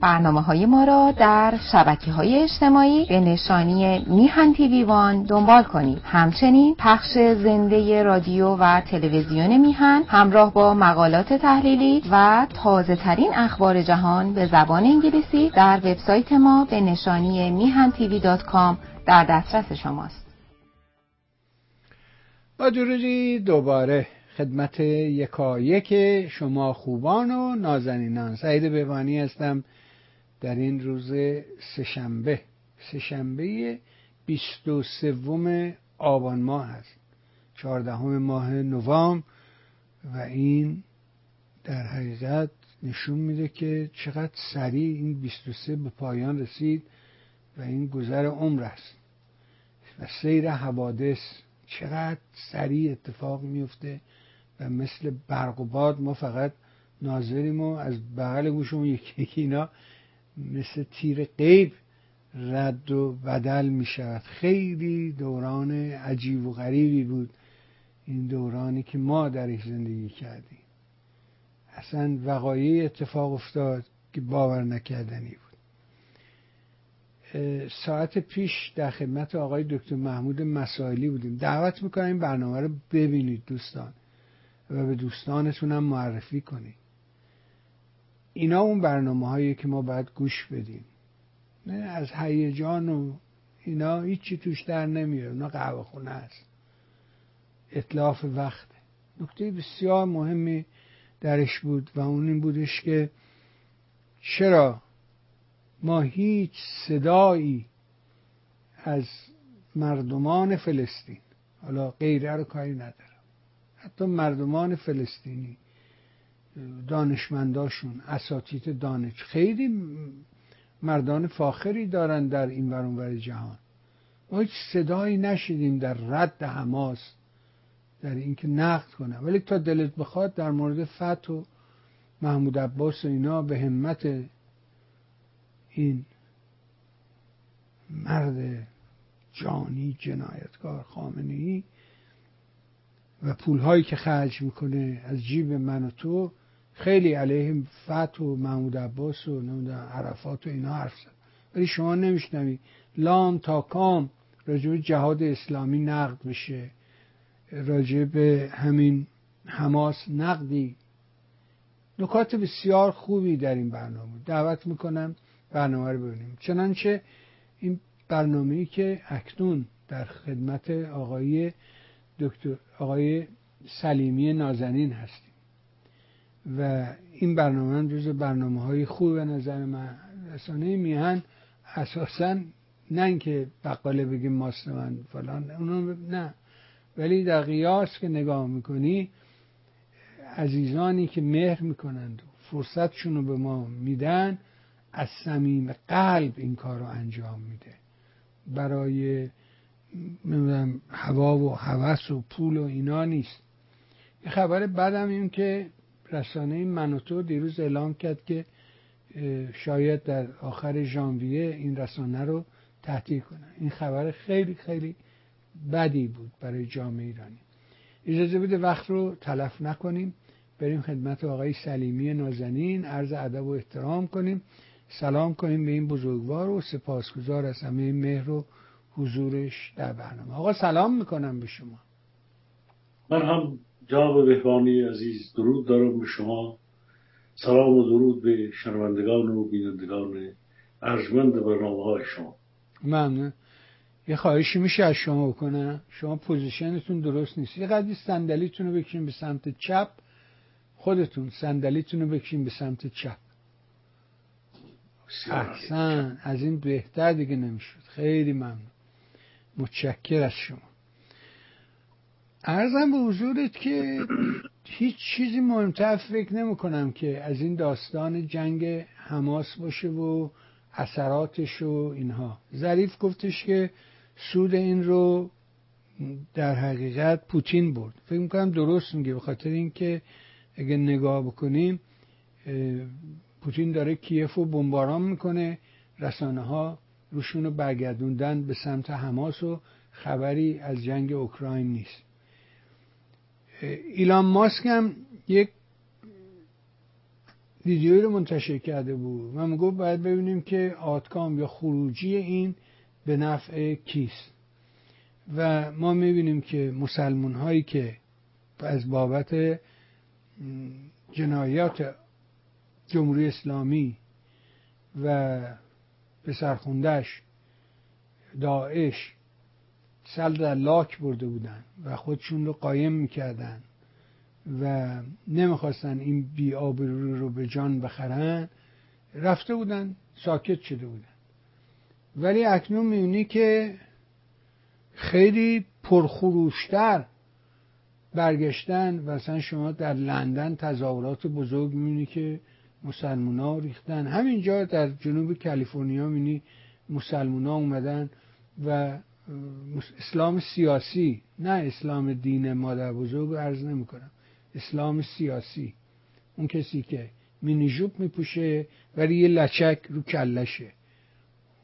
برنامه‌های ما را در شبکه‌های اجتماعی به نشانی میهن تیوی وان دنبال کنید. همچنین پخش زنده رادیو و تلویزیون میهن همراه با مقالات تحلیلی و تازه‌ترین اخبار جهان به زبان انگلیسی در وبسایت ما به نشانی mihantv.com در دسترس شماست. با درودی دوباره خدمت یکایک شما خوبان و نازنینان، سعید بهبانی هستم. در این روز سه‌شنبه 23 آبان ماه هست، 14 ماه نوامبر، و این در حقیقت نشون میده که چقدر سریع این 23 به پایان رسید و این گذر عمر است و سیر حوادث چقدر سریع اتفاق میفته و مثل برق و باد ما فقط ناظریم و از بغل گوشمون یکی اینا مثل تیر غیب رد و بدل می شود. خیلی دوران عجیب و غریبی بود این دورانی که ما درش زندگی کردیم. اصلا وقایع اتفاق افتاد که باور نکردنی بود. ساعت پیش در خدمت آقای دکتر محمود مسائلی بودیم. دعوت میکنم این برنامه رو ببینید دوستان و به دوستانتون هم معرفی کنید. اینا اون برنامه هایی که ما باید گوش بدیم، نه از هیجان و اینا هیچی توش در نمیاد. اونا قهوه خونه هست، اتلاف وقته. نکته بسیار مهمی درش بود و اون این بودش که چرا ما هیچ صدایی از مردمان فلسطین، حالا غیره رو کاری ندارم، حتی مردمان فلسطینی، دانشمنداشون، اساتید دانش، خیلی مردان فاخری دارن در این ور اون ور جهان، ما هیچ صدایی نشیدیم در رد حماس، در اینکه نقد کنه. ولی تا دلت بخواد در مورد فتح و محمود عباس و اینا به همت این مرد جانی جنایتکار خامنه‌ای و پولهایی که خرج میکنه از جیب من و تو خیلی علیه فتح و محمود عباس و نمیدونم عرفات و اینا حرف زد، ولی شما نمیشنوی لام تا کام راجع به جهاد اسلامی نقد بشه، راجع به همین حماس نقدی. نکات بسیار خوبی در این برنامه، دعوت میکنم برنامه رو ببینیم. چنانچه این برنامه‌ای که اکنون در خدمت آقای سلیمی نازنین هستیم و این برنامه هم جز برنامه‌های خوب به نظر من رسانه میهن اساساً، نه اینکه بقاله بگیم ماست من فلان اونو نه، ولی در قیاس که نگاه میکنی عزیزانی که مهر میکنند و فرصتشون رو به ما میدن از صمیم قلب این کار رو انجام میده، برای نمیدونم هوا و هوس و پول و اینا نیست. یه خبر بعدم این که رسانه من و تو دیروز اعلام کرد که شاید در آخر ژانویه این رسانه رو تعطیل کنن. این خبر خیلی خیلی بدی بود برای جامعه ایرانی. اجازه بده وقت رو تلف نکنیم، بریم خدمت آقای سلیمی نازنین، عرض ادب و احترام کنیم، سلام کنیم به این بزرگوار و سپاسگزار از همه مهر و حضورش در برنامه. آقا سلام میکنم به شما. من هم جناب بهبانی عزیز درود دارم به شما، سلام و درود به شنوندگان و بینندگان ارجمند برنامه‌های شما. ممنون. یه خواهشی میشه از شما بکنم؟ شما پوزیشنتون درست نیست. یه قدری صندلیتون رو بکشین به سمت چپ، خودتون صندلیتون رو بکشین به سمت چپ. احسن، از این بهتر دیگه نمیشد. خیلی ممنون، متشکر از شما. عرضم به حضورت که هیچ چیزی مهمتر فکر نمی‌کنم که از این داستان جنگ حماس باشه و اثراتش و اینها. ظریف گفتش که سود این رو در حقیقت پوتین برد. فکر می‌کنم درست میگه، به خاطر اینکه اگه نگاه بکنیم پوتین داره کیف رو بمباران میکنه، رسانه‌ها روشون رو برگردوندن به سمت حماس و خبری از جنگ اوکراین نیست. ایلان ماسک هم یک ویدیویی رو منتشر کرده بود. من میگم باید ببینیم که آتکام یا خروجی این به نفع کیست. و ما میبینیم که مسلمان هایی که از بابت جنایات جمهوری اسلامی و به سرخوندش داعش سل در لاک برده بودن و خودشون رو قایم میکردن و نمیخواستن این بی‌آبرو رو به جان بخرن، رفته بودن ساکت شده بودن. ولی اکنون میبینی که خیلی پرخروشتر برگشتن و اصلا شما در لندن تظاهرات بزرگ میبینی که مسلمان ها ریختن، همینجا در جنوب کالیفرنیا میبینی مسلمان ها اومدن و اسلام سیاسی، نه اسلام دین مادر بزرگ عرض نمی کنم، اسلام سیاسی، اون کسی که مینی جوب میپوشه ولی یه لچک رو کلشه،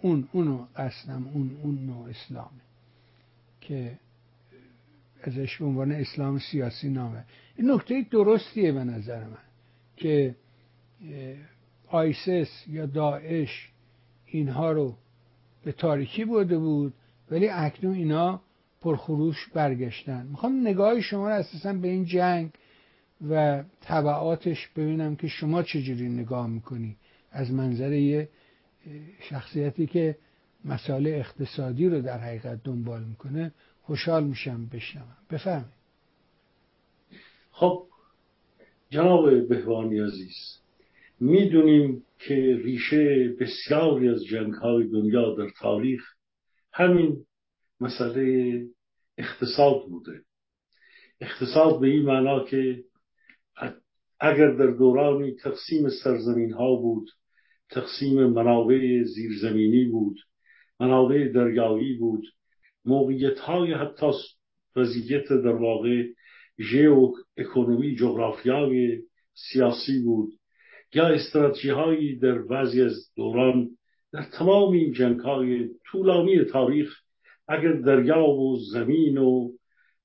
اونو قصدم اون نوع اسلامه که ازش به عنوان اسلام سیاسی نامه. این نکته درستیه به نظر من که آیسس یا داعش اینها رو به تاریکی برده بود ولی اکنون اینا پرخروش برگشتن. میخوام نگاه شما رو اساسا به این جنگ و تبعاتش ببینم که شما چجوری نگاه میکنی از منظر یه شخصیتی که مسائل اقتصادی رو در حقیقت دنبال میکنه. خوشحال میشم بشنوم. بفهمید. خب جناب بهوانی عزیز، میدونیم که ریشه بسیاری از جنگ‌های دنیا در تاریخ همین مسئله اقتصاد بوده. اقتصاد به این معنا که اگر در دورانی تقسیم سرزمین‌ها بود، تقسیم منابع زیرزمینی بود، منابع دریایی بود، موقعیت‌های حتی وضعیت در واقع ژئواکونومی، جغرافیای سیاسی بود، یا استراتژی‌هایی در بعضی از دوران، در تمام این جنگ‌های طولانی تاریخ اگر دریا و زمین و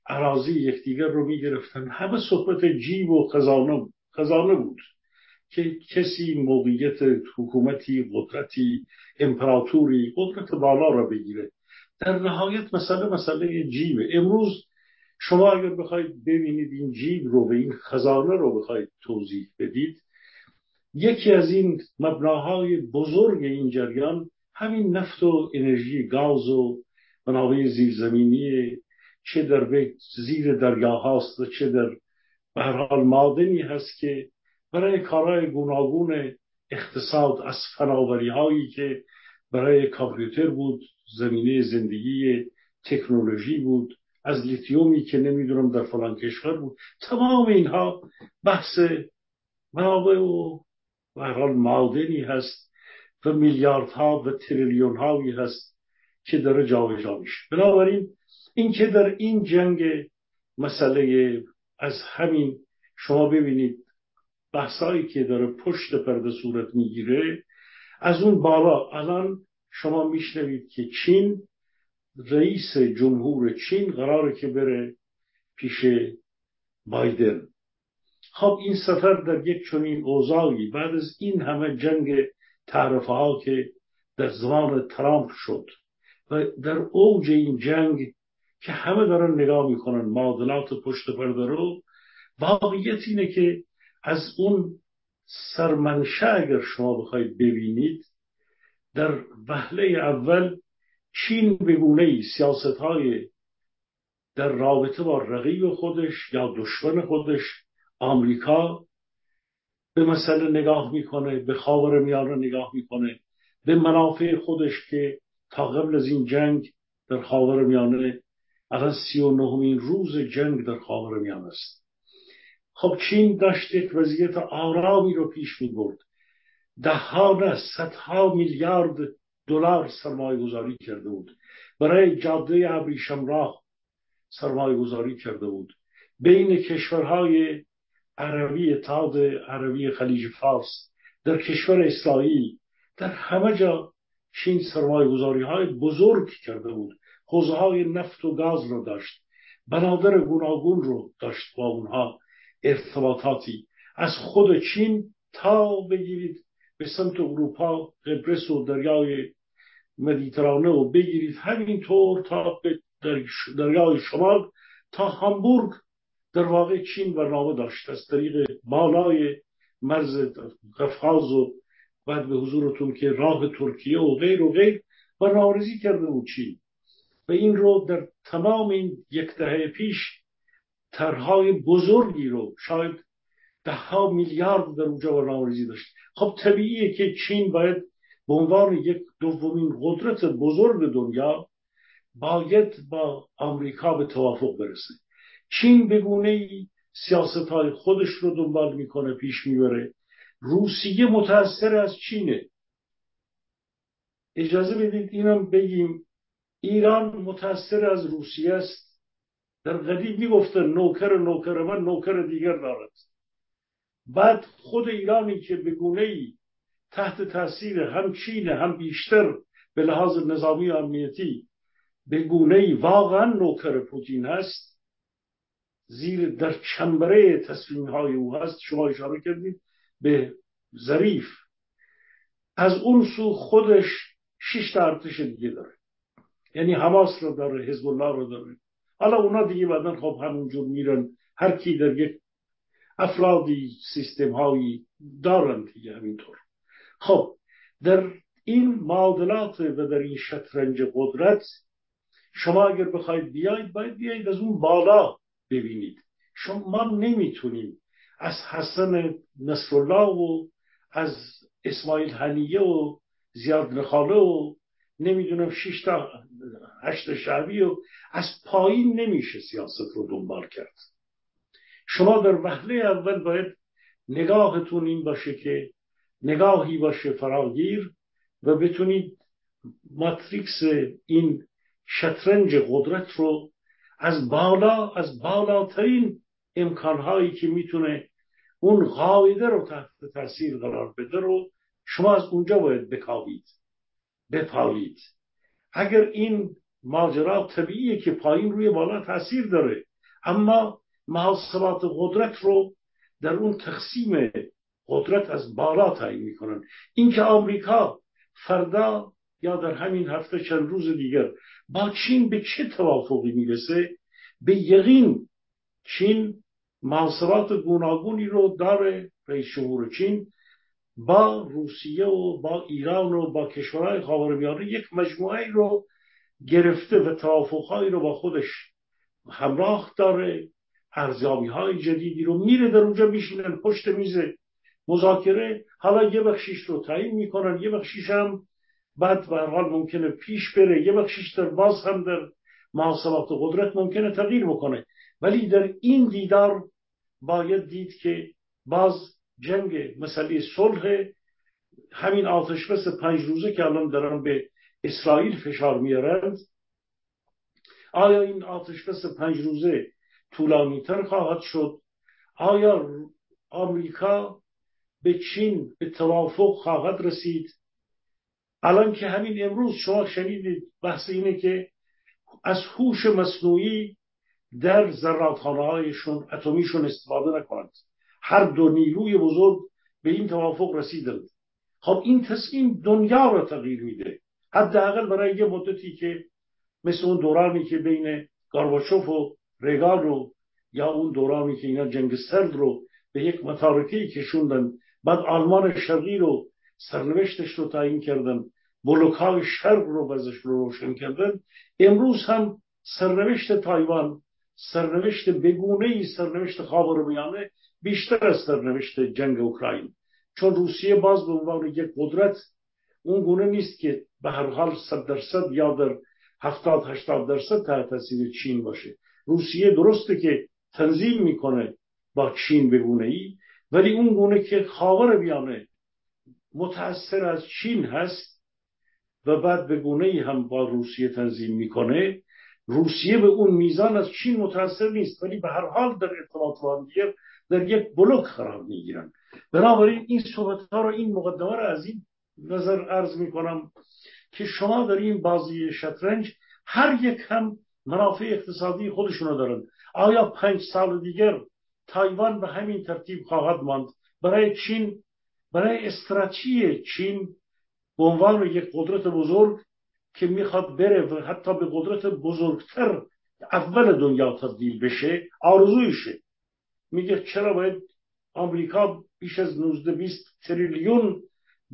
اراضی یکدیگر رو می‌گرفتن، همه صحبت جیب و خزانه بود که کسی موقعیت حکومتی، قدرتی، امپراتوری، قدرت بالا را بگیره. در نهایت مسئله جیبه. امروز شما اگر بخواید ببینید این جیب رو و این خزانه رو بخواید توضیح بدید، یکی از این مبناهای بزرگ این جریان همین نفت و انرژی، گاز و منابع زیرزمینی، چه در زیر دریا هاست و چه در به هر حال معادنی هست که برای کارهای گوناگون اقتصاد، از فناوری هایی که برای کامپیوتر بود، زمینه زندگی تکنولوژی بود، از لیتیومی که نمیدونم در فلان کشور بود، تمام اینها بحث منابع و به هر حال معادنی هست و میلیاردها و تریلیون هایی هست که داره جابجا میشه. بنابراین این که در این جنگ مسئله از همین شما ببینید بحثایی که داره پشت پرده صورت میگیره از اون بالا. الان شما میشنوید که چین، رئیس جمهور چین قراره که بره پیش بایدن. خب این سفر در یک چنین اوضاعی بعد از این همه جنگ تعرفه ها که در زمان ترامپ شد و در اوج این جنگ که همه دارن نگاه میکنن معادلات پشت پرده رو، واقعیت اینه که از اون سرمنشه اگر شما بخواید ببینید، در وهله اول چین به گونه‌ای سیاست‌های در رابطه با رقیب خودش یا دشمن خودش آمریکا به مسئله نگاه میکنه، به خاورمیانه نگاه میکنه، به منافع خودش که تا قبل از این جنگ در خاورمیانه، الان 39مین روز جنگ در خاورمیانه است. خب چین داشت یک وضعیت آرامی رو پیش میبرد، ده‌ها صدها میلیارد دلار سرمایه‌گذاری کرده بود، برای جاده ابریشم راه سرمایه‌گذاری کرده بود، بین کشورهای عربی، اتحاد عربی خلیج فارس، در کشور اسرائیل، در همه جا چین سرمایه‌گذاری‌های بزرگ کرده بود، حوزه‌های نفت و گاز رو داشت، بنادر گوناگون رو داشت، با اونها ارتباطاتی. از خود چین تا بگیرید به سمت اروپا، قبرس و دریای مدیترانه و بگیرید همینطور تا به دریای شمال تا هامبورگ. در واقع چین برنامه داشت از طریق بالای مرز قفقاز و بعد به حضورتون که راه ترکیه و غیر و غیر برنامه‌ریزی کرده بود چین، و این رو در تمام این یک دهه پیش طرح‌های بزرگی رو شاید ده ها میلیارد در اونجا برنامه‌ریزی داشت. خب طبیعیه که چین باید به عنوان یک دومین قدرت بزرگ دنیا باید با آمریکا به توافق برسه. چین به گونه‌ای سیاست‌های خودش رو دنبال میکنه، پیش میبره. روسیه متأثر از چینه. اجازه بدید اینم بگیم ایران متأثر از روسیه است. در قدیم میگفتن نوکر من نوکر دیگر دارد. بعد خود ایرانی که به گونه‌ای تحت تاثیر هم چین هم بیشتر به لحاظ نظامی و امنیتی به گونه‌ای واقعا نوکر پوتین هست، زیر در چنبره تصمیم‌های او هست. شما اشاره کردید به ظریف. از اون سو خودش 6 تا ارتش دیگه داره، یعنی حماس رو داره، حزب الله رو داره. حالا اونا دیگه بعدن خب همونجور میرن، هر کی در یک افرادی سیستم هایی دارن دیگه همینطور. خب در این معادلات و در این شطرنج قدرت شما اگر بخواید بیاید باید بیاید از اون بالا ببینید. شما نمیتونید از حسن نصرالله و از اسماعیل هنیه و زیاد نخاله و نمیدونم 6 تا 8 شعبی و از پایین نمیشه سیاست رو دنبال کرد. شما در وهله اول باید نگاهتون این باشه که نگاهی باشه فراگیر و بتونید ماتریکس این شطرنج قدرت رو از بالا، از بالاترین امکانهایی که میتونه اون قاعده رو تحت تاثیر قرار بده رو شما از اونجا باید بکاوید، بپالید. اگر این ماجرا طبیعیه که پایین روی بالا تاثیر داره، اما محاسبات قدرت رو در اون تقسیم قدرت از بالا تعیین میکنن. این که آمریکا فردا یا در همین هفته چند روز دیگر با چین به چه توافقی میرسه، به یقین چین محاسبات گوناگونی رو داره. رئیس جمهور چین با روسیه و با ایران و با کشورهای خاورمیانه یک مجموعه رو گرفته و توافقهایی رو با خودش همراه داره، ارزیابی‌های جدیدی رو میره در اونجا میشینن پشت میز مذاکره. حالا یه بخشیش رو تعیین میکنن، یه بخشیش هم بعد به هر حال ممکنه پیش بره، یه بخشیش در باز هم در محاسبات قدرت ممکنه تغییر بکنه. ولی در این دیدار باید دید که باز جنگ مسئله صلح، همین آتشبس 5 روزه که الان دارن به اسرائیل فشار میارند، آیا این آتشبس 5 روزه طولانی تر خواهد شد؟ آیا آمریکا به چین به توافق خواهد رسید؟ الان که همین امروز شما شنیدید بحث اینه که از هوش مصنوعی در زرادخانه‌هایشون اتمیشون استفاده نکنند. هر دو نیروی بزرگ به این توافق رسیدند. خب این تصمیم دنیا را تغییر میده، حداقل برای یه مدتی، که مثل اون دورانی که بین گارباچوف و ریگان رو، یا اون دورانی که اینا جنگ سرد رو به یک متارکه‌ای کشوندن، بعد آلمان شرقی رو سرنوشتش رو تعیین کردن، بلوک‌های شرق رو بازش رو روشن کردن. امروز هم سرنوشت تایوان، سرنوشت بگونه‌ای، سرنوشت خاورمیانه بیشتر از سرنوشت جنگ اوکراین، چون روسیه باز به عنوان یک قدرت اون گونه نیست که به هر حال 100% یا در 70-80% تحت تاثیر چین باشه. روسیه درسته که تنظیم میکنه با چین بگونه‌ای، ولی اون گونه که خاورمیانه متأثر از چین هست و بعد بگونه‌ای هم با روسیه تنظیم میکنه، روسیه به اون میزان از چین متأثر نیست، ولی به هر حال در ارتباط با هم دیگر در یک بلوک قرار میگیرن. بنابراین این صحبت‌ها رو، این مقدمه رو از این نظر عرض میکنم که شما در این بازی شطرنج هر یک هم منافع اقتصادی خودشونو دارن. آیا 5 سال دیگر تایوان به همین ترتیب خواهد ماند؟ برای چین برای استراتژی چین به عنوان یک قدرت بزرگ که میخواد بره و حتی به قدرت بزرگتر اول دنیا تبدیل بشه، آرزویشه. میگه چرا باید آمریکا بیش از 19-20 تریلیون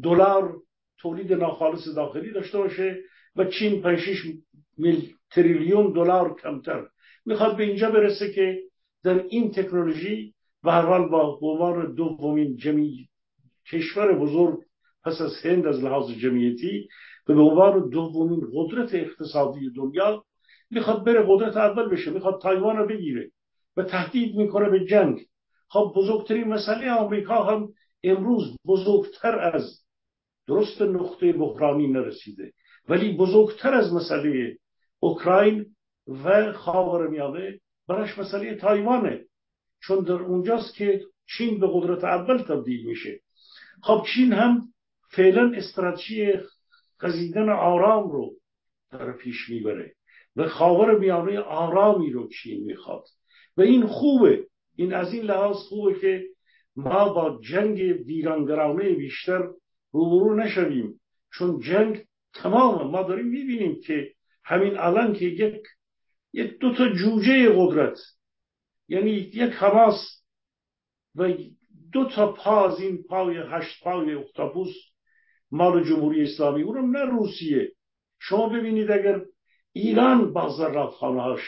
دلار تولید ناخالص داخلی داشته باشه و چین 5-6 تریلیون دلار کمتر؟ میخواد به اینجا برسه که در این تکنولوژی به هر حال با عنوان دومین کشور بزرگ پس از هند از لحاظ جمعیتی و به عنوان دومین قدرت اقتصادی دنیا میخواد بره قدرت اول بشه، میخواد تایوان رو بگیره و تهدید میکنه به جنگ. خب بزرگترین مسئله آمریکا هم امروز بزرگتر از درست نقطه بحرانی نرسیده، ولی بزرگتر از مسئله اوکراین و خاورمیانه براش مسئله تایوانه، چون در اونجاست که چین به قدرت اول تبدیل میشه. خب چین هم فعلا استراتژی گزیدن آرام رو در پیش میبره و خاورمیانه آرامی رو چین میخواد و این خوبه. این از این لحاظ خوبه که ما با جنگ ویرانگرانه بیشتر روبرو نشویم، چون جنگ تمام ما داریم میبینیم که همین الان که یک دو تا جوجه قدرت، یعنی یک حماس و دو تا پا از این پای 8 پای اختاپوس مال جمهوری اسلامی، اونم نه روسیه. شما ببینید اگر ایران با زرافخانهاش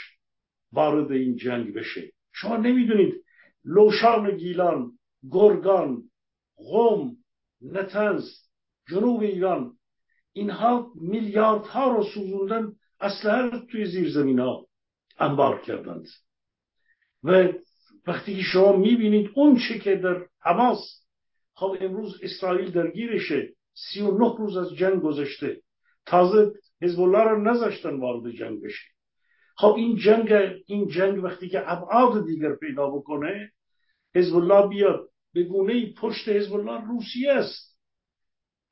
وارد این جنگ بشه، شما نمیدونید لوشان، گیلان، گرگان، قم، نتنز، جنوب ایران، اینها میلیاردها رو سوزوندن، اسلحه رو توی زیرزمین ها انبار کردند. و وقتی که شما میبینید اون چه که در حماس، خب امروز اسرائیل درگیرشه، 39 روز از جنگ گذشته، تازه حزب الله رو نذاشتن وارد جنگ بشه. خب این جنگ وقتی که ابعاد دیگر پیدا بکنه، حزب الله بیاد، به گونه‌ای پشت حزب الله روسیه است،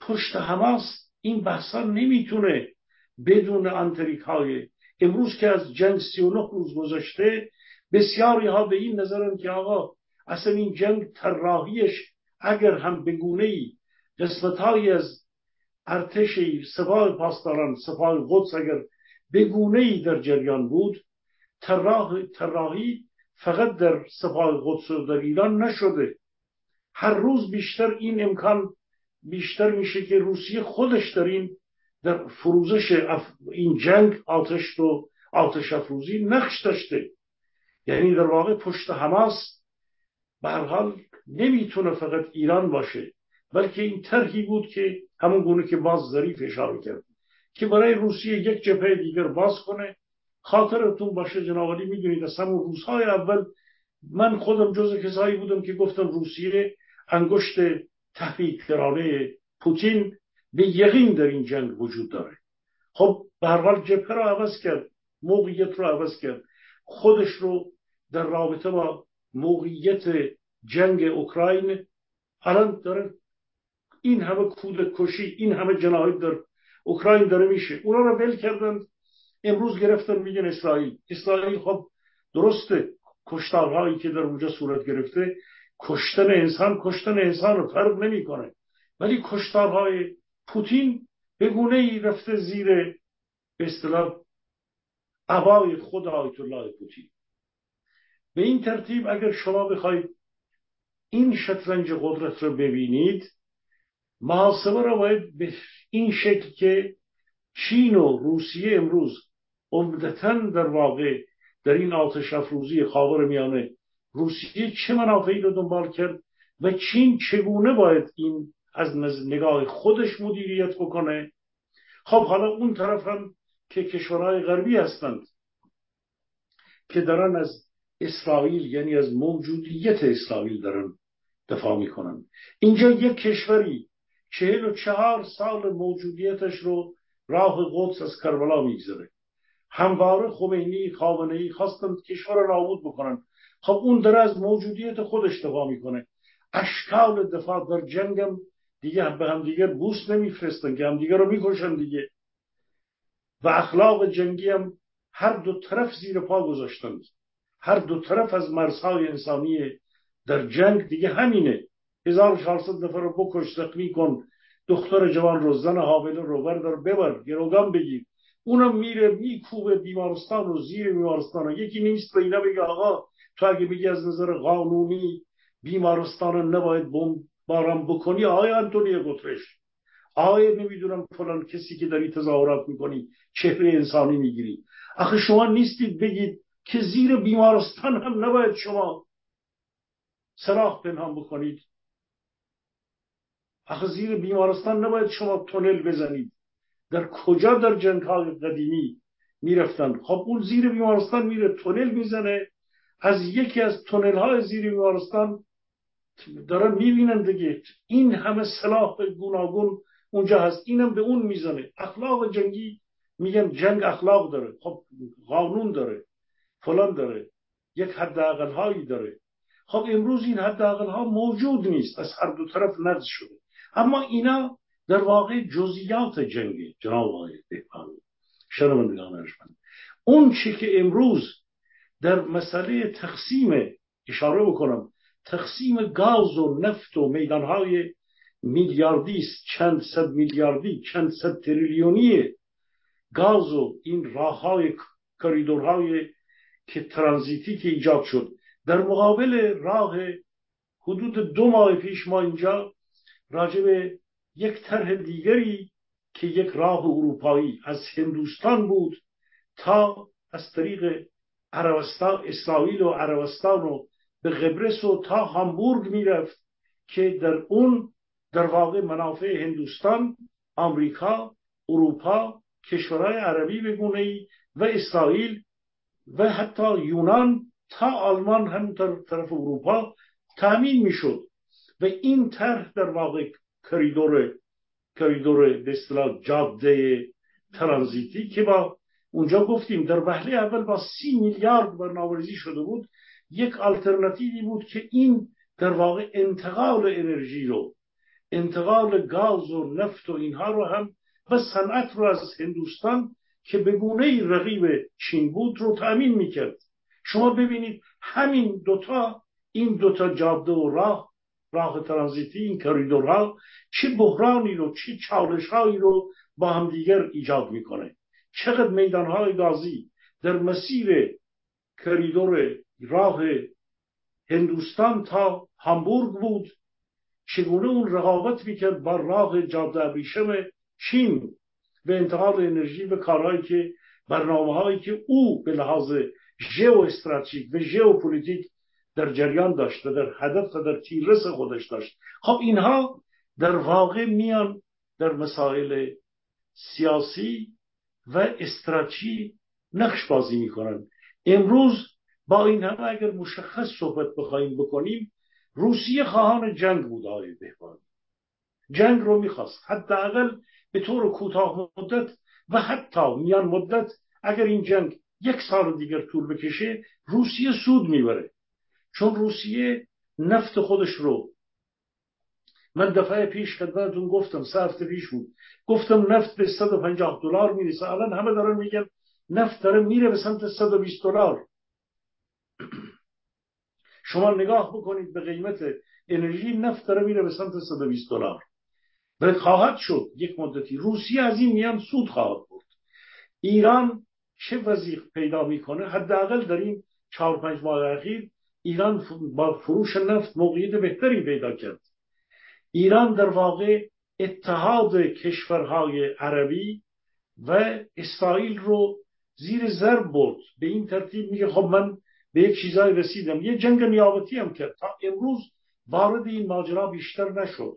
پشت حماس. این بحثا نمیتونه بدون آنتریک‌های امروز که از جنگ 39 روز گذشته، بسیاری ها به این نظرن که آقا اصلا این جنگ طراحیش اگر هم به گونه‌ای قسمت‌هایی از ارتش سپاه پاسداران، سپاه قدس اگر به گونه‌ای در جریان بود، طراحی فقط در سپاه قدس و در ایران نشده. هر روز بیشتر این امکان بیشتر میشه که روسیه خودش در فروزش این جنگ آتش افروزی نقش داشته، یعنی در واقع پشت حماس به هر حال نمیتونه فقط ایران باشه، بلکه این طرحی بود که همون گونه که باز ظریف اشاره کرد که برای روسیه یک جبهه دیگر باز کنه. خاطرتون باشه جناب علی، میدونید از همون روزهای اول من خودم جزو کسایی بودم که گفتم روسیه انگشت تحریک‌کننده پوتین به یقین در این جنگ وجود داره. خب به هر حال جبهه رو عوض کرد، موقعیت رو عوض کرد، خودش رو در رابطه با موقعیت جنگ اوکراین الان داره این همه کودک کشی، این همه جنایت در اوکراین داره میشه، اونا رو ول کردن، امروز گرفتن میگن اسرائیل. خب درسته کشتارهایی که در اونجا صورت گرفته، کشتن انسان فرق نمیکنه، ولی کشتارهای پوتین به گونه‌ای رفته زیر به اصطلاح عبای خود آیت الله پوتین. به این ترتیب اگر شما بخواید این شطرنج قدرت رو ببینید، محاسبه رو باید به این شکل که چین و روسیه امروز عمدتاً در واقع در این آتش افروزی خاورمیانه روسیه چه منافعی رو دنبال کرد و چین چگونه باید این از نگاه خودش مدیریت بکنه. خب حالا اون طرف هم که کشورهای غربی هستند که دارن از اسرائیل، یعنی از موجودیت اسرائیل دارن دفاع میکنن. اینجا یک کشوری 44 سال موجودیتش رو راه قدس از کربلا میگذره، همواره خمینی، خامنه‌ای خواستند کشور رو نابود بکنن. خب اون داره از موجودیت خودش دفاع میکنه. اشکال دفاع در جنگم دیگه به هم دیگه بوس نمیفرستن که هم دیگه رو میکشن دیگه، و اخلاق جنگی هم هر دو طرف زیر پا گذاشتند، هر دو طرف از مرزهای انسانی در جنگ دیگه همینه. 1400 نفر رو بکش، زخمی کن، دختر جوان رو، زن حامله رو بردار ببر گروگان بگیر. اونم میره میکوبه بیمارستان رو، زیر بیمارستان رو. یکی نیست اینا بگه آقا تو اگه بگی از نظر قانونی بیمارستان رو نباید بمباران بکنی، آقای آنتونی گوترش، آقای نمیدونم فلان کسی که داری تظاهرات میکنی چهره انسانی میگیری. آخه شما نیستید بگید که زیر بیمارستان هم نباید شما سلاح پنهان بکنید. آخه زیر بیمارستان نباید شما تونل بزنید. در کجا در جنگ‌های قدیمی میرفتن؟ خب اون زیر بیمارستان میره تونل میزنه، از یکی از تونل‌های زیر بیمارستان دارن میبینن دیگه این همه سلاح گوناگون اونجا هست، اینم به اون میزنه. اخلاق جنگی میگن جنگ اخلاق داره، خب قانون داره، فلان داره، یک حداقل هایی داره. خب امروز این حداقل ها موجود نیست، از هر دو طرف نقض شده. اما اینا در واقع جزئیات جنگی جناب آقای بهبهانی شنوندگان ارجمند. اون چی که امروز در مسئله تقسیم اشاره بکنم، تقسیم گاز و نفت و میدانهای میلیاردی است، چند صد میلیاردی، چند صد تریلیونی گاز و این راههای کاریدورهای که ترانزیتی که ایجاد شد، در مقابل راه حدود 2 ماه پیش ما اینجا راجب یک طرح دیگری که یک راه اروپایی از هندوستان بود تا از طریق عربستان، اسرائیل و عربستان و به قبرس و تا هامبورگ میرفت که در اون در واقع منافع هندوستان، آمریکا، اروپا، کشورهای عربی به گونه‌ای و اسرائیل و حتی یونان تا آلمان هم در طرف اروپا تامین میشد. و این طرح در واقع کریدور به اصطلاح جاده ترانزیتی که با اونجا گفتیم در وهله اول با 30 میلیارد برنامه‌ریزی شده بود، یک آلترناتیوی بود که این در واقع انتقال انرژی رو، انتقال گاز و نفت و اینها رو هم و صنعت رو از هندوستان که به گونه‌ای رقیب چین بود رو تأمین میکرد. شما ببینید همین دوتا، این دوتا جاده و راه ترانزیتی، این کریدورها چه بحرانی رو، چه چالش‌هایی رو با هم دیگر ایجاد میکنه. چقدر میدانهای گازی در مسیر کریدور راه هندوستان تا هامبورگ بود، چگونه اون رقابت میکرد با راه جاده ابریشم چین به انتقال انرژی و کارهایی که برنامه‌هایی که او به لحاظ ژئو استراتژیک و ژئوپلیتیک در جریان داشت و در هدف و در تیررس خودش داشت. خب اینها در واقع میان در مسائل سیاسی و استراتژی نقش بازی میکنن. امروز با این همه اگر مشخص صحبت بخوایم بکنیم، روسیه خواهان جنگ بود آقای بهبهانی، جنگ رو میخواست، حداقل به طور کوتاه مدت و حتی میان مدت. اگر این جنگ 1 سال دیگر طول بکشه روسیه سود میبره، چون روسیه نفت خودش رو، من دفعه پیش خدمتتون گفتم، 3 هفته پیش بود گفتم نفت به $150 میرسه، الان همه دارن میگن نفت داره میره به سمت $120. شما نگاه بکنید به قیمت انرژی، نفت داره میره به سمت $120 و خواهد شد یک مدتی. روسیه از این میان سود خواهد برد. ایران چه وضعی پیدا میکنه؟ حداقل در این 4-5 ماه اخیر ایران با فروش نفت موقعیت بهتری پیدا کرد. ایران در واقع اتحاد کشورهای عربی و اسرائیل رو زیر ضرب برد. به این ترتیب میگه خب من به یک چیزای رسیدم. یه جنگ نیابتی هم کرد. تا امروز وارد این ماجرا بیشتر نشد.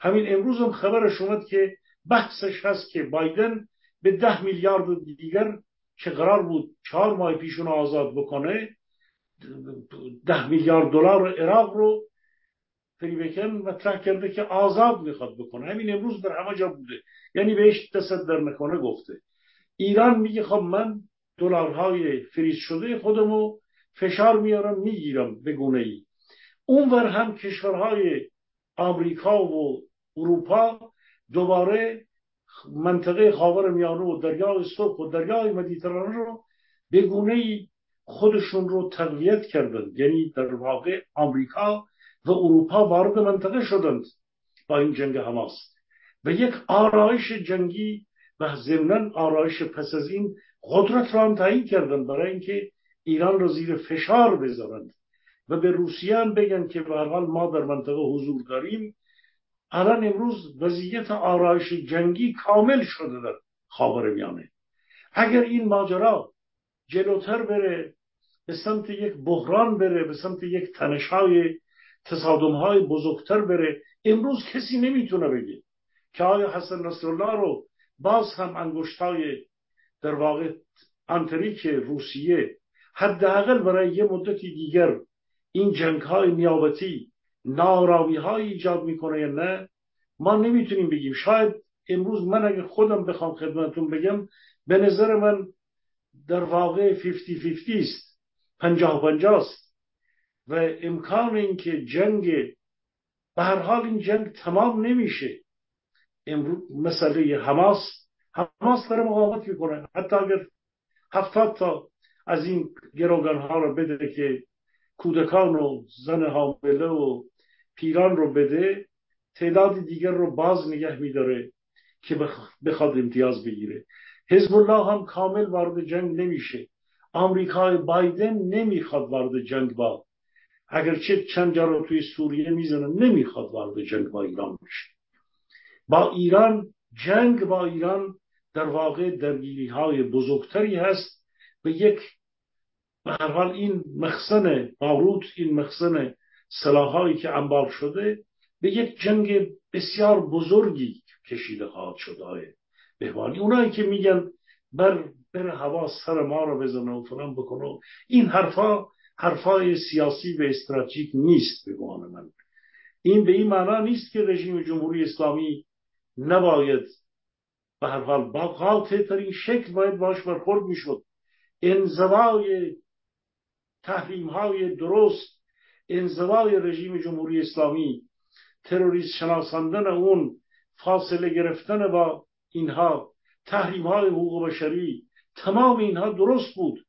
همین امروز هم خبرش اومد که بحثش هست که بایدن به 10 میلیارد دیگر که قرار بود 4 ماه پیش اون آزاد بکنه، $10 میلیارد عراق رو فریبکن مطرح کرده که آزاد میخواد بکنه. همین امروز در همه جا بوده، یعنی بهش تصدر نکنه گفته. ایران میگه خب من دلارهای فریز شده خودمو فشار میارم میگیرم به گونه ای. اونور هم کشورهای آمریکا و اروپا دوباره منطقه خاورمیانه و دریای سرخ و دریای مدیترانه رو به گونه ای خودشون رو تقویت کردن. یعنی در واقع آمریکا و اروپا وارد منطقه شدند با این جنگ حماس و یک آرایش جنگی و ضمناً آرایش پس از این قدرت را هم تعیین کردند برای اینکه ایران را زیر فشار بذارند و به روسیه هم بگن که به هر حال ما در منطقه حضور داریم. الان امروز وضعیت آرایش جنگی کامل شده در خاورمیانه. اگر این ماجرا جلوتر بره، به سمت یک بحران بره، به سمت یک تنش‌های تصادم‌های بزرگتر بره، امروز کسی نمیتونه بگه که آیا حسن نصرالله رو باز هم انگشتای در واقع آنتریک روسیه حداقل برای یه مدتی دیگر این جنگ‌های نیابتی ناآرامی‌های ایجاد میکنه یا نه، ما نمیتونیم بگیم. شاید امروز من اگه خودم بخوام خدمتتون بگم، به نظر من در واقع 50-50 است، 50-50 است و امکان این که جنگ، به هر حال این جنگ تمام نمیشه. امروز مسئله حماس داره مقاومت میکنه، حتی اگر 70 تا از این گروگان‌ها رو بده که کودکان و زن حامله و پیران رو بده، تعداد دیگر رو باز نگه میداره که بخواد امتیاز بگیره. حزب الله هم کامل وارد جنگ نمیشه. آمریکای بایدن نمیخواد وارد جنگ با، اگرچه چند جا رو توی سوریه میزنه، نمیخواد وارد جنگ با ایران بشه. با ایران جنگ، با ایران در واقع درگیری های بزرگتری هست به یک، به هر حال این مخزن بارود، این مخزن سلاحایی که انبار شده به یک جنگ بسیار بزرگی کشیده خواهد شد. بهوانی اونایی که میگن بر هوا سر ما رو بزنه و فلان بکنه، این حرفای سیاسی و استراتژیک نیست. بهوان من این به این معنا نیست که رژیم جمهوری اسلامی نباید، به هر حال با قاطع‌ترین شکل باید باش برخورد میشد. انزوای تحریم‌های درست، انزوای رژیم جمهوری اسلامی، تروریست شناساندن اون، فاصله گرفتن با اینها، تحریم‌های حقوق بشری، تمام اینها درست بود.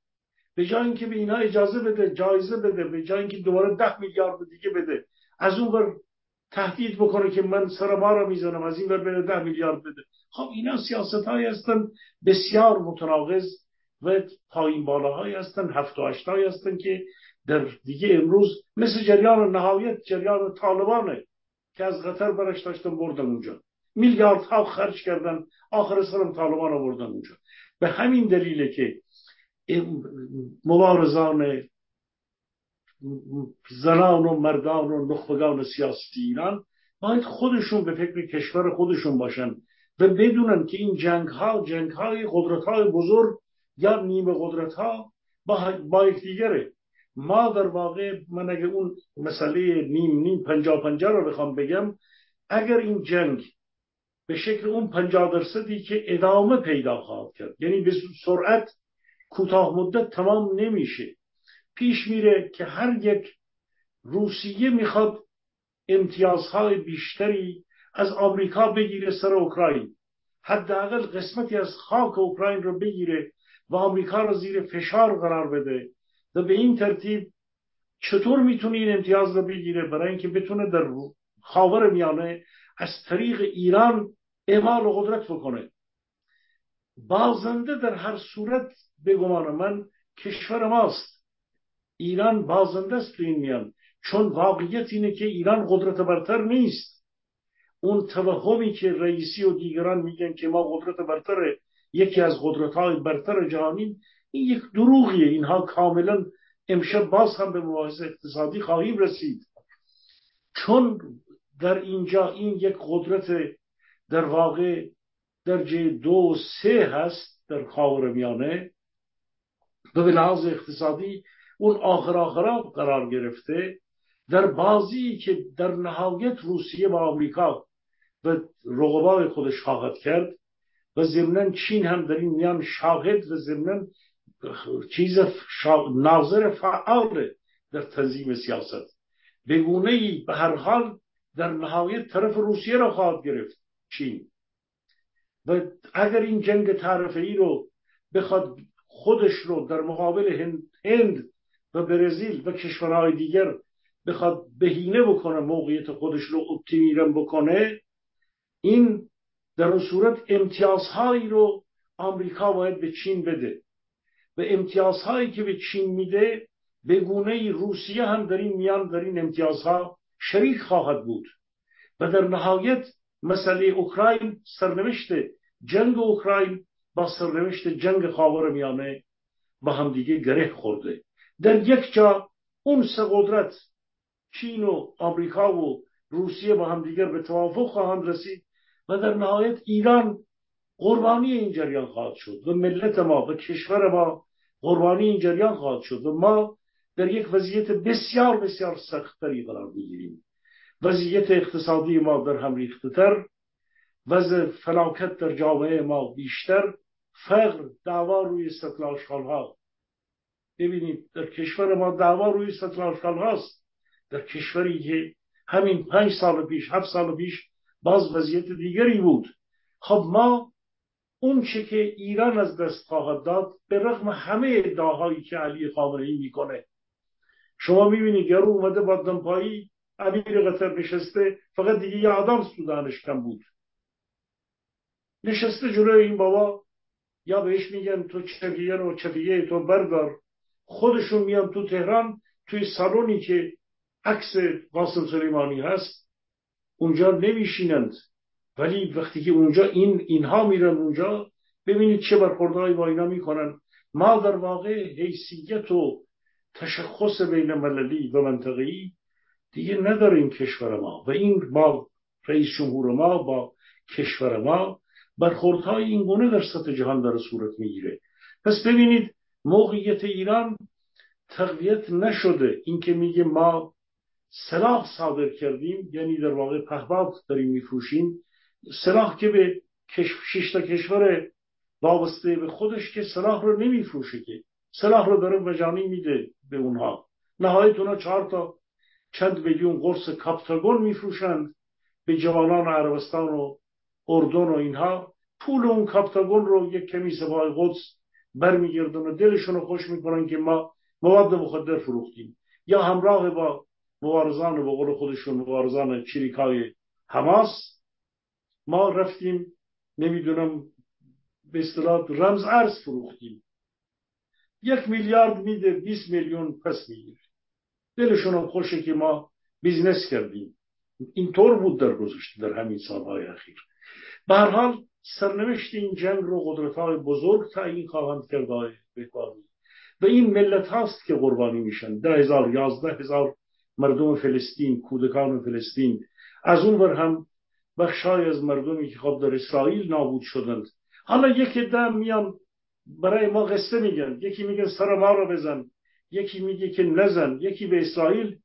به جای اینکه به اینها اجازه بده، جایزه بده، به جای اینکه دوباره 10 میلیارد دیگه بده، از اون بر تهدید بکنه که من سر ما را میزنم، از این بر بده 10 میلیارد بده. خب اینا سیاست‌هایی هستن بسیار متناقض و پایین بالاهایی هستن، 7 و 8 تایی هستن که در دیگه امروز مثل جریان نهایت، جریان طالبانه که از قطر برش داشتن بردن اونجا، میلیاردها خرج کردن، آخر سرم طالبان رو بردن اونجا. به همین دلیله که مبارزان زنان و مردان و نخبگان سیاسی ایران باید خودشون به فکر کشور خودشون باشن و بدونن که این جنگ‌های قدرت‌های بزرگ یا نیمه قدرت‌ها با یکدیگره. ما در واقع، من اگه اون مسئله 50-50 رو بخوام بگم، اگر این جنگ به شکل اون 50%ی که ادامه پیدا خواهد کرد، یعنی به سرعت کوتاه مدت تمام نمیشه، پیش میره که هر یک روسیه میخواد امتیازهای بیشتری از آمریکا بگیره سر اوکراین، حداقل قسمتی از خاک اوکراین رو بگیره و آمریکا رو زیر فشار قرار بده و به این ترتیب چطور میتونه این امتیاز رو بگیره برای اینکه بتونه در خاورمیانه از طریق ایران اعمال و قدرت بکنه. بازنده در هر صورت به گمان من کشور ماست. ایران بازنده است تو این میان، چون واقعیت اینه که ایران قدرت برتر نیست. اون توهمی که رئیسی و دیگران میگن که ما قدرت برتره، یکی از قدرت‌های برتر جهانی، این یک دروغیه. اینها کاملا امشب باز هم به مباحث اقتصادی خواهیم رسید، چون در اینجا این یک قدرت در واقع درجه 2-3 هست در خاورمیانه و به لحاظ اقتصادی اون آخر قرار گرفته. در بازی که در نهایت روسیه با آمریکا و رقبای خودش خواهد کرد و ضمناً چین هم در این میان شاهد و ضمناً ناظر فعال در تنظیم سیاست، به گونه‌ای به هر حال در نهایت طرف روسیه را خواهد گرفت چین. و اگر این جنگ طرفه‌ای رو بخواد خودش رو در مقابل هند و برزیل و کشورهای دیگر بخواد بهینه بکنه موقعیت خودش رو اپتیمیرم بکنه، این در اون صورت امتیازهایی رو آمریکا باید به چین بده و امتیازهایی که به چین میده به گونه‌ای روسیه هم در این میان در این امتیازها شریک خواهد بود و در نهایت مسئله اوکراین، سرنوشت جنگ اوکراین با سرنوشت جنگ خاورمیانه با هم دیگه گره خورده. در یک جا اون سه قدرت چین و آمریکا و روسیه با هم دیگر به توافق خواهند رسید و در نهایت ایران قربانی این جریان خواهد شد و ملت ما و کشور ما قربانی این جریان خواهد شد و ما در یک وضعیت بسیار بسیار سختری قرار می‌گیریم. وضعیت اقتصادی ما در هم ریخته‌تر، وضع فلاکت در جامعه ما بیشتر، فقر، دعوا روی سطل آشغال‌ها. ببینید در کشور ما دعوا روی سطل آشغال‌هاست، در کشوری که همین 5 سال پیش 7 سال پیش باز وضعیت دیگری بود. خب ما اون چه که ایران از دست خواهد داد به رغم همه ادعاهایی که علی خامنه‌ای میکنه، شما میبینید یارو اومده با دمپایی امیر قطر نشسته، فقط دیگه یه آدم سودانش کم بود، نشسته جلوی این بابا، یا بهش میگن تو چفیه رو چفیه تو بردار، خودشون میان تو تهران توی سالونی که عکس قاسم سلیمانی هست اونجا نمیشینند، ولی وقتی که اونجا اینها میرن اونجا، ببینید چه برخوردهایی با اینا میکنن. ما در واقع حیثیت و تشخص بین المللی و منطقه‌ای دیگه نداریم کشور ما و این با رئیس جمهور ما با کشور ما برخوردهای این گونه در سطح جهان داره صورت میگیره. پس ببینید موقعیت ایران تقویت نشده. اینکه میگه ما سلاح صادر کردیم یعنی در واقع پهباد داریم میفروشیم، سلاح که به 6 تا کشور وابسته به خودش که سلاح رو نمیفروشه، که سلاح رو داره مجانی میده به اونها، نهایت اونها 4 تا چند میلیون قرص کاپتاگون میفروشند به جوانان عربستان و اردن و اینها، پول اون کاپتاگون رو یک کمی سپاه قدس برمیگردن و دلشون رو خوش میکنن که ما مواد مخدر فروختیم، یا همراه با مبارزان به قول خودشون مبارزان چریکای حماس ما رفتیم نمیدونم به اصطلاح رمز ارز فروختیم، 1 میلیارد میده 20 میلیون پس میگیره، دلشون هم خوشه که ما بیزنس کردیم. اینطور بود در گذشته در همین سالهای اخیر. به هر حال سرنوشت این جنگ رو قدرت‌های بزرگ تعیین خواهند کرد و این ملت هاست که قربانی میشن. 10,000 11,000 مردم فلسطین، کودکان فلسطین، از اون ور هم بخشای از مردمی که خب در اسرائیل نابود شدند. حالا یکی دم میان برای ما قصه میگن، یکی میگه سر ما رو بزن، یکی میگه که نزن، یکی به اسرائیل.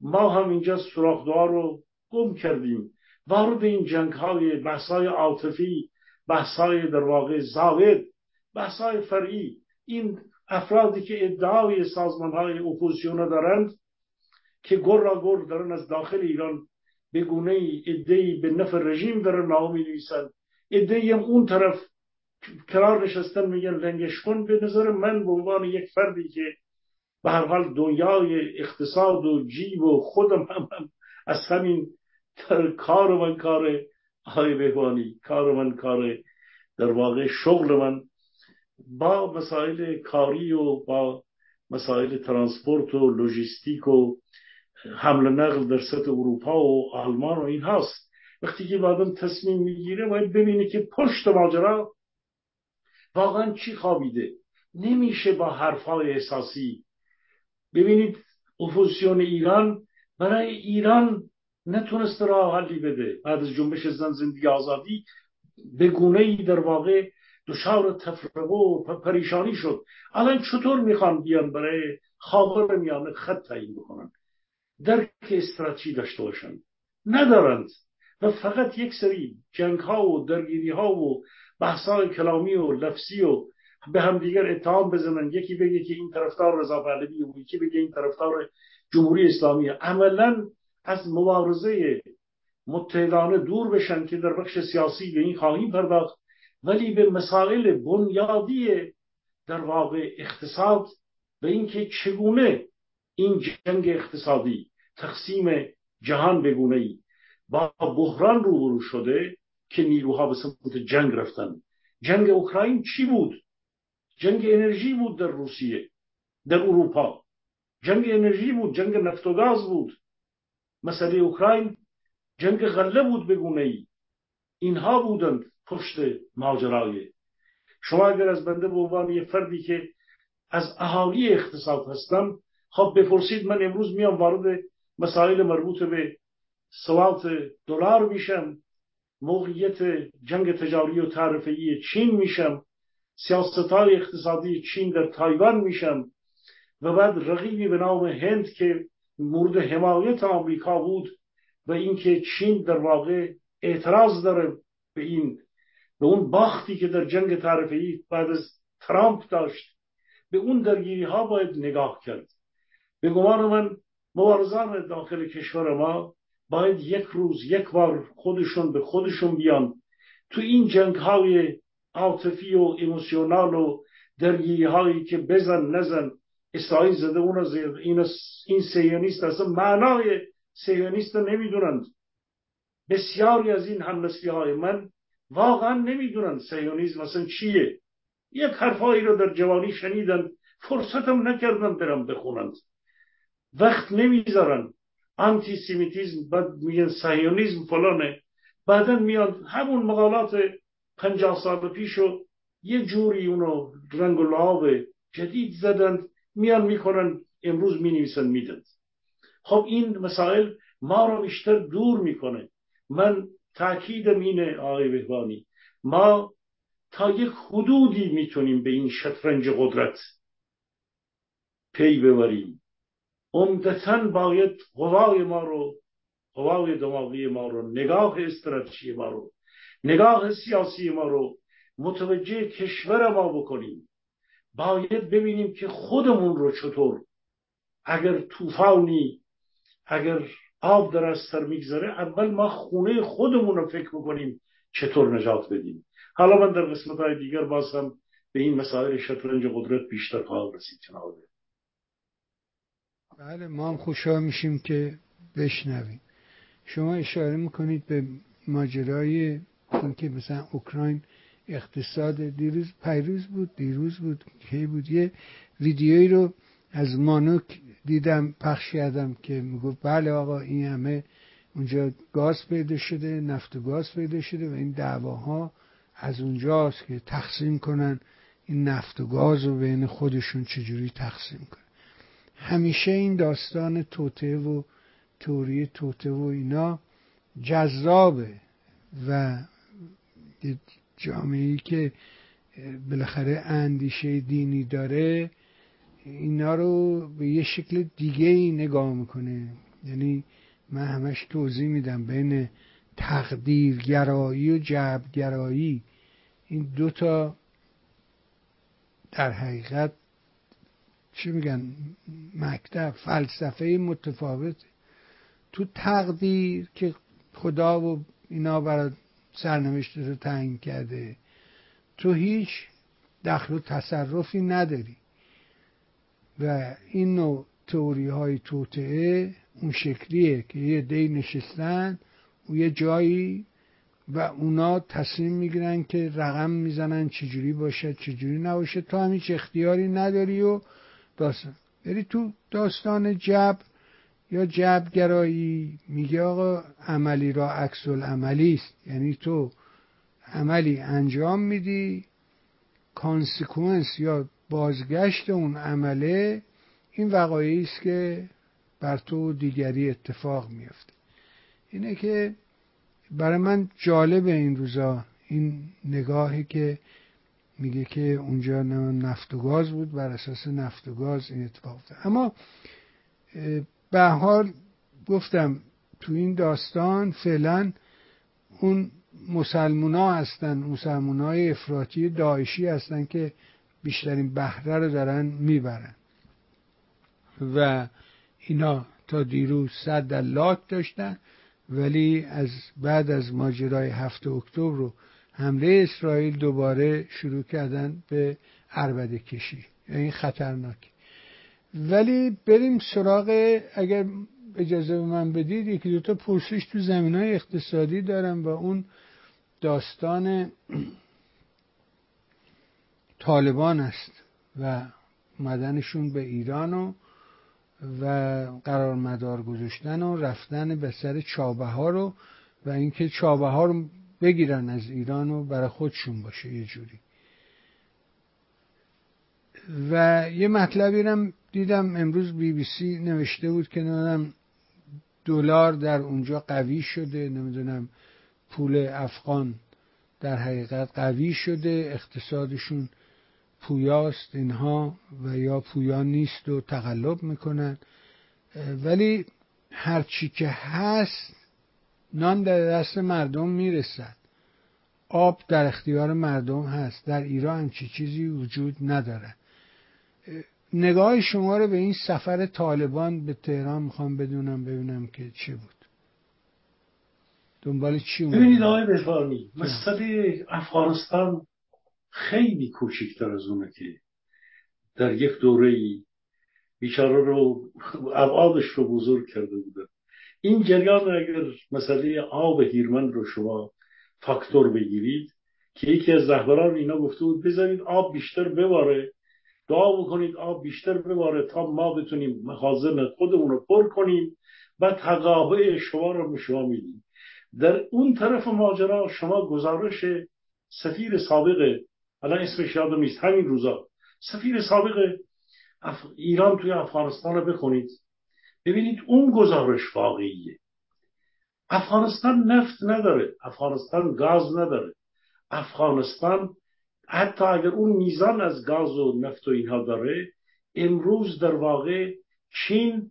ما هم اینجا سوراخ دعا رو گم کردیم، وارد این جنگ های بحثای عاطفی، بحثای در واقع زاوید، بحثای فرعی، این افرادی که ادعای سازمان های اپوزیسیون دارند که گر را گر دارن از داخل ایران به گونه‌ای ادعی به نفع رژیم دارن نامی نویسن، ادعی هم اون طرف قرار نشستن میگن لنگش کن. به نظر من به عنوان یک فردی که به هر حال دنیای اقتصاد و جیب و خودم هم از همین کار من کار آقای بهوانی، کار من کار در واقع شغل من با مسائل کاری و با مسائل ترانسپورت و لوجستیک و حمل نقل در سطح اروپا و آلمان و این هاست، وقتی که آدم تصمیم میگیره باید ببینه که پشت ماجرا واقعا چی خوابیده. نمیشه با حرفای احساسی. ببینید اپوزیسیون ایران برای ایران نتونست راه حلی بده. بعد از جنبش زن زندگی آزادی به گونه‌ای در واقع دچار تفرقه و پریشانی شد. الان چطور میخوان بیان برای خاورمیانه خط تعیین بکنن؟ درک استراتژی داشته باشن، ندارند و فقط یک سری جنگ ها و درگیری ها و بحث‌های کلامی و لفظی و به هم دیگر اتهام بزنن، یکی بگه که این طرفدار رضا پهلوی و یکی بگه این طرفدار جمهوری اسلامی. عملاً از مبارزه متحدانه دور بشن که در بخش سیاسی به این خواهیم پرداخت، ولی به مسائل بنیادی در واقع اقتصاد و اینکه چگونه این جنگ اقتصادی تقسیم جهان به گونه‌ای با بحران روبرو شده که نیروها به سمت جنگ رفتن. جنگ اوکراین چی بود؟ جنگ انرژی بود در روسیه، در اروپا. جنگ انرژی بود، جنگ نفت و گاز بود. مسئله اوکراین جنگ غله بود به گونه‌ای. اینها بودند پشت ماجرای. شما اگر از بنده به عنوان یه فردی که از اهالی اقتصاد هستم، خب بپرسید من امروز میام وارد مسائل مربوط به سوالت دلار میشم، موقعیت جنگ تجاری و تعرفه‌ای چین میشم، سیاست‌های اقتصادی چین در تایوان میشم و بعد رقیبی به نام هند که مورد حمایت آمریکا بود و اینکه چین در واقع اعتراض داره به اون باختی که در جنگ تعرفه‌ای بعد از ترامپ داشت. به اون درگیری‌ها باید نگاه کرد. به گمان من مبارزان داخل کشور ما باید یک روز یک بار خودشون به خودشون بیان. تو این جنگ‌های عاطفی و ایموشنال و درگیری‌هایی که بزن نزن، اسرائیل زده اون زده، این صهیونیست، اصلا معنای صهیونیست نمیدونند. بسیاری از این همنسلی‌های من واقعا نمیدونن صهیونیسم اصلا چیه. یک حرفایی رو در جوانی شنیدن، فرصتم نکردن برم بخونند. وقت نمیذارن. آنتی سمیتیزم، بعد میگن صهیونیسم فلانه، بعدن میان همون مقالات 50 سال پیشو یه جوری اونو رنگ و لعاب جدید زدن، میان میکنن امروز مینویسن میدن. خب این مسائل ما رو بیشتر دور میکنه. من تأکیدم اینه آقای بهبانی، ما تا یک حدودی میتونیم به این شطرنج قدرت پی ببریم. عمدتاً باید قوای دماغی ما رو، نگاه استراتژی ما رو، نگاه سیاسی ما رو متوجه کشور ما بکنیم. باید ببینیم که خودمون رو چطور، اگر طوفانی، اگر آب در از سر میگذره، اول ما خونه خودمون رو فکر بکنیم چطور نجات بدیم. حالا من در قسمت‌های دیگر باز هم به این مسائل شطرنج قدرت بیشتر خواهم رسید. جناب بله، ما هم خوشحال میشیم که بشنویم. شما اشاره میکنید به ماجرای اینکه مثلا اوکراین اقتصاد دیروز بود یه ویدیویی رو از مانوک دیدم پخش کردم که میگفت بله آقا این همه اونجا گاز پیدا شده، نفت و گاز پیدا شده و این دعواها از اونجاست که تقسیم کنن این نفت و گاز رو بین خودشون چجوری تقسیم کنن. همیشه این داستان توطئه و توری توطئه و اینا جذابه و جامعه‌ای که بالاخره اندیشه دینی داره اینا رو به یه شکل دیگه ای نگاه میکنه. یعنی من همش توضیح میدم بین تقدیرگرایی و جبرگرایی، این دوتا در حقیقت چی میگن مکتب فلسفه متفاوته. تو تقدیر که خدا و اینا برای سرنوشت رو تعیین کرده، تو هیچ دخل و تصرفی نداری و این نوع تئوری های توطئه اون شکلیه که یه عده‌ای نشستن و یه جایی و اونا تصمیم میگیرن که رقم میزنن چجوری باشه چجوری نباشه، تو هم هیچ اختیاری نداری و داستان بری تو داستان جبر یا جبرگرایی. میگه آقا عملی را عکس العملی است، یعنی تو عملی انجام میدی، کانسیکوئنس یا بازگشت اون عمله این وقایعی است که بر تو دیگری اتفاق میفته. اینه که برای من جالب این روزا این نگاهی که میگه که اونجا نفت و گاز بود، بر اساس نفت و گاز این اتفاق افتاد. اما به هر حال گفتم تو این داستان فعلا اون مسلمونا هستن، مسلمونای افراطی داعشی هستن که بیشترین بهره رو دارن میبرن و اینا تا دیروز 100 لاک داشتن، ولی از بعد از ماجرای 7 اکتبر رو حمله اسرائیل دوباره شروع کردن به عربده کشی. این خطرناکه. ولی بریم سراغ، اگر اجازه من بدید یکی دوتا پرسش تو زمینهای اقتصادی دارم و اون داستان طالبان است و اومدنشون به ایران و قرار مدار گذاشتن و رفتن به سر چابه ها رو و اینکه چابه ها رو بگیرن از ایران و برای خودشون باشه یه جوری. و یه مطلبی رو دیدم امروز BBC نوشته بود که نمیدونم دلار در اونجا قوی شده، نمیدونم پول افغان در حقیقت قوی شده، اقتصادشون پویاست اینها و یا پویا نیست و تقلب میکنن، ولی هرچی که هست نان در دست مردم میرسد، آب در اختیار مردم هست. در ایران همچی چیزی وجود نداره. نگاه شما رو به این سفر طالبان به تهران میخوام بدونم، ببینم که چی بود، دنبال چی اومد. ببینید آقای بهبانی، مسئله افغانستان خیلی کوچکتر از اونه که در یک دوره‌ای بیچاره رو ابعادش رو بزرگ کرده بودن. این جریان اگر مسئله آب هیرمند رو شما فاکتور بگیرید که یکی از رهبران اینا گفته بود بذارید آب بیشتر بباره، دعا بکنید آب بیشتر بباره تا ما بتونیم مخازن خودمون رو پر کنیم و تقاضای شما رو به شما میدیم. در اون طرف ماجرا شما گزارش سفیر سابق، الان اسمش یادم نیست، همین روزا سفیر سابق ایران توی افغانستان رو بخونید، ببینید اون گزارش واقعیه. افغانستان نفت نداره، افغانستان گاز نداره، افغانستان حتی اگر اون میزان از گاز و نفت و اینها داره، امروز در واقع چین،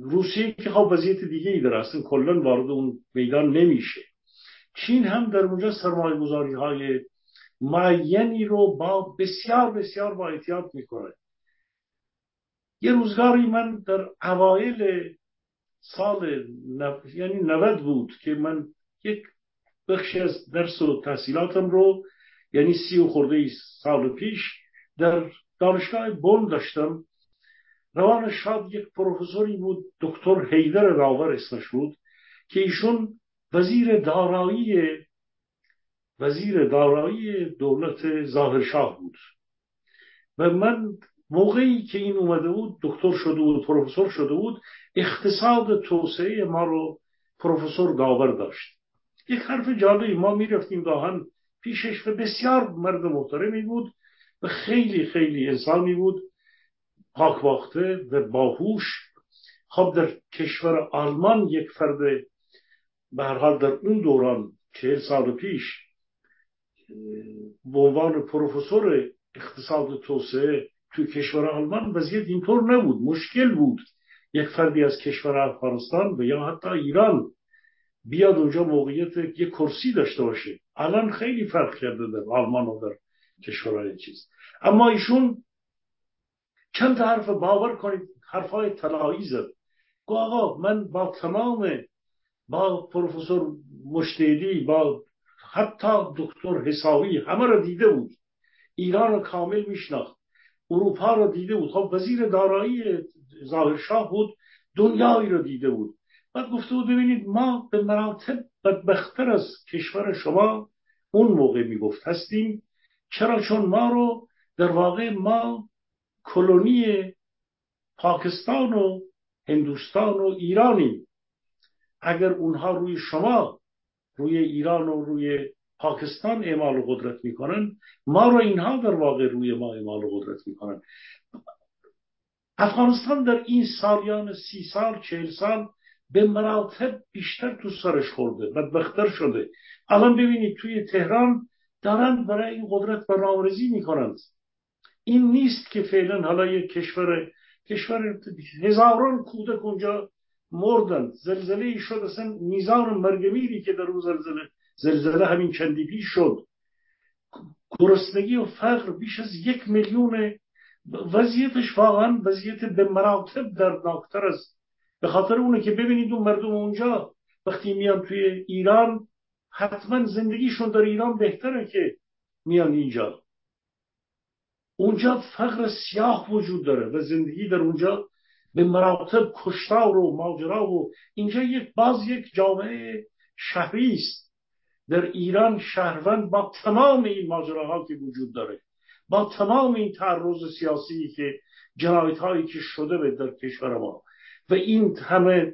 روسیه که خب وضعیت دیگه ای داره، اصلا کلا وارد اون میدان نمیشه، چین هم در اونجا سرمایه‌گذاری های معینی رو با بسیار بسیار با احتیاط میکنه. یه روزگاری من در اوایل سال یعنی 90 بود که من یک بخشی از درس و تحصیلاتم رو یعنی 30 و خورده سال پیش در دانشگاه بن داشتم. روان شاد یک پروفسوری بود، دکتر حیدر راور اسمش بود، که ایشون وزیر دارایی دولت ظاهرشاه بود و من موقعی که این اومده بود دکتر شده بود، پروفسور شده بود، اقتصاد توسعه ما رو پروفسور داور داشت. یک حرف جالبی، ما میرفتیم گاهن پیشش و بسیار مرد محترمی بود و خیلی خیلی انسانی بود، پاک‌باخته و باهوش. خب در کشور آلمان یک فرد به هر حال در اون دوران 40 سال پیش به عنوان پروفسور اقتصاد توسعه تو کشور آلمان وضعیت اینطور نبود، مشکل بود یک فردی از کشور افغانستان و یا حتی ایران بیاد اونجا موقعیت یک کرسی داشته باشه. الان خیلی فرق کرده در آلمان و در کشورهای چیز. اما ایشون چند تا حرف باور کنید حرفای طلایی زد، گفت آقا من با تمام با پروفسور مجتهدی با حتی دکتر حساوی همه رو دیده بود، ایران رو کامل میشناخت، اروپا رو دیده بود، خب وزیر دارایی ظاهرشاه بود، دنیایی رو دیده بود. بعد گفته بود ببینید ما به مراتب بدبختر از کشور شما اون موقع میگفت هستیم. چرا؟ چون ما رو در واقع ما کلونی پاکستان و هندوستان و ایرانیم. اگر اونها روی شما، روی ایران و روی پاکستان اعمال و قدرت میکنن، ما رو اینها در واقع روی ما اعمال و قدرت میکنن. افغانستان در این سالیان 30 سال 40 سال به مراتب بیشتر تو سرش خورده، بدبختر شده. الان ببینید توی تهران دارن برای این قدرت برنامه‌ریزی میکنند. این نیست که فعلا حالا یک کشور هزاران کودک اونجا مردن، زلزله شد، اصلا میزان مرگمیری که در اون زلزله همین چندی پیش شد، گرسنگی و فقر، بیش از 1 میلیون، وضعیتش واقعا وضعیت به مراتب دردناکتر است. به خاطر اونه که ببینید اون مردم اونجا وقتی میان توی ایران حتما زندگیشون در ایران بهتره که میان اینجا. اونجا فقر سیاه وجود داره و زندگی در اونجا به مراتب کشتار و ماجرا و اینجا یک جامعه شهری است. در ایران شهروند با تمام این ماجراها که وجود داره، با تمام این تعرض سیاسی که جنایت‌هایی که شده به در کشور ما و این همه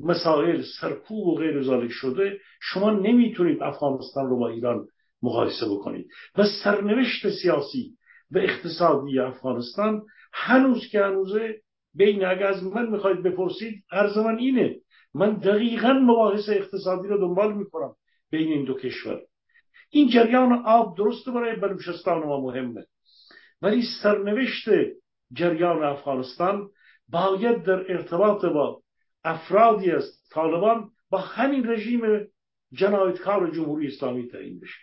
مسائل سرکوب و غیر ذالک شده، شما نمیتونید افغانستان رو با ایران مقایسه بکنید. و سرنوشت سیاسی و اقتصادی افغانستان هنوز که هنوزه بین، اگه از من میخواید بپرسید، عرض من اینه، من دقیقاً مباحث اقتصادی رو دنبال میکنم بین این دو کشور. این جریان آب درسته برای بلوچستان ما مهمه، ولی سرنوشت جریان افغانستان باید در ارتباط با افرادی از طالبان با همین رژیم جنایتکار جمهوری اسلامی تعیین بشه.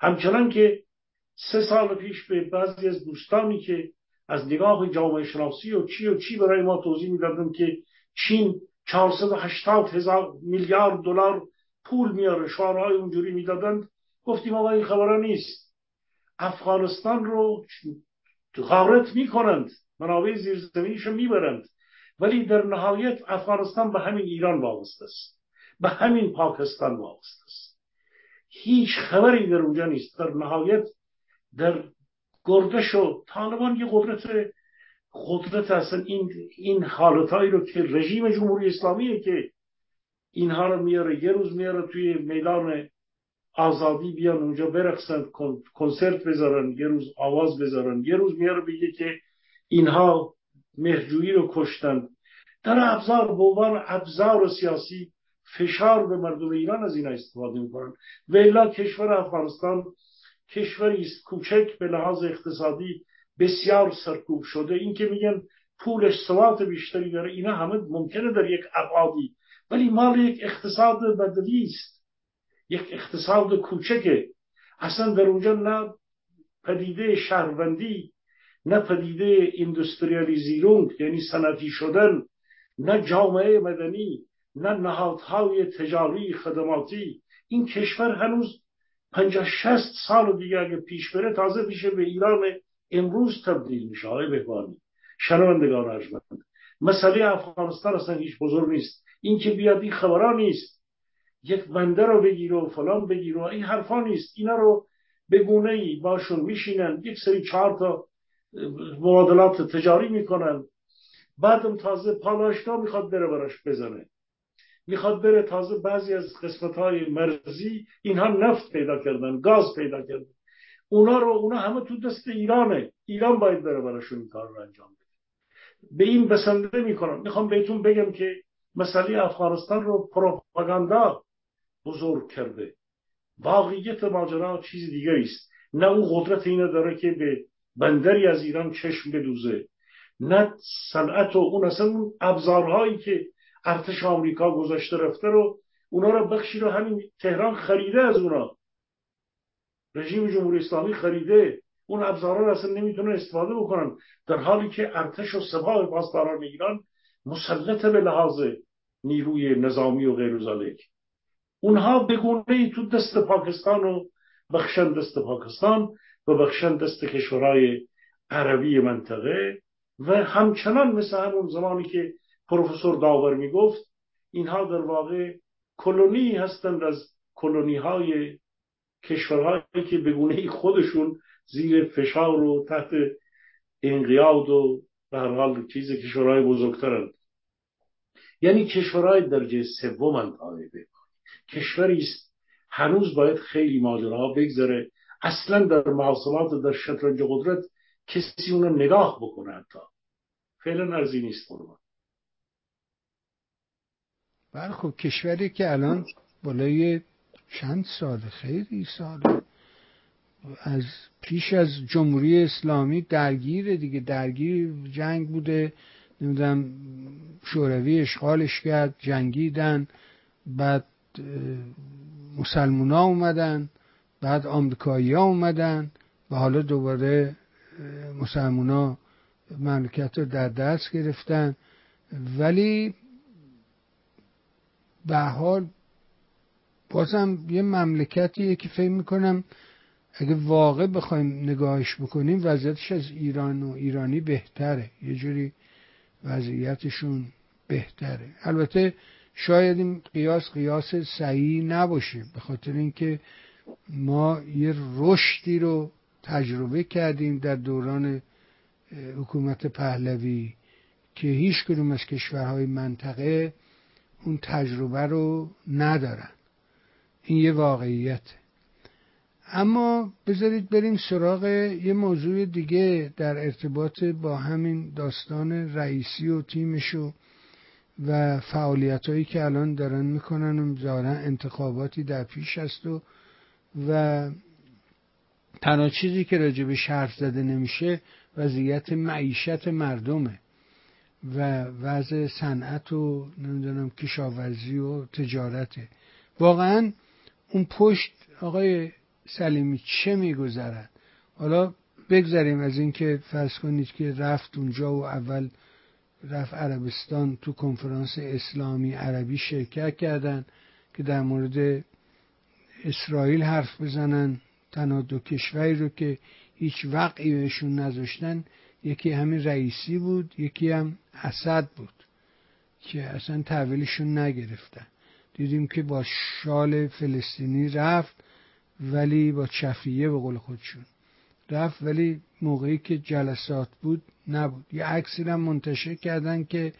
همچنان که 3 سال پیش به بعضی از دوستانی که از نگاه جامعه شناسی و چی برای ما توضیح می‌دادن که چین 480 میلیارد دلار پول میاره، شعارهای اونجوری میدادند، گفتیم آقا این خبرها نیست، افغانستان رو غارت میکنند، منابع زیرزمینیش رو میبرند، ولی در نهایت افغانستان به همین ایران وابسته است، به همین پاکستان وابسته است، هیچ خبری در اونجا نیست. در نهایت در گردش و طالبان یه قدرت هستن. این حالتایی رو که رژیم جمهوری اسلامیه که اینها رو میاره، یه روز میاره توی میدان آزادی بیان اونجا برقصن، کنسرت بذارن، یه روز آواز بذارن، یه روز میاره بگه که اینها مهرجویی رو کشتن. در ابزار، به عنوان ابزار سیاسی فشار به مردم ایران از اینا استفاده میکنن. ولی کشور افغانستان کشوری است کوچک، به لحاظ اقتصادی بسیار سرکوب شده. این که میگن پولش ثبات بیشتری داره، اینا همه ممکنه در یک ابعادی، ولی مال یک اقتصاد بدلی است، یک اقتصاد کوچکه. اصلا در اونجا نه پدیده شهروندی، نه پدیده اندستریالیزیرون یعنی صنعتی شدن، نه جامعه مدنی، نه نهادهای تجاری خدماتی. این کشور هنوز 50-60 سال دیگه اگه پیش بره تازه میشه به ایران امروز تبدیل میشه. آقای بهبانی، شنوندگان ارجمند، مسئله افغانستان اصلا هیچ بزرگ نیست. این که بیاد این خبرها نیست، یک بنده رو بگیر و فلان بگیر و این حرفا نیست. اینا رو به گونه‌ای باشون میشینن، یک سری 4 تا معادلات تجاری میکنن، بعدم تازه پالایشگاه میخواد بره براش بزنه، میخواد بره تازه بعضی از قسمت‌های مرزی، اینها نفت پیدا کردن، گاز پیدا کردن، اونا همه تو دست ایرانه. ایران باید بره براشون این کار رو انجام بده. به این بسنده میکنم. میخوام بهتون بگم که مسئله افغانستان رو پروپاگاندا بزرگ کرده. واقعیت ماجرا چیز دیگری است. نه اون قدرت اینا داره که به بندری از ایران چشم بدوزه، نه صنعت و اون اصلا ابزارهایی که ارتش آمریکا گذاشته رفته رو، اونا رو بخشی رو همین تهران خریده، از اونا رژیم جمهوری اسلامی خریده. اون ابزارها رو اصلا نمیتونه استفاده بکنن، در حالی که ارتش و سپاه پاسداران ایران مسلط به لحاظ نیروی نظامی و غیر ذالک، اونها به گونه‌ای تو دست پاکستان و بخشن دست پاکستان و بخشن دست کشورهای عربی منطقه. و همچنان مثل همون زمانی که پروفسور داور میگفت اینها در واقع کلونی هستند از کلونی‌های کشورهایی که به گونه‌ای خودشون زیر فشار و تحت انقیاد و به هر حال چیز کشورهای بزرگترند، یعنی کشورهای درجه سومند. کشوری است هنوز باید خیلی ماجراها بگذره. اصلا در محاصمات، در شطرنج قدرت کسی اون رو نگاه بکنه حتی فعلا ارزی نیست. بله، خب کشوری که الان بالای چند سال، خیلی سال از پیش از جمهوری اسلامی درگیره دیگه، درگیر جنگ بوده، نمیدونم شوروی اشغالش کرد، جنگیدن، بعد مسلمونا اومدن، بعد آمریکایی‌ها اومدن و حالا دوباره مسلمونا مملکت رو در دست گرفتن. ولی به حال بازم یه مملکتیه که فکر میکنم اگه واقع بخوایم نگاهش بکنیم وضعیتش از ایران و ایرانی بهتره. یه جوری وضعیتشون بهتره. البته شاید این قیاس صحیح نباشه، به خاطر اینکه ما یه رشدی رو تجربه کردیم در دوران حکومت پهلوی که هیچ کدوم از کشورهای منطقه اون تجربه رو ندارن. این یه واقعیت. اما بذارید بریم سراغ یه موضوع دیگه در ارتباط با همین داستان رئیسی و تیمشو و فعالیتایی که الان دارن میکنن و ظاهرا انتخاباتی در پیش است و تنها چیزی که راجبش حرف زده نمیشه وضعیت معیشت مردمه و وضع صنعت و نمیدونم کشاورزی و تجارته. واقعا اون پشت آقای سلیمی چه میگذرد؟ حالا بگذاریم از این که فرض کنید که رفت اونجا و اول رفت عربستان، تو کنفرانس اسلامی عربی شرکت کردن که در مورد اسرائیل حرف بزنن، تنها دو کشوری رو که هیچ وقعی بهشون نذاشتن یکی همین رئیسی بود، یکی هم اسد بود که اصلا تحویلشون نگرفتن. دیدیم که با شال فلسطینی رفت ولی با چفیه به قول خودشون رفت، ولی موقعی که جلسات بود نبود. یه عکسی هم منتشر کردن که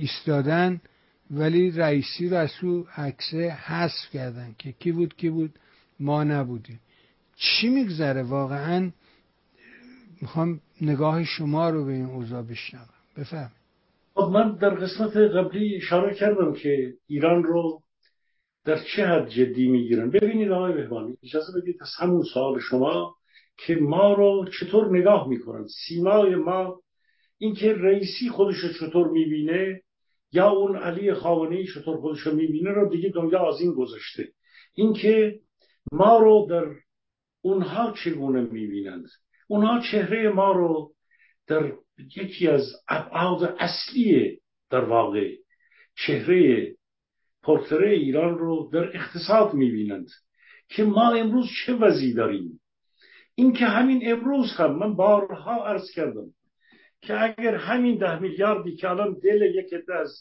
ایستادن ولی رئیسی رو از اون عکس حذف کردن که کی بود ما نبودیم. چی میگذره؟ واقعا میخوام نگاه شما رو به این اوضاع بشنوم. بفرمایید. من در قسمت قبلی اشاره کردم که ایران رو در چه حد جدی میگیرن. ببینید آقای بهبانی، اجازه بدید از همون سوال شما که ما رو چطور نگاه میکنن، سیمای ما، اینکه رئیسی خودشو چطور میبینه یا اون علی خامنه‌ای چطور خودشو میبینه رو دیگه دنیا از این گذشته. اینکه ما رو در اونها چگونه میبینند، اونها چهره ما رو در یکی از ابعاد اصلی در واقع چهره پورتره ایران رو در اقتصاد میبینند که ما امروز چه وضعی داریم. این که همین امروز هم من بارها عرض کردم که اگر همین 10 میلیاردی که الان دل یک عده از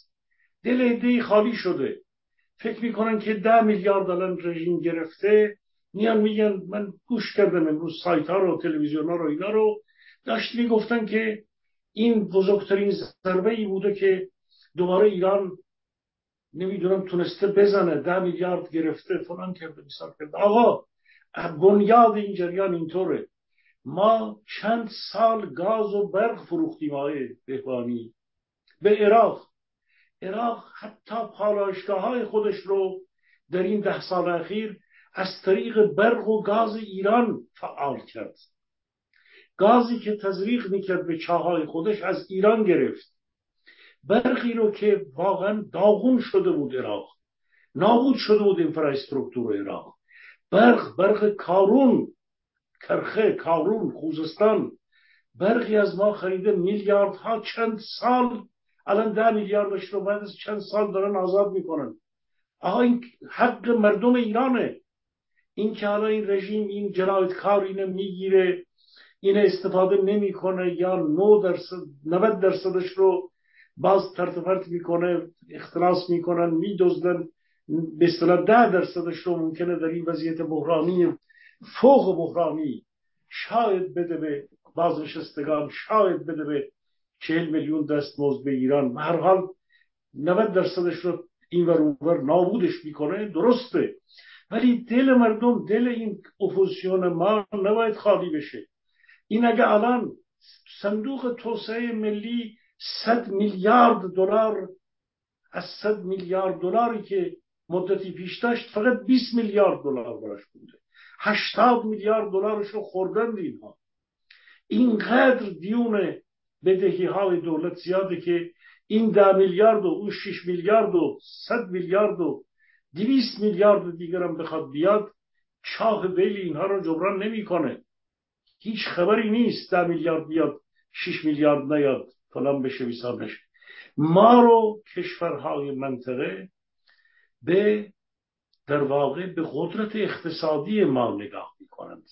دل عده خالی شده، فکر میکنن که 10 میلیارد الان رژیم گرفته، میان میگن، من گوش کردم امروز سایت ها رو تلویزیون ها رو اینا رو داشت میگفتن که این بزرگترین ضربه ای بوده که دوباره ایران نمیدونم تونسته بزنه، 10 میلیارد گرفته فلان کرده مثال کرده. آقا بنیاد این جریان اینطوره. ما چند سال گاز و برق فروختیم آقای بهبانی به عراق حتی پالایشگاه‌های خودش رو در این 10 سال اخیر از طریق برق و گاز ایران فعال کرد. گازی که تزریق میکرد به چاهای خودش از ایران گرفت. برقی رو که واقعا داغون شده بود عراق، نابود شده بود انفراستراکتور عراق، برق کارون، کرخه کارون، خوزستان، برقی از ما خریده میلیاردها. چند سال الان 10 میلیاردش رو بعد از چند سال دارن آزاد میکنن. آها، این حق مردم ایرانه. این که حالا این رژیم این جنایتکار اینه میگیره، اینه استفاده نمیکنه یا 90% رو باز ترت و پرت میکنه، اختلاس میکنن، میدزدن، به اصطلاح 10% رو ممکنه در این وضعیت بحرانی فوق بحرانی شاید بده به بازنشستگان، شاید بده به 40 میلیون دستمزد به ایران. هر حال 90% رو این ور اون ور نابودش میکنه. درسته، ولی دل مردم، دل این اپوزیسیون ما نباید خالی بشه. این اگه الان صندوق توسعه ملی 100 میلیارد دلار از 100 میلیارد دلاری که مدتی پیش داشت فقط 20 میلیارد دلار براش بوده، 80 میلیارد دلارش رو خوردن اینها. اینقدر دیون بدهی های دولت زیاده که این 10 میلیارد و اون 6 میلیارد و 100 میلیارد و 200 میلیارد دیگر هم بخواد بیاد، چاه بیل اینها رو جبران نمیکنه. هیچ خبری نیست 10 میلیارد بیاد 6 میلیارد نیاد فلان بشه بیسار نشه. ما رو کشورهای منطقه به در واقع به قدرت اقتصادی ما نگاه میکنند.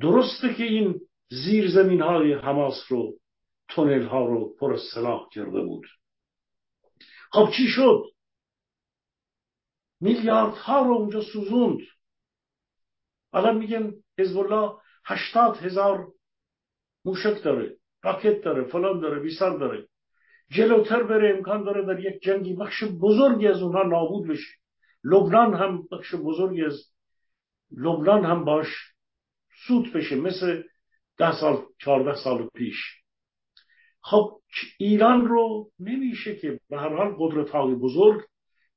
درسته که این زیرزمین های حماس رو تونل ها رو پر سلاح کرده بود. خب چی شد؟ میلیاردها رو اونجا سوزوند. الان میگن حزب الله 80,000 موشک داره، راکت داره، فلان داره، بیسار داره. جلوتر بره امکان داره در یک جنگی بخش بزرگی از اونها نابود بشه. لبنان هم باش سود بشه مثل 10 سال 14 سال پیش. خب ایران رو نمیشه که به هر حال قدرت‌های بزرگ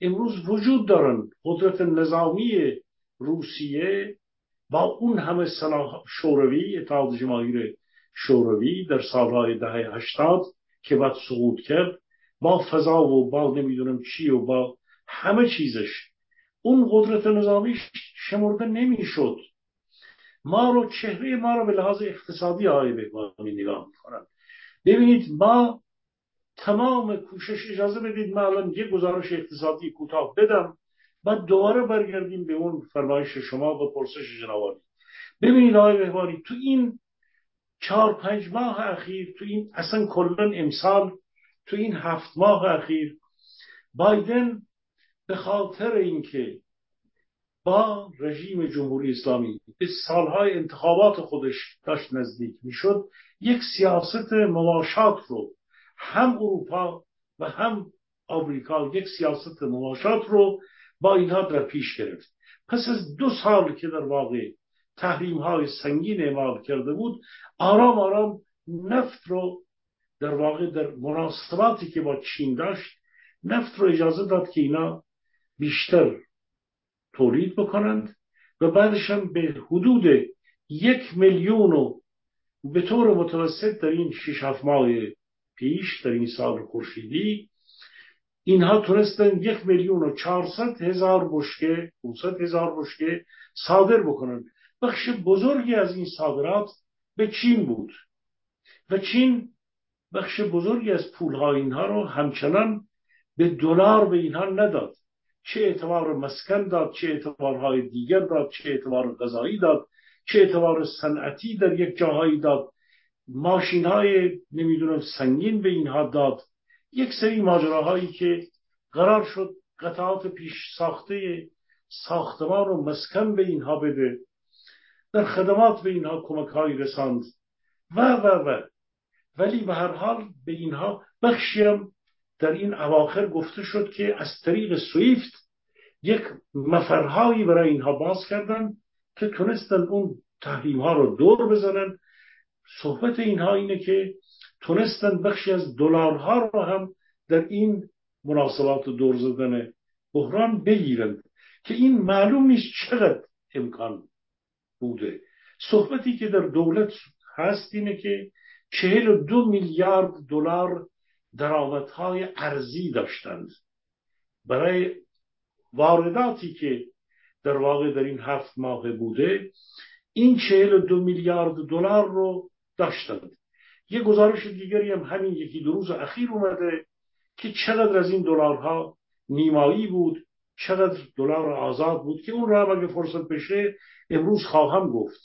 امروز وجود دارن. قدرت نظامی روسیه با اون همه سلاح شوروی، اتحاد جماهیر شوروی در سالهای دهه 80 که بعد سقوط کرد، با فضا و با نمیدونم چی و با همه چیزش، اون قدرت نظامی شمرده نمیشد. ما رو به لحاظ اقتصادی های بهبانی نگاه میکنن. ببینید ما تمام کوشش، اجازه بدید من الان یه گزارش اقتصادی کوتاه بدم، بعد دوباره برگردیم به اون فرمایش شما و پرسش جنابالی. ببینید آقای بهبانی، تو این 4-5 ماه اخیر، تو این اصلا کلن امسال، تو این 7 ماه اخیر، بایدن به خاطر اینکه با رژیم جمهوری اسلامی به سالهای انتخابات خودش داشت نزدیک میشد، یک سیاست مماشات رو، هم اروپا و هم آمریکا یک سیاست مماشات رو با اینها در پیش گرفت. پس از 2 سال که در واقع تحریم‌های سنگین اعمال کرده بود، آرام آرام نفت رو در واقع در مناسباتی که با چین داشت، نفت رو اجازه داد که اینا بیشتر تولید بکنند و بعدش هم به حدود 1 میلیون و به طور متوسط در این 6-7 ماه پیش، در این سال خورشیدی، اینها تونستن 1,400,000 بشکه 500,000 بشکه صادر بکنند. بخش بزرگی از این صادرات به چین بود و چین بخش بزرگی از پولها اینها رو همچنان به دلار به اینها نداد. چه اعتبار مسکن داد، چه اعتبارهای دیگر داد، چه اعتبار غذایی داد، چه اعتبار صنعتی در یک جاهایی داد، ماشینهای نمیدونم سنگین به اینها داد، یک سری ماجراهایی که قرار شد قطعات پیش ساخته ساختمان و مسکن به اینها بده، در خدمات به اینها کمک‌های رساند و ولی به هر حال به اینها بخشی هم در این اواخر گفته شد که از طریق سویفت یک مفرهایی برای اینها باز کردن که تونستن اون تحریم‌ها رو دور بزنن. صحبت اینها اینه که تونستن بخشی از دلارها رو هم در این مناسبات دور زدن بحران بگیرند که این معلوم نیست چقدر امکان بوده. صحبتی که در دولت هست اینه که 42 میلیارد دلار درآمدهای ارزی داشتند برای وارداتی که در واقع در این 7 ماه بوده. این 42 میلیارد دلار رو داشتند. یه گزارش دیگری هم همین 1-2 روز اخیر اومده که چقدر از این دلارها نیمایی بود، چقدر دلار آزاد بود، که اون را هم اگه فرصت بشه امروز خواهم گفت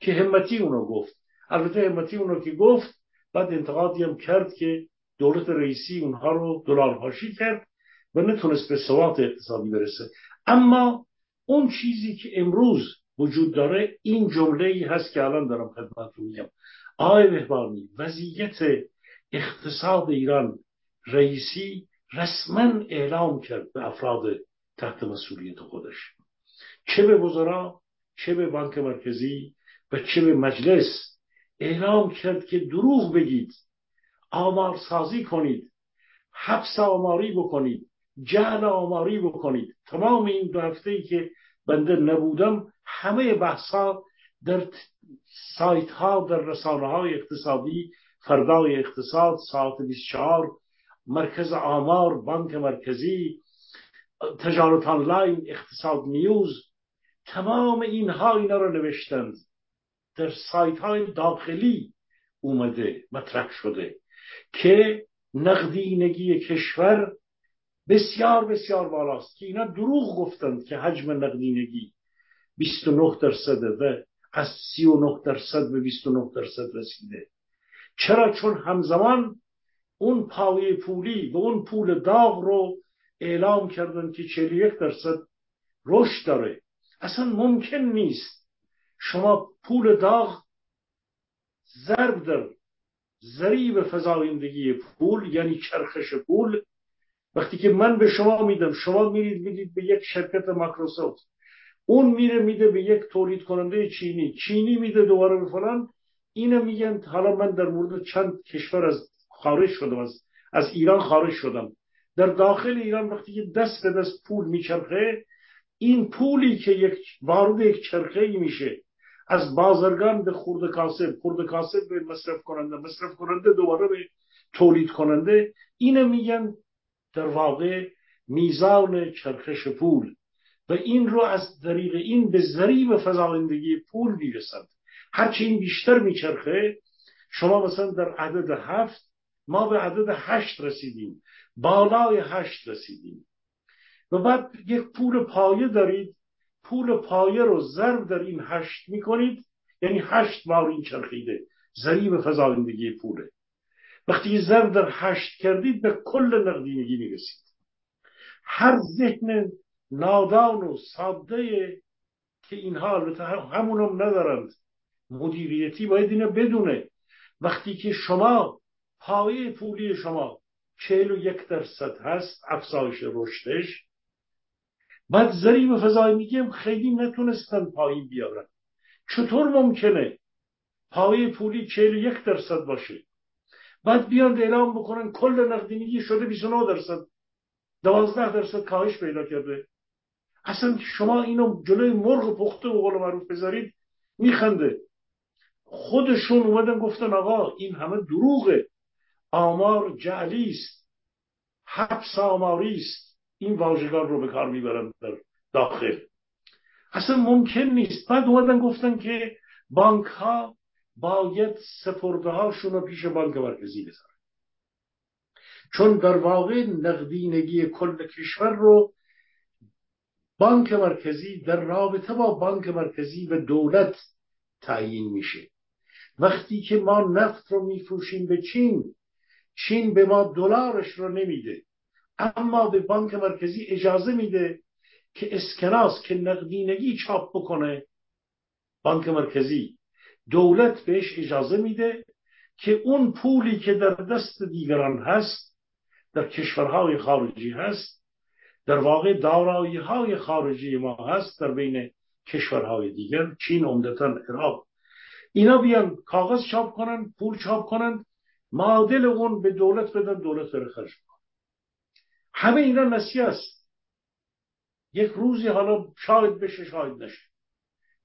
که همتی اونو گفت. البته همتی اونو که گفت بعد انتقادی هم کرد که دولت رئیسی اونها رو دلارهاشی کرد و نتونست به ثبات اقتصادی برسه. اما اون چیزی که امروز وجود داره این جمله‌ای هست که الان دارم خدمتتون میگم. آقای بهبانی، وضعیت اقتصاد ایران رئیسی رسما اعلام کرد به افراد تحت مسئولیت خودش، چه به وزرا، چه به بانک مرکزی و چه به مجلس، اعلام کرد که دروغ بگید، آمارسازی کنید، حبس آماری بکنید، جعل آماری بکنید. تمام این 2 هفته‌ای که بنده نبودم همه بحثا در سایت ها، در رسانه های اقتصادی، فردای اقتصاد، ساعت 24، مرکز آمار، بانک مرکزی، تجارت آنلاین، اقتصاد نیوز، تمام اینها اینا رو نوشتند. در سایت های داخلی اومده مطرح شده که نقدینگی کشور بسیار بسیار بالاست، که اینا دروغ گفتند که حجم نقدینگی 29% و از 39% به 29% رسیده. چرا؟ چون همزمان اون پایه پولی و اون پول داغ رو اعلام کردن که 41% رشد داره. اصلا ممکن نیست شما پول داغ ضرب در ضریب فزایندگی پول، یعنی چرخش پول. وقتی که من به شما میدم، شما میرید به یک شرکت مایکروسافت، اون میره میده به یک تولید کننده چینی، چینی میده دوباره به فلان. اینا میگن حالا من در مورد چند کشور از خارج شدم، از ایران خارج شدم. در داخل ایران وقتی که دست به دست پول میچرخه، این پولی که یک وارد یک چرخه‌ای میشه، از بازرگان به خرده کاسب، خرده کاسب به مصرف کننده، مصرف کننده دوباره به تولید کننده. اینا میگن در واقع میزان چرخش پول، و این رو از طریق این به ضریب فزایندگی پول میرسند. هرچی این بیشتر میچرخه، شما مثلا در عدد 7 ما به عدد 8 رسیدیم، بالای 8 رسیدیم، و بعد یک پول پایه دارید، پول پایه رو ضرب در این 8 میکنید، یعنی 8 بار این چرخیده، ضریب فزایندگی پوله. وقتی ضرب در 8 کردید به کل نقدینگی میرسید. هر ذهن نادان و ساده که اینها همونم ندارند، مدیریتی باید اینو بدونه. وقتی که شما پایه پولی شما 41% هست، افزایش رشدش، بعد ضریب فزایندگی هم خیلی نتونستن پایین بیارن. چطور ممکنه پایه پولی 41% باشه، بعد بیان اعلام بکنن کل نقدینگی شده 29%، 12% کاهش پیدا کرده؟ اصلا شما اینو جلوی مرغ پخته به قول معروف بذارید میخنده. خودشون اومدن گفتن آقا این همه دروغه، آمار جعلی است، حبس آماری است. این واژگان رو به کار میبرن در داخل، اصلا ممکن نیست. بعد اومدن گفتن که بانک ها باید سپرده هاشون رو پیش بانک مرکزی بذارن، چون در واقع نقدینگی کل کشور رو بانک مرکزی در رابطه با بانک مرکزی و دولت تعیین میشه. وقتی که ما نفت رو میفروشیم به چین، چین به ما دلارش رو نمیده، اما به بانک مرکزی اجازه میده که اسکناس، که نقدینگی چاپ بکنه. بانک مرکزی، دولت بهش اجازه میده که اون پولی که در دست دیگران هست، در کشورهای خارجی هست، در واقع دارایی‌های خارجی ما هست در بین کشورهای دیگر، چین عمدتاً، عراق، اینا بیان کاغذ چاپ کنن، پول چاپ کنن، معادل اون به دولت بدن، دولت بره خرج کنه. همه اینا نسیه است. یک روزی حالا شاید بشه شاید نشه،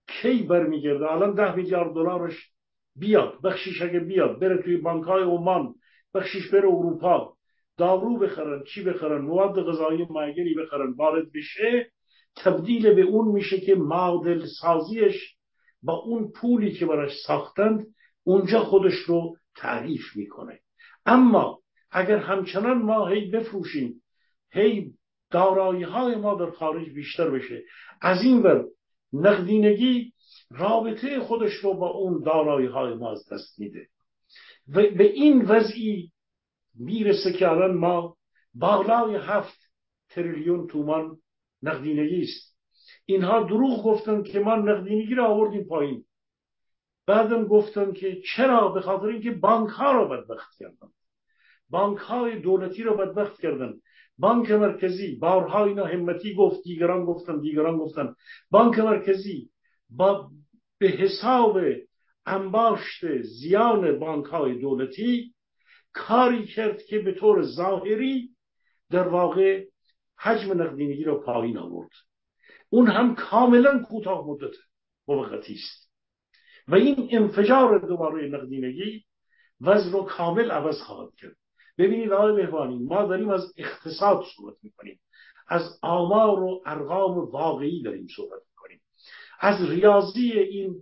کی برمیگرده؟ الان 10 میلیارد دلارش بیاد، بخشیش اگه بیاد بره توی بانک‌های عمان، بخشیش بره اروپا، دارو بخرن، چی بخرن، مواد غذایی معینی بخرن، وارد بشه، تبدیل به اون میشه که معادل سازیش با اون پولی که براش ساختند اونجا خودش رو تعریف میکنه. اما اگر همچنان ما هی بفروشیم، هی دارایی های ما در خارج بیشتر بشه، از این ور نقدینگی رابطه خودش رو با اون دارایی های ما از دست میده، و به این وضعی میرسه که الان ما بالای 7 تریلیون تومان نقدینگی است. اینها دروغ گفتن که ما نقدینگی رو آوردیم پایین، بعدم گفتن که چرا؟ به خاطر اینکه بانک ها رو بدبخت کردن، بانک های دولتی رو بدبخت کردن. بانک مرکزی بارها اینا همتی گفت، دیگران گفتن بانک مرکزی به حساب انباشت زیان بانک های دولتی کاری کرد که به طور ظاهری در واقع حجم نقدینگی رو پایین آورد. اون هم کاملا کوتاه مدت موقتی است، و این انفجار دوباره نقدینگی وضع رو کامل عوض خواهد کرد. ببینید آقای مهربانی، ما داریم از اقتصاد صحبت میکنیم، از آمار و ارقام واقعی داریم صحبت میکنیم، از ریاضی این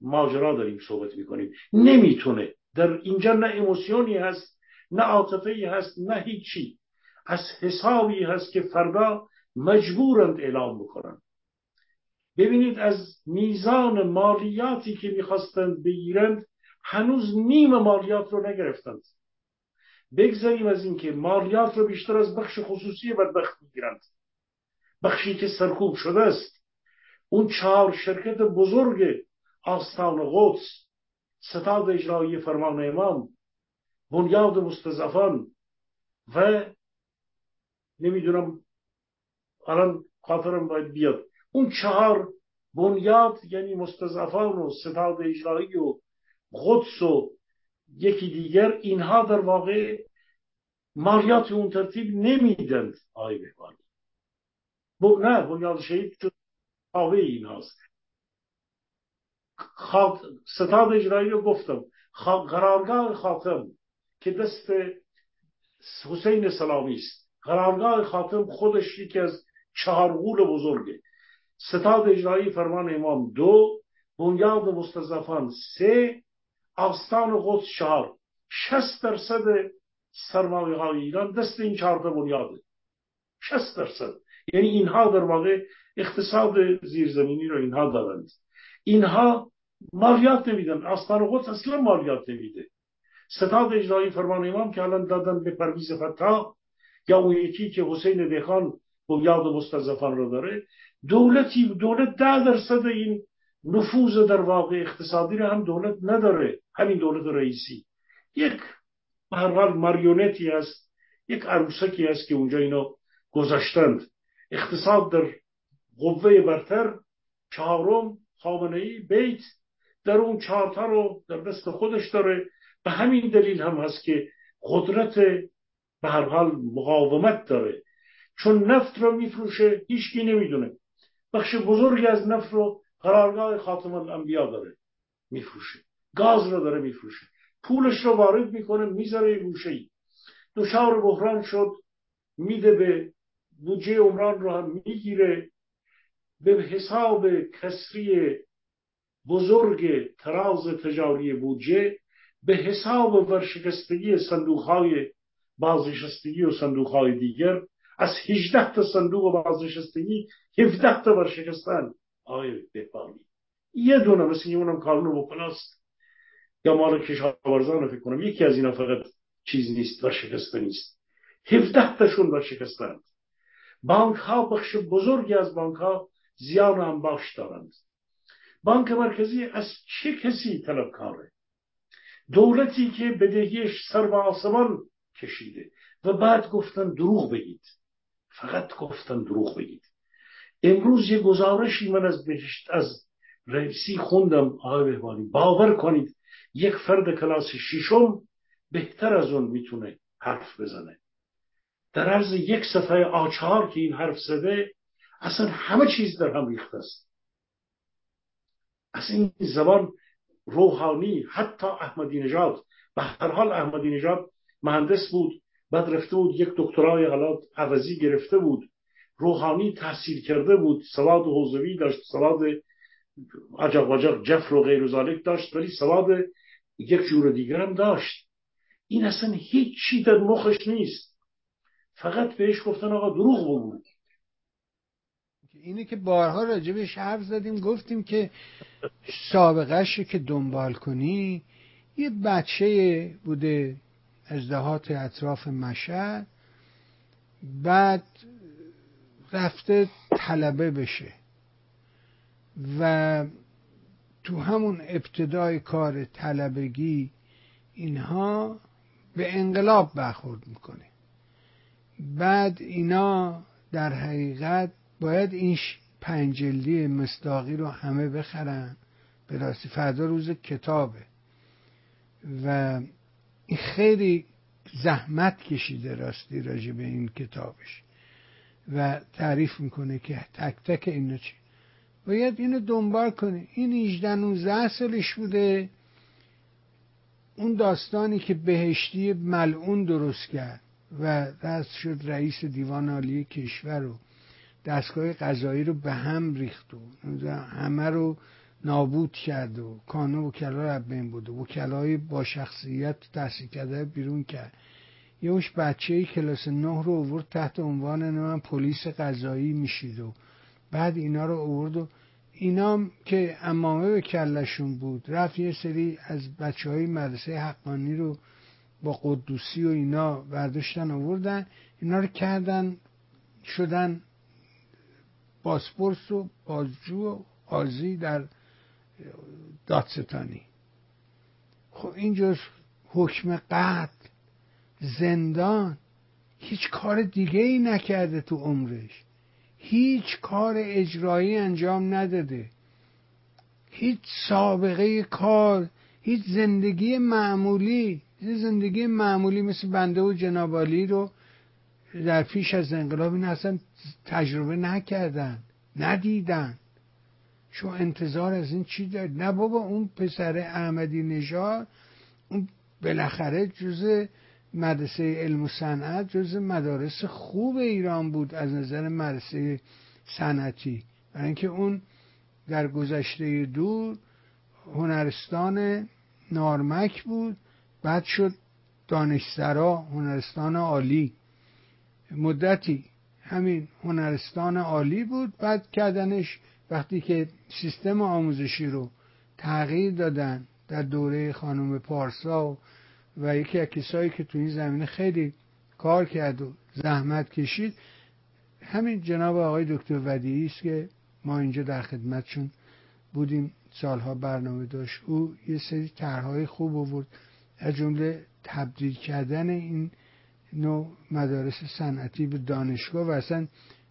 ماجرا داریم صحبت میکنیم. نمیتونه در اینجا نه ایموشنی هست، نه عاطفه‌ای هست، نه هیچی، از حسابی هست که فردا مجبورند اعلام بکنند. ببینید از میزان مالیاتی که میخواستند بگیرند هنوز نیم مالیات رو نگرفتند. بگذاریم از اینکه مالیات رو بیشتر از بخش خصوصی بدبخت میگیرند، بخشی که سرکوب شده است. اون 4 شرکت بزرگ آستان قدس، ستاد اجرایی فرمان امام، بنیاد مستضعفان و نمیدونم الان خاطرم باید بیاد. اون 4 بنیاد یعنی مستضعفان و ستاد اجرایی و قدس و یکی دیگر، اینها در واقع مالیات اون ترتیب نمیدند. آقای بهبانی نه بنیاد شهید چون آوه این هاست. ستاد اجرایی رو گفتم، قرارگاه خاتم که دست حسین سلامی است، قرارگاه خاتم خودش یکی از 4 غول بزرگه. ستاد اجرایی فرمان امام 2، بنیاد مستضعفان 3، آستان قدس 4. 60% سرمایه های ایران دست این 4 بنیاده. 60%. یعنی اینها در واقع اقتصاد زیرزمینی رو اینها دارند. اینها مالیات نمیدن. آستان قدس اصلا مالیات نمیده. ستاد اجرایی فرمان امام که الان دادن به پرویز فتاح، یا اون یکی که حسین دهخان بنیاد مستضعفان رو داره، دولت 10% این نفوذ در واقع اقتصادی رو هم دولت نداره. همین دولت رئیسی یک برقرار ماریونتی است، یک عروسکی است که اونجا اینو گذاشتند. اقتصاد در قوه برتر، 4 خامنه‌ای بیت در اون 4 رو در دست خودش داره. به همین دلیل هم هست که قدرت به هر حال مقاومت داره، چون نفت رو میفروشه هیچکی نمیدونه. بخش بزرگی از نفت رو قرارگاه خاتم الانبیا داره میفروشه، گاز رو داره میفروشه، پولش رو وارد میکنه میذاره گوشه‌ای. دچار بحران شد میده به بودجه عمران رو هم میگیره. به حساب کسری بزرگ تراز تجاری بودجه، به حساب ورشکستگی صندوقهای بازنشستگی و صندوقهای دیگر، از 18 تا صندوق بازنشستگی 17 تا ورشکستن. آقای بهبانی یه دونه مثل اونم کارنو بکناست یا مال کشاورزان فکر کنم یکی از اینا فقط چیز نیست، ورشکسته نیست. 17 تاشون ورشکستند. بانک ها، بخش بزرگی از بانک ها زیان انباش دارند. بانک مرکزی از چه کسی طلبکاره؟ دولتی که بدهیش سر به آسمان کشیده و بعد گفتن دروغ بگید، فقط گفتن دروغ بگید. امروز یه گزارشی من از رئیسی خوندم. آقای بهبانی باور کنید یک فرد کلاس 6 بهتر از اون میتونه حرف بزنه. در عرض یک صفحه آچار که این حرف زده، اصلا همه چیز در هم ریخته است. از این زبان روحانی، حتی احمدی نژاد. به هر حال احمدی نژاد مهندس بود، بعد رفته بود یک دکترای حالات عوضی گرفته بود. روحانی تحصیل کرده بود، سواد حوزوی داشت، سواد عجب عجب جفر و غیر ذالک داشت، ولی سواد یک جور دیگر هم داشت. این اصلا هیچ چی در مخش نیست، فقط بهش گفتن آقا دروغ بگو. اینه که بارها راجبش حرف زدیم، گفتیم که سابقه‌اش که دنبال کنی، یه بچه بوده از دهات اطراف مشهد، بعد رفته طلبه بشه و تو همون ابتدای کار طلبگی اینها به انقلاب برخورد میکنه. بعد اینا در حقیقت باید این 5 جلدی مصداقی رو همه بخرن. به راستی فردا روز کتابه و این خیلی زحمت کشیده راستی راجع به این کتابش و تعریف میکنه که تک تک اینا چی باید اینو دنبال کنه. این 18-19 سالش بوده، اون داستانی که بهشتی ملعون درست کرد و دست شد رئیس دیوان عالی کشور و دستگاه قضایی رو به هم ریخت و همه رو نابود کرد و کانون وکلا رو بین بود و وکلای با شخصیت تحصیل کرده بیرون کرد. یه اوش بچه‌ای کلاس 9 رو آورد تحت عنوان من پلیس قضایی میشید و بعد اینا رو آورد و اینام که عمامه به کلشون بود رفت یه سری از بچهای مدرسه حقانی رو با قدوسی و اینا برداشتن آوردن، اینا رو کردن شدن پاسپورت و بازجو و قاضی در دادستانی. خب اینجور حکم قتل، زندان، هیچ کار دیگه ای نکرده تو عمرش، هیچ کار اجرایی انجام نداده، هیچ سابقه کار، هیچ زندگی معمولی، زندگی معمولی مثل بنده و جنابالی رو در پیش از انقلاب این اصلا تجربه نکردن، ندیدن. شما انتظار از این چی دارید؟ نه بابا، اون پسر احمدی نژاد اون بالاخره جزء مدرسه علم و صنعت، جزء مدارس خوب ایران بود از نظر مدرسه صنعتی، برای اینکه اون در گذشته دور هنرستان نارمک بود، بعد شد دانشسرا هنرستان عالی، مدتی همین هنرستان عالی بود، بعد کردنش وقتی که سیستم آموزشی رو تغییر دادن در دوره خانم پارسا و یکی از کسایی که تو این زمینه خیلی کار کرد و زحمت کشید همین جناب آقای دکتر ودیعی است که ما اینجا در خدمتشون بودیم، سالها برنامه داشت. او یه سری طرح‌های خوب آورد، از جمله تبدیل کردن این نوع مدارس صنعتی به دانشگاه و اصلا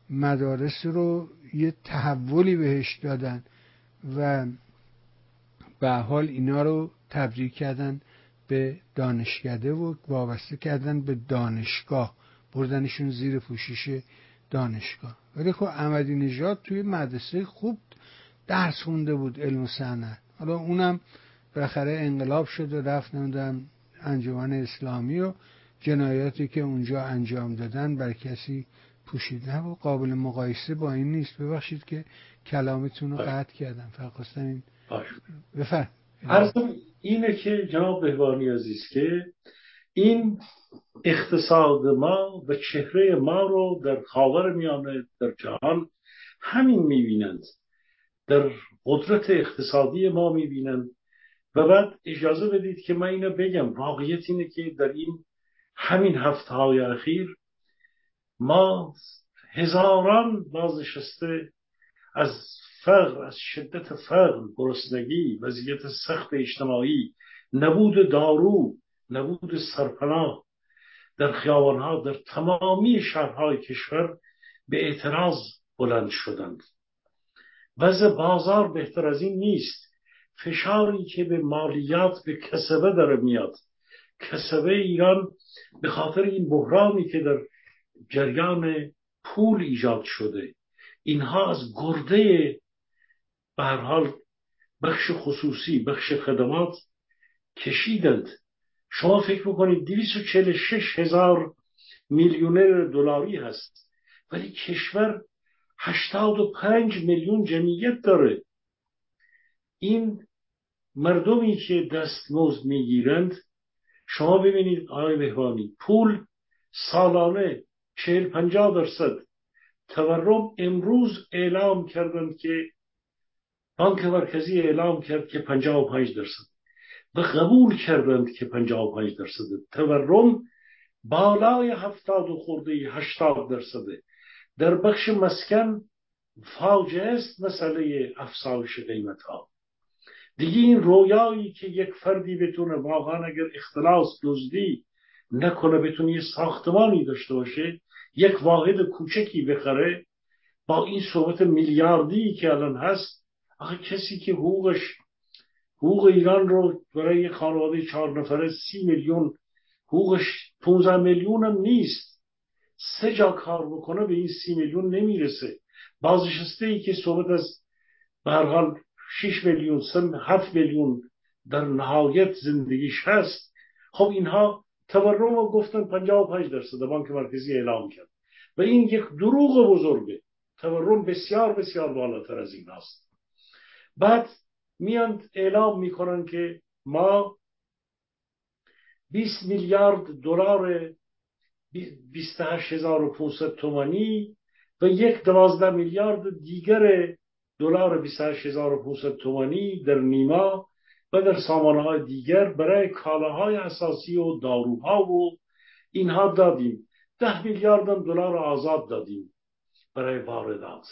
مدارس رو یه تحولی بهش دادن و به حال اینا رو تبدیل کردن به دانشکده و وابسته کردن به دانشگاه، بردنشون زیر پوشش دانشگاه. ولی خب احمدی نژاد توی مدرسه خوب درس خونده بود علم و صنعت، حالا اونم بالاخره انقلاب شد و رفت نمیدونم انجمن اسلامی و جنایاتی که اونجا انجام دادن بر کسی پوشید نه و قابل مقایسه با این نیست. ببخشید که کلامتون رو قطع کردم، فقط خواستم این بفرم عرضم اینه که جناب بهبانی عزیز که این اقتصاد ما و چهره ما رو در خاورمیانه در جهان همین میبینند، در قدرت اقتصادی ما میبینند. و بعد اجازه بدید که من اینو بگم، واقعیت اینه که در این همین هفته‌های اخیر ما هزاران بازنشسته از فقر، از شدت فقر، گرسنگی، وضعیت سخت اجتماعی، نبود دارو، نبود سرپناه در خیابانها در تمامی شهرهای کشور به اعتراض بلند شدند. وضع بازار بهتر از این نیست. فشاری که به مالیات، به کسبه داره میاد، کسبه ایران به خاطر این بحرانی که در جریان پول ایجاد شده، اینها از گرده به هر حال بخش خصوصی، بخش خدمات کشیدند. شما فکر بکنید 246,000 میلیونر دلاری هست ولی کشور 85 میلیون جمعیت داره. این مردمی که دستمزد میگیرند، شما ببینید آقای بهبانی، پول سالانه 40-50% تورم. امروز اعلام کردند که بانک مرکزی اعلام کرد که 55% و قبول کردند که 55% تورم بالای 70 و خورده 80%. در بخش مسکن فاجعه است مسئله افزایش قیمت ها. دیگه این رویایی که یک فردی بتونه واقعا اگر اختلاس دزدی نکنه بتونه یه ساختمانی داشته باشه، یک واحد کوچکی بخره با این صحبت میلیاردی که الان هست، آخه کسی که حقوق ایران رو برای یه خانواده 4 نفره 30 میلیون، حقوقش 15 میلیون هم نیست، 3 جا کار بکنه به این 30 میلیون نمیرسه. بازنشسته ای که صحبت از به هر حال 6 میلیون 7 میلیون در نهایت زندگیش هست. خب اینها تورم رو گفتن 55% بانک مرکزی اعلام کرد و این یک دروغ بزرگه. تورم بسیار بسیار بالاتر از این هست. بعد میان اعلام میکنن که ما 20 میلیارد دلار 28500 تومانی و 12 میلیارد دیگر دلار 28500 تومانی در نیما و در سامانه‌های دیگر برای کالاهای اساسی و داروها و اینها دادیم. 10 میلیارد دلار آزاد دادیم برای واردات.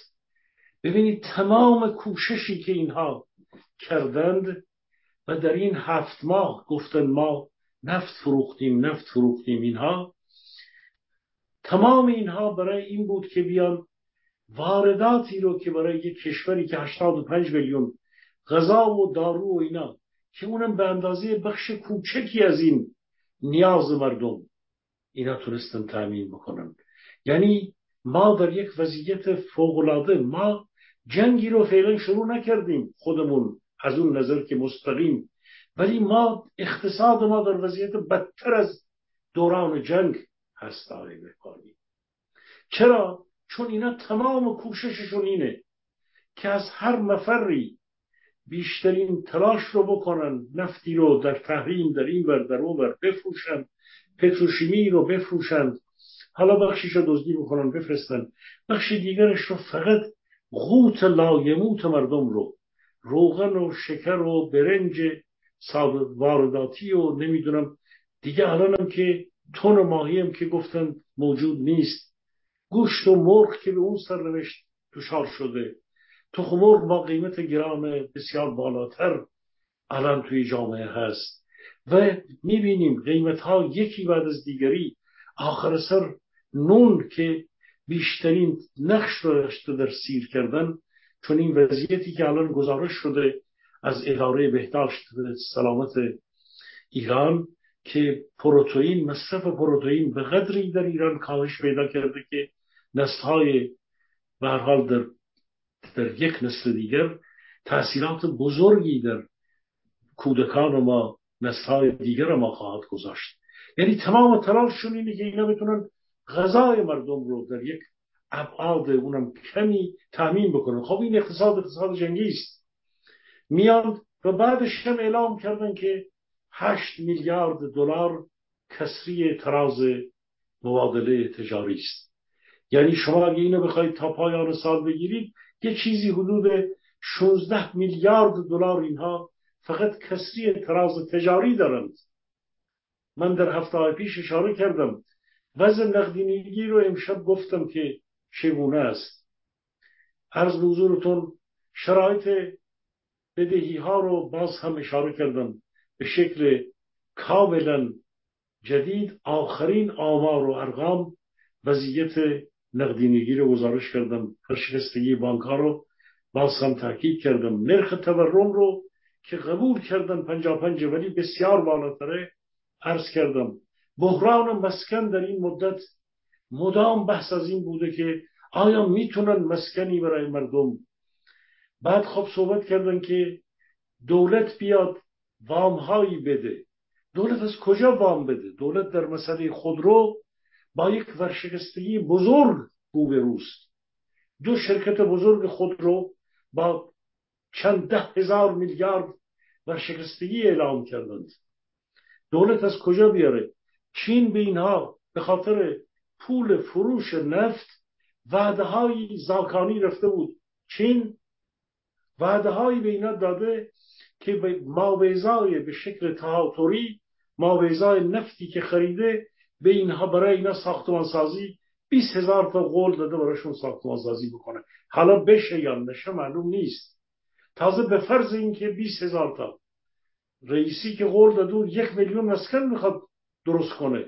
ببینید تمام کوششی که اینها کردند و در این 7 ماه گفتن ما نفت فروختیم، اینها تمام اینها برای این بود که بیان وارداتی رو که برای یک کشوری که 85 میلیون غذا و دارو و اینا که اونم به اندازه بخش کوچکی از این نیاز مردم اینا تونستن تامین بکنن. یعنی ما در یک وضعیت فوق‌العاده، ما جنگی رو فعلا شروع نکردیم خودمون از اون نظر که مستقیم، ولی ما اقتصاد ما در وضعیت بدتر از دوران جنگ هست. چرا؟ چون اینا تمام کوشششون اینه که از هر مفری بیشترین تلاش رو بکنن، نفتی رو در تحریم در این ور در اون ور بفروشن، پتروشیمی رو بفروشن، حالا بخشیش رو دزدی بکنن بفرستن، بخش دیگرش رو فقط قوت لایموت مردم رو، روغن و شکر و برنج وارداتی و نمیدونم دیگه الانم که تن ماهیم که گفتن موجود نیست، گوشت و مرغ که به اون سرنوشت دچار شده، تخم مرغ با قیمت گران بسیار بالاتر الان توی جامعه هست و میبینیم قیمت ها یکی بعد از دیگری. آخر سر نون که بیشترین نقش رو داشته در سیر کردن، چون این وضعیتی که الان گزارش شده از اداره بهداشت سلامت ایران که پروتئین، مصرف پروتئین به قدری در ایران کاهش پیدا کرده که نسل‌های به هر حال در یک نسل دیگر تأثیرات بزرگی در کودکان ما، نسل‌های دیگر ما خواهد گذاشت. یعنی تمام تلاششون اینه که اینا بتونن غذای مردم رو در یک ابعاد اونم کمی تامین بکنن. خب این اقتصاد جنگی است. میان و بعدش هم اعلام کردن که 8 میلیارد دلار کسری تراز مبادله تجاری است. یعنی شما اگه اینو بخواید تا پایان سال بگیرید یه چیزی حدود 16 میلیارد دلار اینها فقط کسری تراز تجاری دارند. من در هفته پیش اشاره کردم وزن نقدینگی رو امشب گفتم که چگونه است. عرض به حضورتون شرایط بدهی ها رو باز هم اشاره کردم به شکل کاملا جدید. آخرین آمار و ارقام وضعیت نقدینگی رو گزارش کردم، ورشکستگی بانک‌ها رو باز هم تاکید کردم، نرخ تورم رو که قبول کردن 55 ولی بسیار بالاتره عرض کردم. بحران مسکن در این مدت مدام بحث از این بوده که آیا میتونن مسکنی برای مردم، بعد خب صحبت کردن که دولت بیاد وام هایی بده. دولت از کجا وام بده؟ دولت در مسئله خودرو با یک ورشکستگی بزرگ روبروست. 2 شرکت بزرگ خودرو با چند 10,000 میلیارد ورشکستگی اعلام کردند. دولت از کجا بیاره؟ چین به اینها به خاطر پول فروش نفت وعده های زاکانی رفته بود. چین وعده هایی به اینا داده که به مابعضای به شکل تهاتری مابعضای نفتی که خریده به اینها، برای اینا ساختمانسازی 20,000 تا قول داده براشون ساختمانسازی بکنه. حالا بشه یا نشه معلوم نیست. تازه به فرض این که 20,000 تا رئیسی که قول داده 1 میلیون مسکن میخواد درست کنه،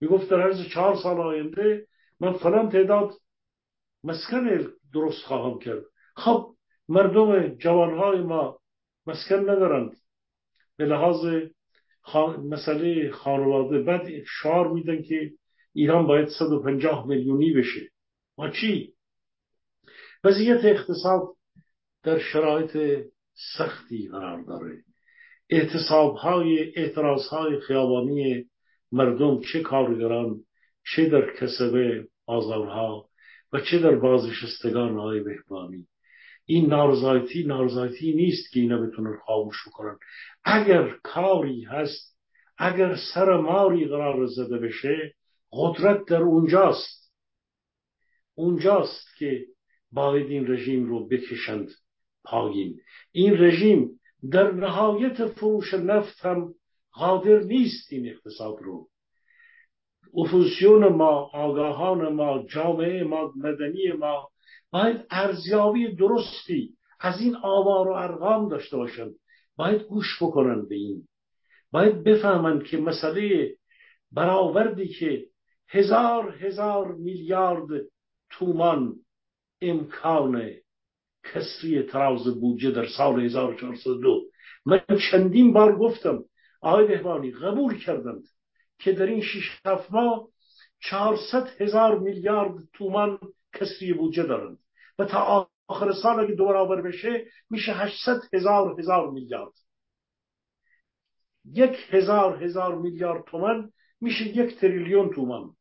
میگفت در عرض 4 سال آینده من فلان تعداد مسکن درست خواهم کرد. خب مردم جوانهای ما مسکن ندارند به لحاظ مسئله خانواده. بعد شعار میدن که ایران باید 150 میلیونی بشه. ما چی؟ وضعیت اقتصاد در شرایط سختی قرار داره. اعتراضهای خیابانی مردم، چه کارگران، چه در کسبه آزارها و چه در بازنشستگانهای بهبانی. این نارضایتی نیست که اینا بتونن خاموش بکنن. اگر کاری هست، اگر سر ماری قرار زده بشه، قدرت در اونجاست که باید این رژیم رو بکشند پایین. این رژیم در نهایت فروش نفت هم قادر نیست این اقتصاد رو. اپوزیسیون ما، آگاهان ما، جامعه ما، مدنی ما باید ارزیابی درستی از این آمار و ارقام داشته باشند. باید گوش بکنند به این. باید بفهمند که مسئله برآوردی که 1000 میلیارد تومان امکان کسری تراز بودجه در سال 1402. من چندین بار گفتم آقای بهبانی قبول کردند که در این 6-7 ماه 400,000 میلیارد تومان کسری بودجه دارند و تا آخر سال اگه دو برابر بشه میشه 800,000 میلیارد. 1,000 میلیارد تومان میشه 1 تریلیون تومان.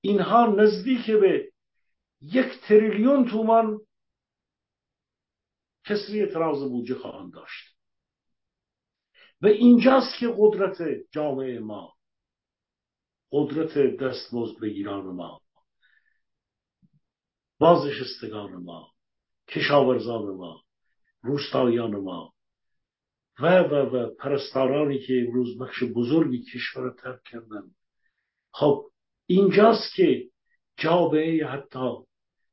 اینها نزدیک به 1 تریلیون تومان کسری تراز بودجه خواهند داشت و اینجاست که قدرت جامعه ما، قدرت دستمزد بگیران ما، بازنشستگان ما، کشاورزان ما، روستاییان ما و پرستارانی که امروز بخش بزرگی کشور را ترک کردند. خب اینجاست که جامعه حتی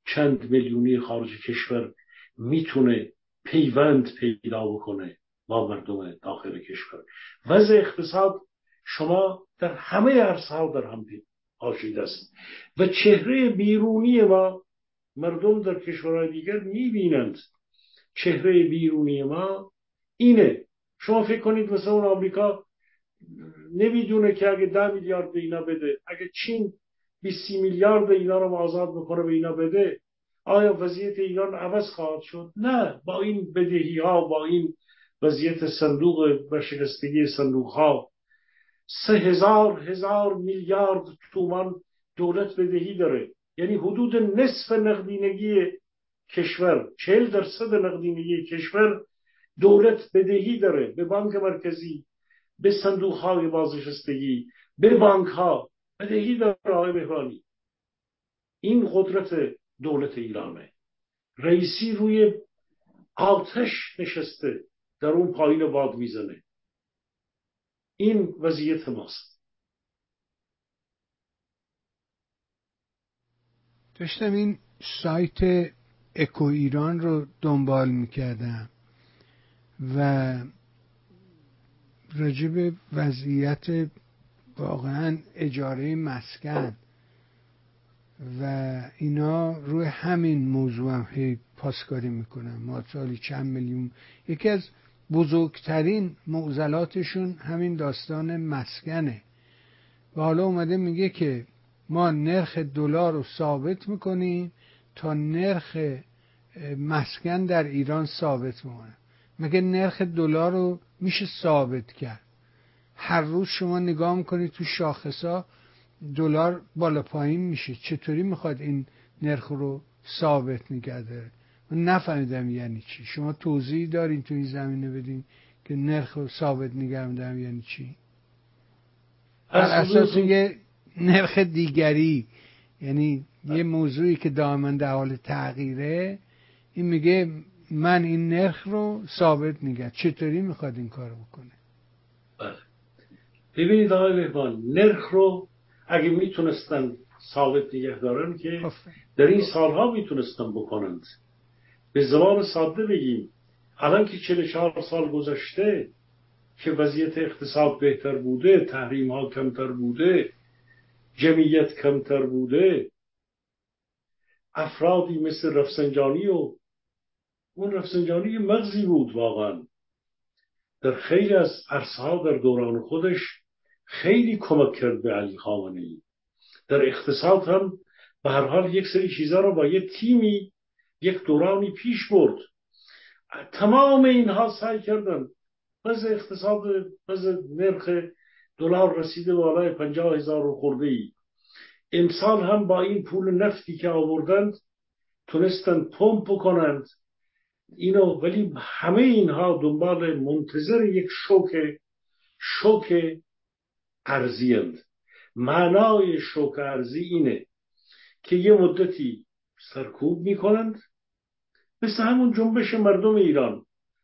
چند میلیونی خارج کشور میتونه پیوند پیدا بکنه با مردم داخل کشور. وضع اقتصاد شما در همه عرصه‌ها در هم آشیده است و چهره بیرونی ما مردم در کشورهای دیگر میبینند. چهره بیرونی ما اینه. شما فکر کنید مثلا آمریکا نمیدونه که اگه 10 میلیارد به اینا بده، اگه چین 20 میلیارد اینا رو آزاد میکنه به اینا بده، آیا وضعیت ایران عوض خواهد شد؟ نه. با این بدهی ها، با این وضعیت صندوق و شکستگی صندوق ها، 3,000 میلیارد تومان دولت بدهی داره، یعنی حدود نصف نقدینگی کشور، 40% نقدینگی کشور دولت بدهی داره به بانک مرکزی، به صندوق های بازنشستگی، به بانک ها بدهی داره. آقای بهبانی این قدرت دولت ایرانه. رئیسی روی آتش نشسته در اون پایین باد میزنه. این وضعیت ماست. داشتم این سایت اکو ایران رو دنبال میکردم و راجب وضعیت واقعا اجاره مسکن و اینا روی همین موضوع هم هی پاسکاری میکنن. ماهی چند میلیون، یکی از بزرگترین معضلاتشون همین داستان مسکنه و حالا اومده میگه که ما نرخ دلار رو ثابت میکنیم تا نرخ مسکن در ایران ثابت میمونه. مگه نرخ دلار رو میشه ثابت کرد؟ هر روز شما نگاه میکنید تو شاخصا دلار بالا پایین میشه. چطوری میخواد این نرخ رو ثابت نگه داره؟ من نفهمیدم یعنی چی. شما توضیح دارین تو این زمینه بدین که نرخ رو ثابت نگه میدم یعنی چی؟ اساس یه نرخ دیگری، یعنی یه موضوعی که دائما در حال تغییره، این میگه من این نرخ رو ثابت نگه. چطوری میخواد این کار بکنه؟ ببینید آقای بهبان، نرخ رو اگه میتونستن ثابت نگه دارن که در این سالها میتونستن بکنند. به زبان ساده بگیم الان که 44 سال گذشته که وضعیت اقتصاد بهتر بوده، تحریم ها کمتر بوده، جمعیت کمتر بوده، افرادی مثل رفسنجانی و اون رفسنجانی مغزی بود واقعا در خیلی از عرصه‌ها در دوران خودش خیلی کمک کرد به علی خامنه‌ای. در اقتصاد هم به هر حال یک سری چیزا رو با یه تیمی یک دورانی پیش برد. تمام اینها سعی کردن. باز اقتصاد، باز نرخ دلار رسیده بالای 50,000 خورده ای. امسال هم با این پول نفتی که آوردند تونستن پمپ کنند اینو، ولی همه اینها دنبال منتظر یک شوک ارزی اند. معنای شوک ارزی اینه که یه مدتی سرکوب میکنند، مثل همون جنبش مردم ایران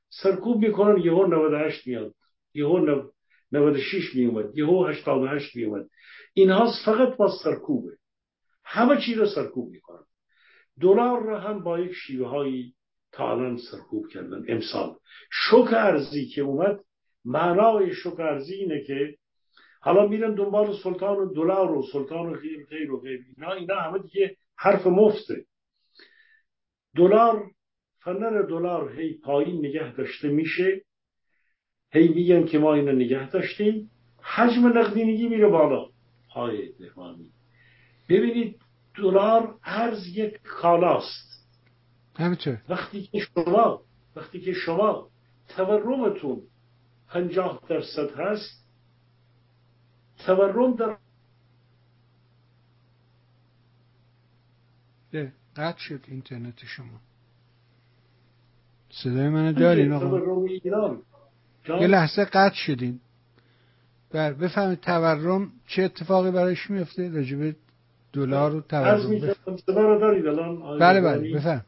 سرکوب میکنند، یهو 98 میاد، یهو 96 میومد، یهو 88 میومد. اینها فقط با سرکوبه، همه چی رو سرکوب میکنند. دلار را هم با یک شیوه هایی تا الان سرکوب کردن. امسال شوک ارزی که اومد، معنای شوک ارزی اینه که حالا میرن دنبال سلطان و دلار و سلطان و غیر و غیر. اینا همه دیگه حرف مفته. دلار، فنر دلار هی پایین نگه داشته میشه، هی میگن که ما اینو نگه داشتیم. حجم نقدینگی میره بالا، پای دهمانی. ببینید دلار ارز یک کالاست. همینطور. وقتی که شما تورمتون 50% هست، تورم در قطع شد اینترنت شما. صدای منو دارین آقا؟ یه لحظه قطع شدین. بفهمید تورم چه اتفاقی برایش میفته راجب دلار و تورم. بله بفهم.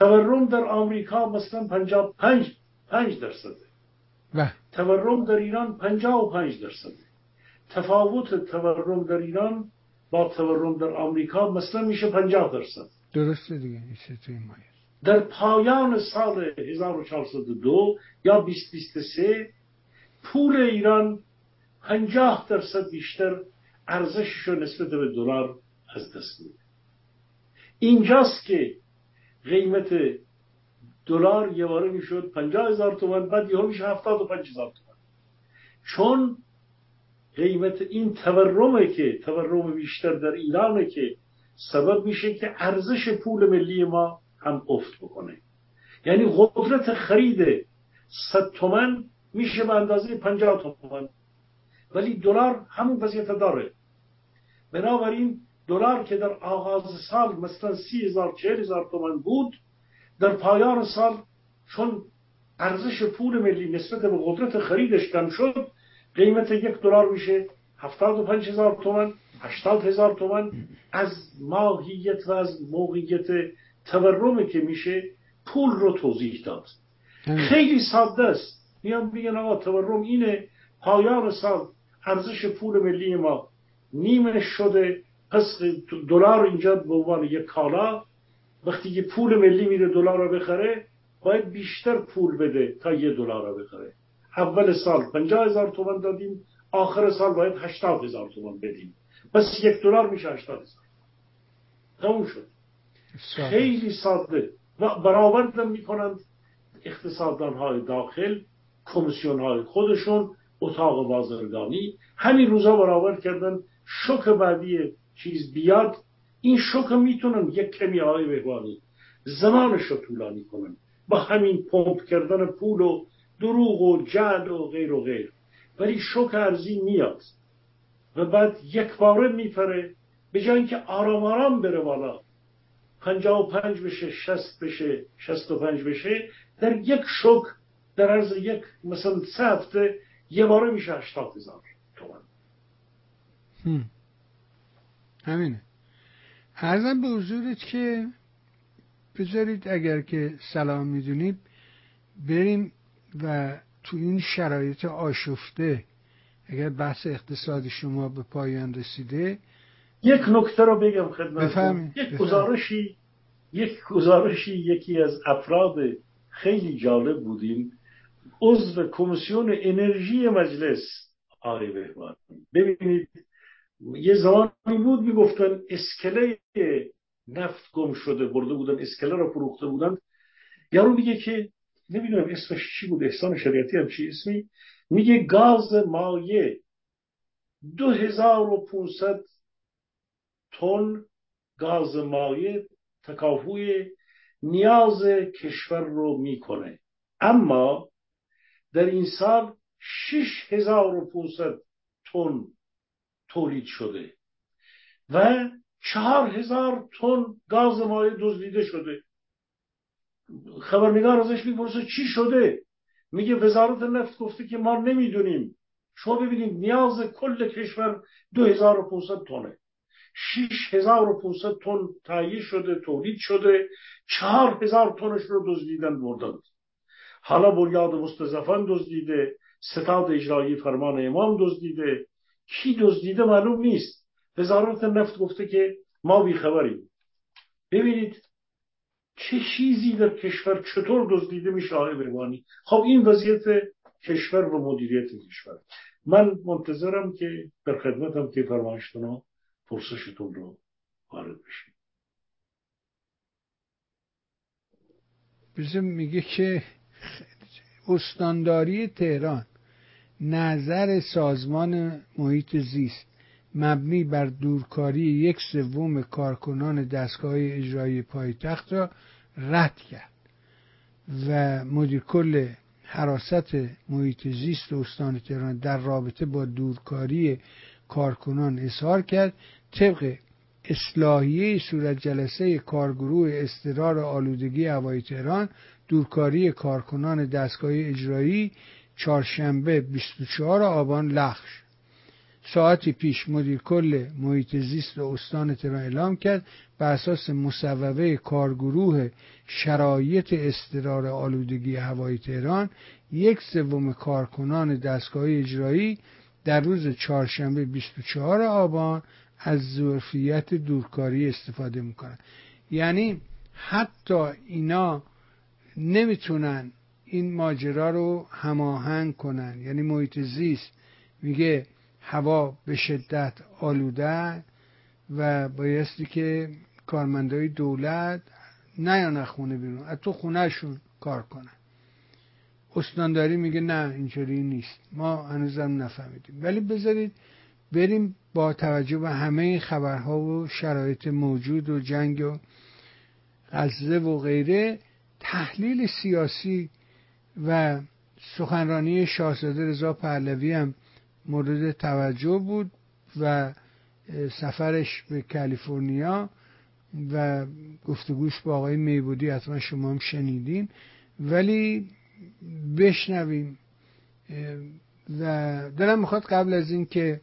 تورم در آمریکا مثلا 55% بله. تورم در ایران 55%. تفاوت تورم در ایران با تورم در آمریکا مثلا میشه 50%. درسته دیگه. در پایان سال 1402 یا 2023 پول ایران 50% بیشتر ارزشش رو نسبت به دلار از دست میده. اینجاست که قیمت دلار یه باره میشد 50,000 تومان، بعد یهو میشه 75,000 تومان. چون قیمت این تورمه که تورم بیشتر در ایرانه که سبب میشه که ارزش پول ملی ما هم افت بکنه. یعنی قدرت خرید 100 تومان میشه به اندازه 50 تومان، ولی دلار همون وضعیت داره. بنابراین دلار که در آغاز سال مثلا 30,000-40,000 تومان بود، در پایان سال چون ارزش پول ملی نسبت به قدرت خریدش کم شد، قیمت یک دلار میشه 75,000 تومان، 80,000 تومان. از ماهیت و از موقعیت تورمی که میشه پول رو توضیح داد. خیلی ساده است. میگن آقا تورم اینه، پایان سال ارزش پول ملی ما نیمه شده، پس دلار اینجا به عنوان یک کالا، وقتی یه پول ملی میره دلار رو بخره باید بیشتر پول بده تا یه دلار رو بخره. اول سال 50,000 تومان دادیم، آخر سال باید 80,000 تومان بدیم، پس یک دلار میشه 80,000. تموم شد. خیلی ساده و برآوردم میکنند اقتصاددان های داخل، کمیسیون های خودشون، اتاق بازرگانی. همین روزا برآورد کردن شوک بعدی چیز بیاد. این شوک میتونن یک کمی های بهوانی زمانش رو طولانی کنن با همین پمپ کردن پول و دروغ و جعل و غیر و غیر، ولی شوک ارزی میاد و بعد یک باره میپره. به جای اینکه آرام آرام بره بالا 55 بشه، 60 بشه، 65 بشه، در یک شوک در عرض یک مثلا 3 هفته یه باره میشه 80,000 تومان. همینه. عرضم به حضورت که بذارید اگر که سلام میدونید بریم و تو این شرایط آشفته، اگر بحث اقتصاد شما به پایان رسیده، یک نکته رو بگم خدمتتون. یک گزارشی یکی از افراد خیلی جالب بودیم، عضو کمیسیون انرژی مجلس آقای بهبانی. ببینید یه زمانی بود میگفتن اسکله نفت گم شده، برده بودن اسکله رو فروخته بودن. یارو میگه که نمیدونم اسمش چی بود، احسان شریعتی هم چی اسمی، میگه گاز مایع 2500 تن گاز مایع تکافوی نیاز کشور رو میکنه، اما در این سال 6500 تن تولید شده و 4000 تن گاز مایع دزدیده شده. خبرنگار ازش میپرسه چی شده؟ میگه وزارت نفت گفته که ما نمیدونیم. شما ببینید نیاز کل کشور 2500 تنه، 6500 تن تهیه شده، تولید شده، 4000 تنش رو دزدیدن بردند. حالا بنیاد مستضعفان دزدیده، ستاد اجرایی فرمان امام دزدیده، کی دزدیده معلوم نیست. وزارت نفت گفته که ما بیخبریم. ببینید چه چیزی در کشور چطور دزدیده میشه آقای بروانی. خب این وضعیت کشور و مدیریت کشور. من منتظرم که در خدمتم که فرمایشتون و پرسشتون رو وارد بشید. بزن میگه که استانداری تهران نظر سازمان محیط زیست مبنی بر دورکاری 1/3 کارکنان دستگاه اجرایی پایتخت را رد کرد و مدیر کل حراست محیط زیست استان تهران در رابطه با دورکاری کارکنان اظهار کرد طبق اصلاحیه صورت جلسه کارگروه اضطرار آلودگی هوای تهران دورکاری کارکنان دستگاه اجرایی چهارشنبه 24 آبان لغو شد. ساعتی پیش مدیر کل محیط زیست استان تهران اعلام کرد بر اساس مصوبه کارگروه شرایط اضطرار آلودگی هوای تهران 1/3 کارکنان دستگاه اجرایی در روز چهارشنبه 24 آبان از ظرفیت دورکاری استفاده میکنن. یعنی حتی اینا نمیتونن این ماجرا رو هماهنگ کنن. یعنی محیط زیست میگه هوا به شدت آلوده و بایستی که کارمندای دولت نیان خونه بیرون، از تو خونهشون کار کنن. استانداری میگه نه اینجوری نیست، ما هنوزم نفهمیدیم. ولی بذارید بریم با توجه به همه خبرها و شرایط موجود و جنگ و غزه و غیره تحلیل سیاسی و سخنرانی شاهزاده رضا پهلوی هم مورد توجه بود و سفرش به کالیفرنیا و گفتگوش با آقای میبودی حتما شما هم شنیدین. ولی بشنویم و دلم میخواد قبل از این که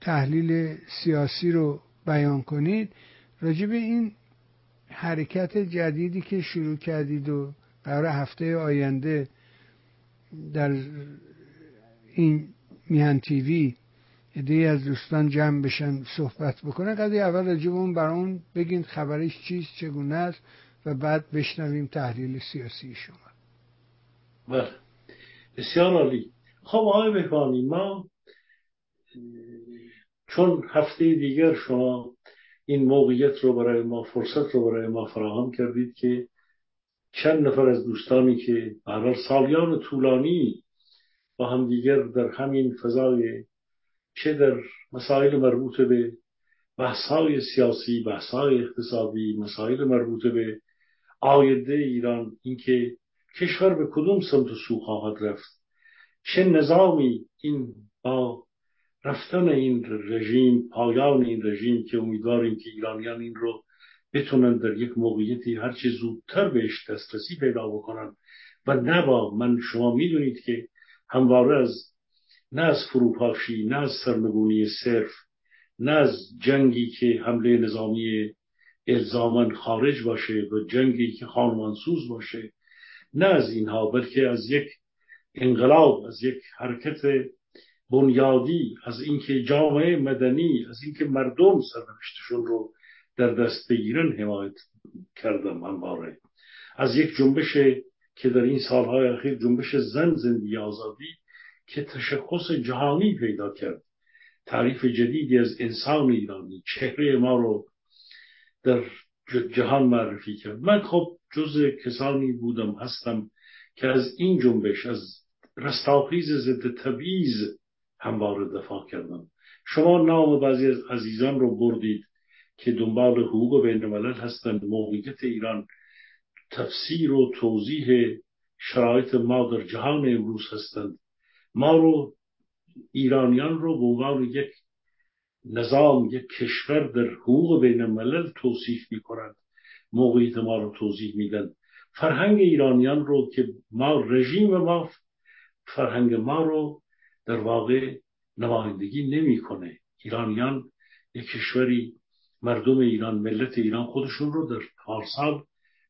تحلیل سیاسی رو بیان کنید راجع به این حرکت جدیدی که شروع کردید و قرار هفته آینده در این میهن تیوی عده‌ای از دوستان جمع بشن صحبت بکنه، قضیه اول راجع به اون برامون بگین خبرش چیست، چگونه است و بعد بشنویم تحلیل سیاسی شما. بله بسیار عالی. خب آقای بهبانی، ما چون هفته دیگر شما این موقعیت رو برای ما، فرصت رو برای ما فراهم کردید که چند نفر از دوستانی که به هر حال سالیان طولانی با هم دیگر در همین فضای چه در مسائل مربوط به بحث‌های سیاسی، بحث‌های اقتصادی، مسائل مربوط به آینده ایران، اینکه کشور به کدوم سمت و سو خواهد رفت، چه نظامی این با رفتن این رژیم، پایان این رژیم که امیدواریم که ایرانیان این رو بتونن در یک موقعیتی هر چه زودتر بهش دسترسی پیدا بکنن و نه با من شما میدونید که همواره نه از فروپاشی، نه از سرنگونی صرف، نه از جنگی که حمله نظامی الزاماً خارج باشه و جنگی که خانمانسوز باشه، نه از اینها، بلکه از یک انقلاب، از یک حرکت بنیادی، از اینکه جامعه مدنی، از اینکه مردم سرنوشتشون رو در دست بگیرن حمایت کردم همواره. از یک جنبش که در این سالهای اخیر جنبش زن زندگی آزادی که تشخص جهانی پیدا کرد، تعریف جدیدی از انسان ایرانی، چهره ما رو در جهان معرفی کرد. من خب جزء کسانی بودم هستم که از این جنبش، از رستاخیز ضد تبعیض همواره دفاع کردم. شما نام بعضی از عزیزان رو بردید که دنبال حقوق بین الملل هستند، موقعیت ایران، تفسیر و توضیح شرایط ما در جهان امروز هستند. ما رو ایرانیان رو به عنوان یک نظام، یک کشور در حقوق بین الملل توصیف می‌کنند، موقعیت ما رو توضیح میدن. فرهنگ ایرانیان رو که ما، رژیم ما فرهنگ ما رو در واقع نمایندگی نمی‌کنه. ایرانیان یک کشوری مردم ایران، ملت ایران خودشون رو در 4 سال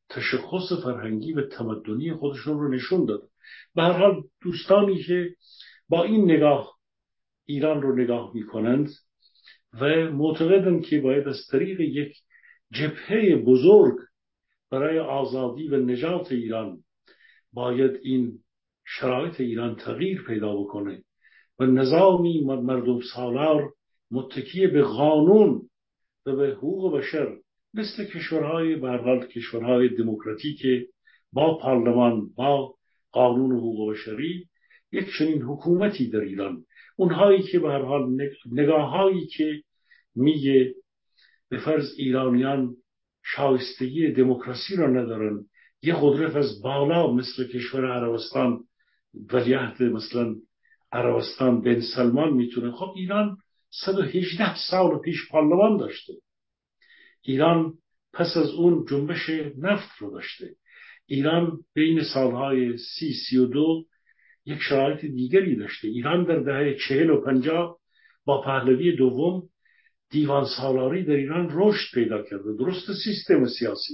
تشخص فرهنگی و تمدنی خودشون رو نشون داد. به هر حال دوستانی که با این نگاه ایران رو نگاه می‌کنند و معتقدند که باید از طریق یک جبهه بزرگ برای آزادی و نجات ایران باید این شرایط ایران تغییر پیدا بکنه و نظامی مردم سالار متکی به قانون و به حقوق بشر مثل کشورهای برحال کشورهای دموکراتیک با پارلمان با قانون حقوق بشری یک چنین حکومتی در ایران، اونهایی که برحال نگاههایی که میگه به فرض ایرانیان شایستگی دموکراسی را ندارن، یه قدرت از بالا مثل کشور عربستان ولیعهد مثلا عربستان بن سلمان میتونه. خب ایران 118 سال پیش پارلمان داشته، ایران پس از اون جنبش نفت رو داشته، ایران بین سالهای 30-32 یک شرایط دیگری داشته، ایران در دهه 40 و 50 با پهلوی دوم دیوان سالاری در ایران رشد پیدا کرده. درست سیستم سیاسی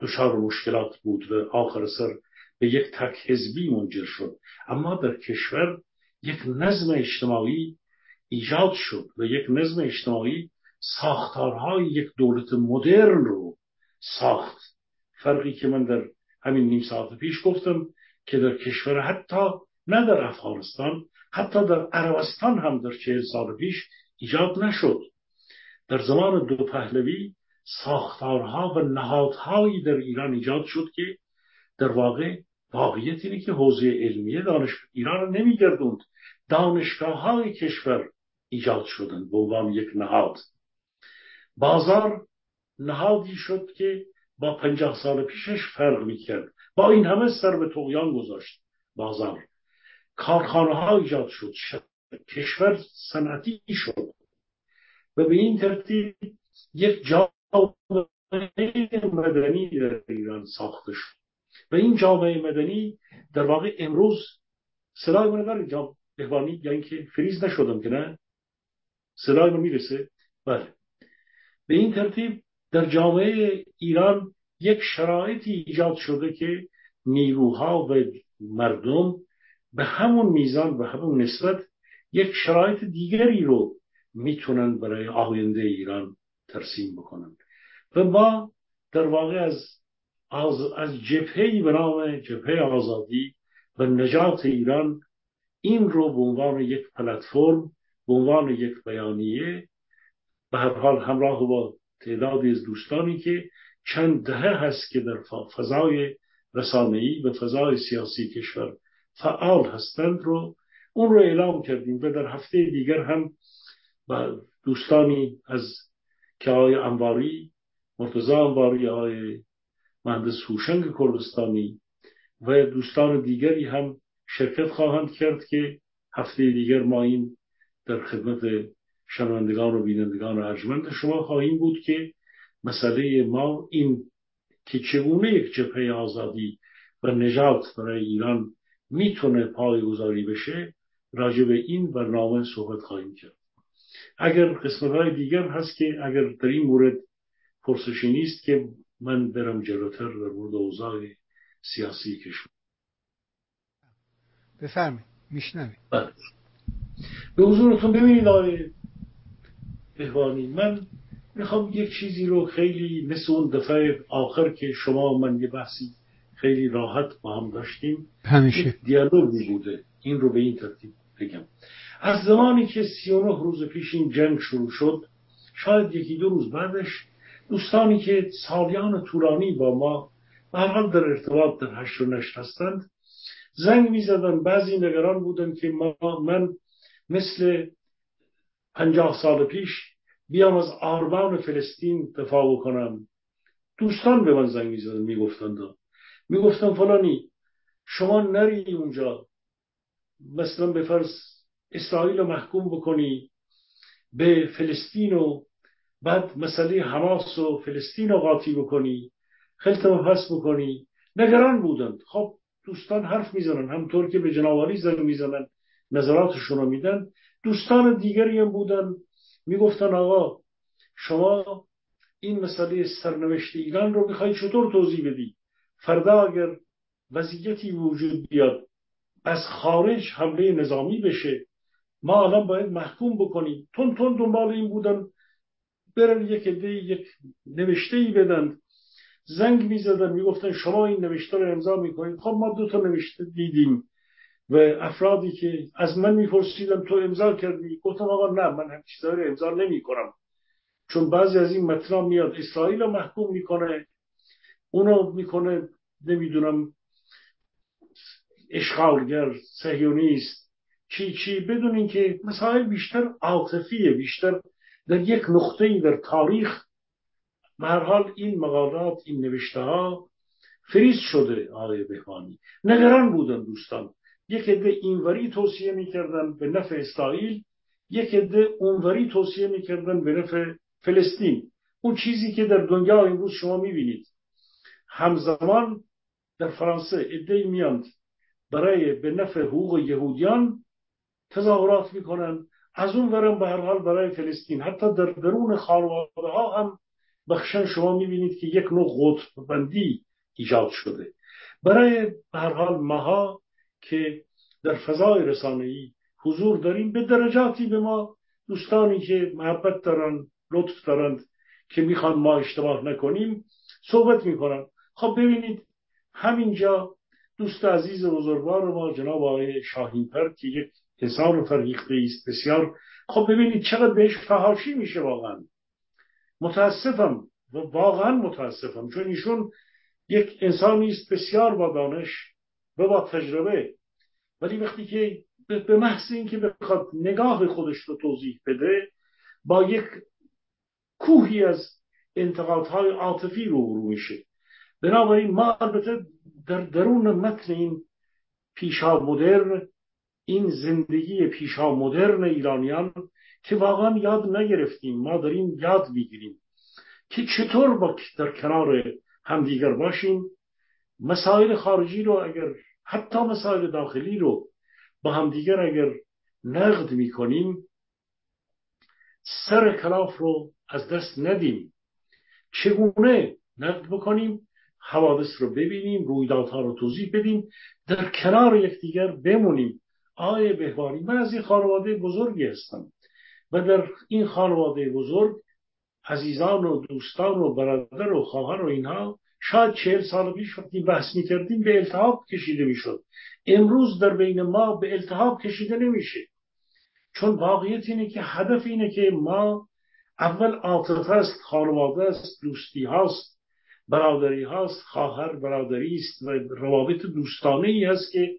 دچار مشکلات بود و آخر سر به یک تک حزبی منجر شد، اما در کشور یک نظم اجتماعی ایجاد شد و یک نظم اجتماعی ساختارهای یک دولت مدرن رو ساخت. فرقی که من در همین نیم ساعت پیش گفتم که در کشور حتی نه در افغانستان، حتی در عربستان هم در 40 سال پیش ایجاد نشد. در زمان دو پهلوی ساختارها و نهادهایی در ایران ایجاد شد که در واقع واقعیت اینه که حوزه علمیه دانش ایران را نمیگردوند. دانشگاه های کشور ایجاد شدند به عنوان یک نهاد. بازار نهادی شد که با 50 سال پیشش فرق میکرد، با این همه سر به طغیان گذاشت بازار. کارخانه ها ایجاد شد، کشور صنعتی شد و به این ترتیب یک جامعه مدنی در ایران ساخته شد و این جامعه مدنی در واقع امروز صدای من داره جامعه بهوانی، یعنی که فریز نشدم که نه صدای من میرسه؟ بله. به این ترتیب در جامعه ایران یک شرایطی ایجاد شده که نیروها و مردم به همون میزان و همون نسبت یک شرایط دیگری رو میتونن برای آینده ایران ترسیم بکنن و ما در واقع از جبهه‌ای به نام جبهه آزادی و نجات ایران این رو به عنوان یک پلتفرم، به عنوان یک بیانیه، به هر حال همراه با تعدادی از دوستانی که چند دهه هست که در فضای رسانه‌ای و فضای سیاسی کشور فعال هستند رو اون رو اعلام کردیم و در هفته دیگر هم با دوستانی از که آقای انواری، مرتضی انواری، آقای مهندس هوشنگ کردستانی و دوستان دیگری هم شرکت خواهند کرد که هفته دیگر ما این در خدمت شنوندگان و بینندگان ارجمند شما خواهیم بود که مسئله ما این که چگونه یک جبهه آزادی و نجات برای ایران میتونه پایه‌گذاری بشه، راجع به این برنامه صحبت خواهیم کرد. اگر قسمت‌های دیگر هست که اگر در این مورد پرسشی نیست که من برم جلوتر در مورد اوضاع سیاسی کشور. بفرمایید، میشنوید. به حضورتون ببینید آقای بهوانی، من میخوام یک چیزی رو خیلی مثل اون دفعه آخر که شما و من یه بحثی خیلی راحت با هم داشتیم، همیشه دیالوگی بوده، این رو به این ترتیب بگم. از زمانی که 39 روز پیش این جنگ شروع شد، شاید یکی دو روز بعدش، دوستانی که سالیان طولانی با ما به هر حال در ارتباط در هشت و نشت هستند زنگ میزدن. بعضی نگران بودن که من مثل 50 سال پیش بیام از آرمان فلسطین دفاع بکنم. دوستان به من زنگ میزدن، میگفتن فلانی شما نری اونجا، مثلا به فرض اسرائیل رو محکوم بکنی به فلسطین و بعد مسئله حماس و فلسطین رو قاطی بکنی، خلط مبحث بکنی. نگران بودند. خب دوستان حرف میزنن، همطور که به جنابعالی زنگ میزنن نظراتشون رو میدن. دوستان دیگری هم بودن میگفتن آقا شما این مسئله سرنوشت ایران رو میخوای چطور توضیح بدی؟ فردا اگر وضعیتی وجود بیاد از خارج حمله نظامی بشه، ما الان باید محکوم بکنیم. تون تون دنبال این بودن برن یک عده یک نوشته‌ای بدن، زنگ میزدن میگفتن شما این نوشته رو امضا میکنید. خب ما دو تا نوشته دیدیم و افرادی که از من میپرسیدم تو امضا کردی؟ گفتم آقا نه، من همین چیزایی رو امضا نمیکنم، چون بعضی از این متن‌ها میاد اسرائیل رو محکوم میکنه، اونو میکنه نمیدونم اشغالگر، صهیونیست، چی بدون این که مسائل بیشتر عاطفیه، بیشتر در یک نقطه‌ای در تاریخ. به هر حال این مقالات، این نوشته‌ها فریز شده. آقای بهبانی نگران بودن دوستان، یک عده اینوری توصیه میکردن به نفع اسرائیل، یک عده اونوری توصیه میکردن به نفع فلسطین. اون چیزی که در دنیا امروز شما میبینید، همزمان در فرانسه عده‌ای میاند برای به نفع حقوق یهودیان تظاهرات میکنن، از اون ورم به هر حال برای فلسطین. حتی در درون خانواده ها هم بخشن شما میبینید که یک نوع قطب بندی ایجاد شده. برای به هر حال ماها که در فضای رسانه‌ای حضور داریم، به درجاتی به ما دوستانی که محبت دارن، لطف دارن، که میخوان ما اشتباه نکنیم صحبت میکنن. خب ببینید همینجا دوست عزیز بزرگوار ما جناب آقای شاهین‌پر که یک انسان فرهیخته است بسیار، خب ببینید چقدر بهش فحاشی میشه. واقعا متاسفم و واقعا متاسفم، چون ایشون یک انسانی است بسیار با دانش و با تجربه، ولی وقتی که به محض این که بخواد نگاه خودش رو توضیح بده، با یک کوهی از انتقادهای عاطفی روبرو میشه. بنابراین ما البته در درون متن این پیشا مدرن، این زندگی پیشا مدرن ایرانیان که واقعا یاد نگرفتیم، ما داریم یاد میگیریم که چطور با در کنار همدیگر باشیم، مسائل خارجی رو، اگر حتی مسائل داخلی رو با همدیگر اگر نقد میکنیم، سر کلاف رو از دست ندیم. چگونه نقد بکنیم؟ حوادث رو ببینیم، رویدادها رو توضیح بدیم، در کنار یکدیگر بمونیم. آقای بهبانی، من از این خانواده بزرگی هستم و در این خانواده بزرگ عزیزان و دوستان و برادر و خواهر و اینها شاید 40 سال پیش وقتی بحث می‌کردیم به التهاب کشیده می‌شد. امروز در بین ما به التهاب کشیده نمیشه، چون واقعیت اینه که هدف اینه که ما اول عاطفه است، خانواده است، دوستی هاست، برادری هاست، خواهر برادری است و روابط دوستانه ای است که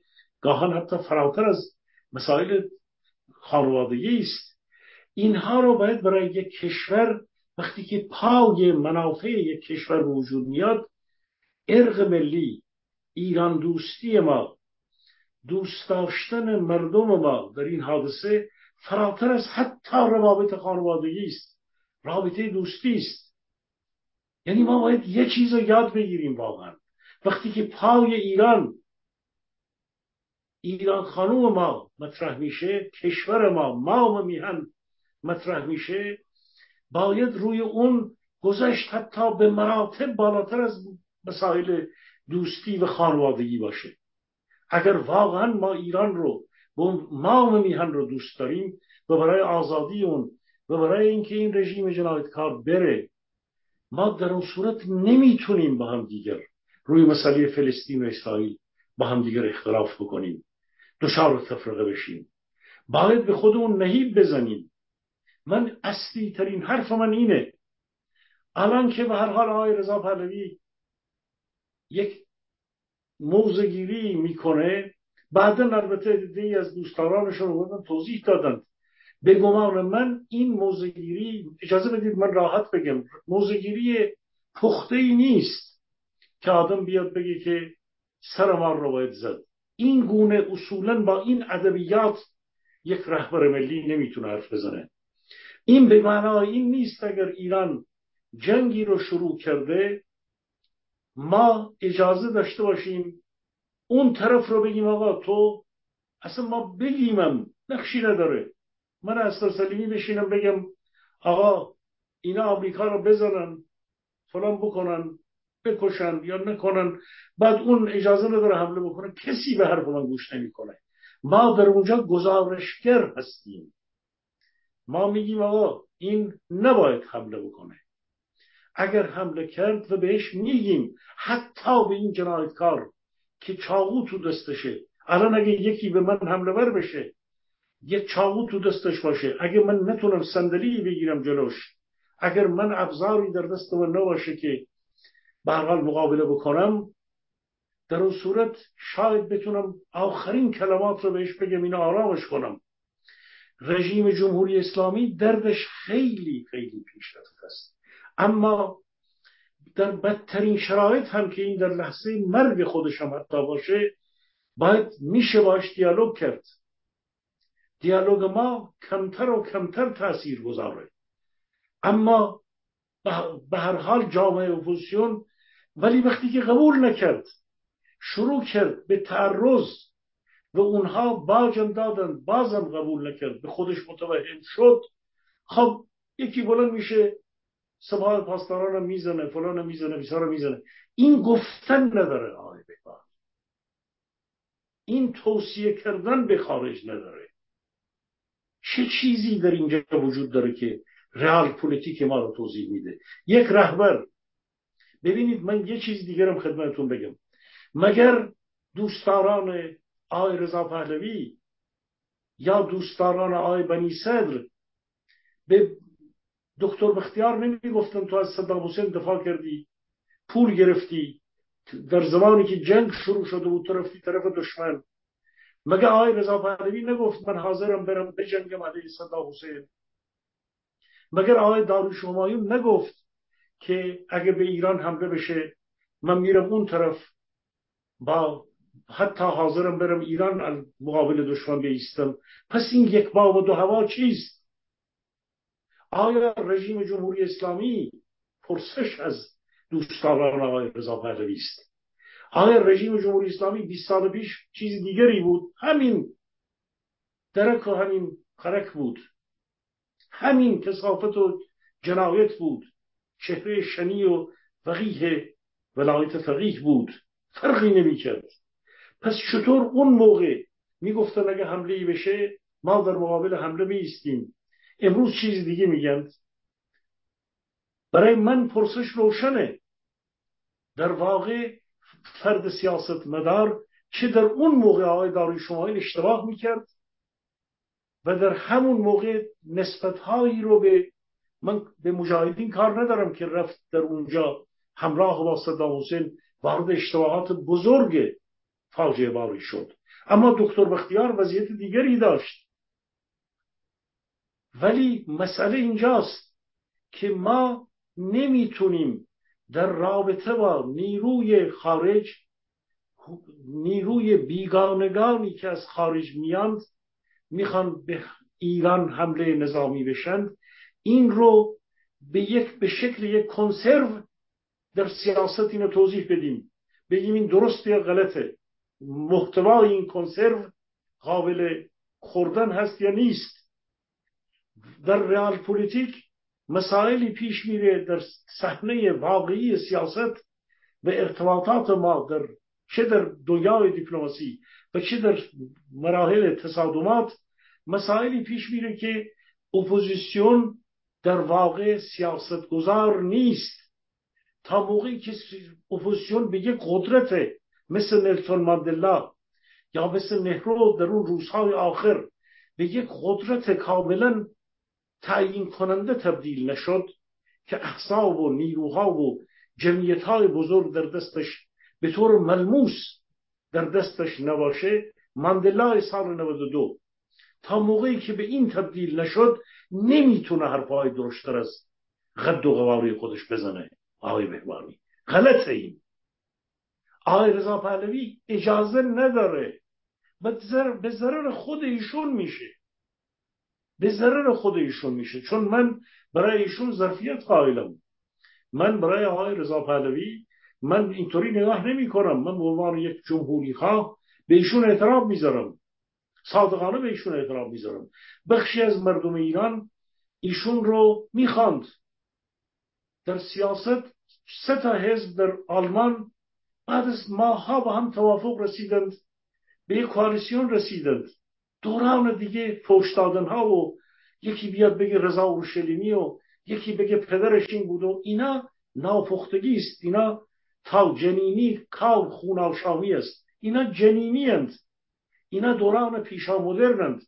گاهان حتی فراتر از مسائل خانوادگی است. اینها رو باید برای یک کشور، وقتی که پای منافع یک کشور به وجود میاد، ارق ملی، ایران دوستی ما، دوست داشتن مردم ما در این حادثه فراتر از حتی روابط خانوادگی است، رابطه دوستی است. یعنی ما باید یه چیز رو یاد بگیریم واقعا، وقتی که پای ایران خانوم ما مطرح میشه، کشور ما میهن مطرح میشه، باید روی اون گذشت، حتی به مراتب بالاتر از مسائل دوستی و خانوادگی باشه. اگر واقعا ما ایران رو، ما میهن رو دوست داریم و برای آزادی اون و برای اینکه این رژیم جنایتکار بره، ما در اون صورت نمیتونیم با هم دیگر روی مسئله فلسطین و اسرائیل با هم دیگر اختلاف بکنیم، دچار تفرقه بشیم. باید به خودمون نهیب بزنیم. من اصلی ترین حرف من اینه الان که به هر حال آقای رضا پهلوی یک موزگیری میکنه، بعدن البته عده‌ای از دوستانشون رو توضیح دادن. به گمان من این موزگیری، اجازه بدید من راحت بگم، موزگیری پخته‌ای نیست که آدم بیاد بگه که سر ما رو باید زد. این گونه اصولا با این ادبیات یک رهبر ملی نمیتونه حرف بزنه. این به معنای این نیست اگر ایران جنگی رو شروع کرده، ما اجازه داشته باشیم اون طرف رو بگیم آقا تو اصلا، ما بگیمم نقشی نداره، من از سلیمی بشینم بگم آقا اینا آمریکا رو بزنن فلان بکنن بکشن یا نکنن، بعد اون اجازه نداره حمله بکنه. کسی به حرف من گوش نمیکنه. ما در اونجا گزارشگر هستیم، ما میگیم آقا این نباید حمله بکنه، اگر حمله کرد و بهش میگیم، حتی به این جنایتکار که چاقو تو دستشه. الان اگه یکی به من حمله ور بشه، یه چاقو تو دستش باشه، اگه من نتونم صندلی بگیرم جلوش، اگر من ابزاری در دست من نباشه که به هر حال مقابله بکنم، در اون صورت شاید بتونم آخرین کلمات رو بهش بگم، اینو آرامش کنم. رژیم جمهوری اسلامی دردش خیلی خیلی پیشرفته است، اما در بدترین شرایط هم که این در لحظه مرگ خودش هم حتی باشه، باید میشه باش دیالوگ کرد. دیالوگ ما کمتر و کمتر تأثیر گذاره، اما به هر حال جامعه اپوزیسیون ولی وقتی که قبول نکرد، شروع کرد به تعرض و اونها باجم دادن، بازم قبول نکرد، به خودش متوهم شد، خب یکی بلند میشه سپاه پاسداران میزنه، فلان میزنه، بیسارا میزنه. این گفتن نداره آقای بهبان، این توصیه کردن به خارج نداره. چه چیزی در اینجا وجود داره که رئال پلیتیک ما رو توضیح میده؟ یک رهبر. ببینید من یه چیز دیگرم خدمتتون بگم، مگر دوستداران آقای رضا پهلوی یا دوستداران آقای بنی صدر به دکتر بختیار نمیگفتن تو از صدام حسین دفاع کردی، پول گرفتی در زمانی که جنگ شروع شده بود، طرفی طرف دشمن؟ مگه آقای رضا پهلوی نگفت من حاضرم برم به جنگم علیه صدام حسین؟ مگر آقای داروش همایون نگفت که اگه به ایران حمله بشه من میرم اون طرف، با حتی حاضرم برم ایران مقابل دشمن بایستم؟ پس این یک باب و دو هوا چیست؟ آیا رژیم جمهوری اسلامی پرسش از دوستداران آقای رضا پهلوی است؟ آیا رژیم جمهوری اسلامی 20 سال پیش چیز دیگری بود؟ همین درک و همین خرک بود، همین کثافت و جنایت بود، چهره شنی و فقیه ولایت فقیه بود، فرقی نمی‌کرد. پس چطور اون موقع میگفتن اگه حمله‌ای بشه ما در مقابل حمله می‌ایستیم، امروز چیز دیگه میگن؟ برای من پرسش روشنه، در واقع فرد سیاست مدار چه در اون موقع آقای داریوش همایون اشتباه میکرد و در همون موقع نسبتهایی رو به من به مجاهدین کار ندارم که رفت در اونجا همراه با صدام حسین وارد اشتباهات بزرگ فاجعه باری شد. اما دکتر بختیار وضعیت دیگری داشت. ولی مسئله اینجاست که ما نمیتونیم در رابطه با نیروی خارج، نیروی بیگانگانی که از خارج میاند میخوان به ایران حمله نظامی بشند، این رو به شکل یک کنسرو در سیاست اینو توضیح بدیم، بگیم این درسته یا غلطه، محتوای این کنسرو قابل خوردن هست یا نیست. در رئال پلیتیک مسائلی پیش میره در صحنه واقعی سیاست و ارتباطات ما در چه در دنیای دیپلماسی و چه در مراحل تصادمات، مسائلی پیش میره که اپوزیسیون در واقع سیاستگزار نیست. تا موقعی که اپوزیسیون به یک قدرت مثل نلسون ماندلا یا مثل نهرو در اون روزهای آخر به یک قدرت کاملا تعیین کننده تبدیل نشد که احزاب و نیروها و جمعیت‌های بزرگ در دستش به طور ملموس در دستش نباشه، ماندلا سال 92 تا موقعی که به این تبدیل نشد نمیتونه حرفهای درشتر از قد و قواره خودش بزنه. آقای بهبانی غلطه این. آقای رضا پهلوی اجازه نداره، به ضرر خود ایشون میشه، به ضرر خود ایشون میشه. چون من برای ایشون ظرفیت قائلم، من برای آقای رضا پهلوی من اینطوری نگاه نمی کنم، من به عنوان یک جمهوری خواه به ایشون احترام میذارم، صادقانه به ایشون احترام میذارم. بخشی از مردم ایران ایشون رو میخواند، در سیاست سه تا حزب در آلمان بعد از ماها با هم توافق رسیدند، به یک کوالیسیون رسیدند. دوران دیگه فوش دادن‌ها و یکی بیاد بگه رضا اورشلیمی و یکی بگه پدرش این بود و اینا ناپختگی است، اینا تا جنینی کار خوناشامی است، اینا جنینی اند، اینا دوران پیشا مدرنند،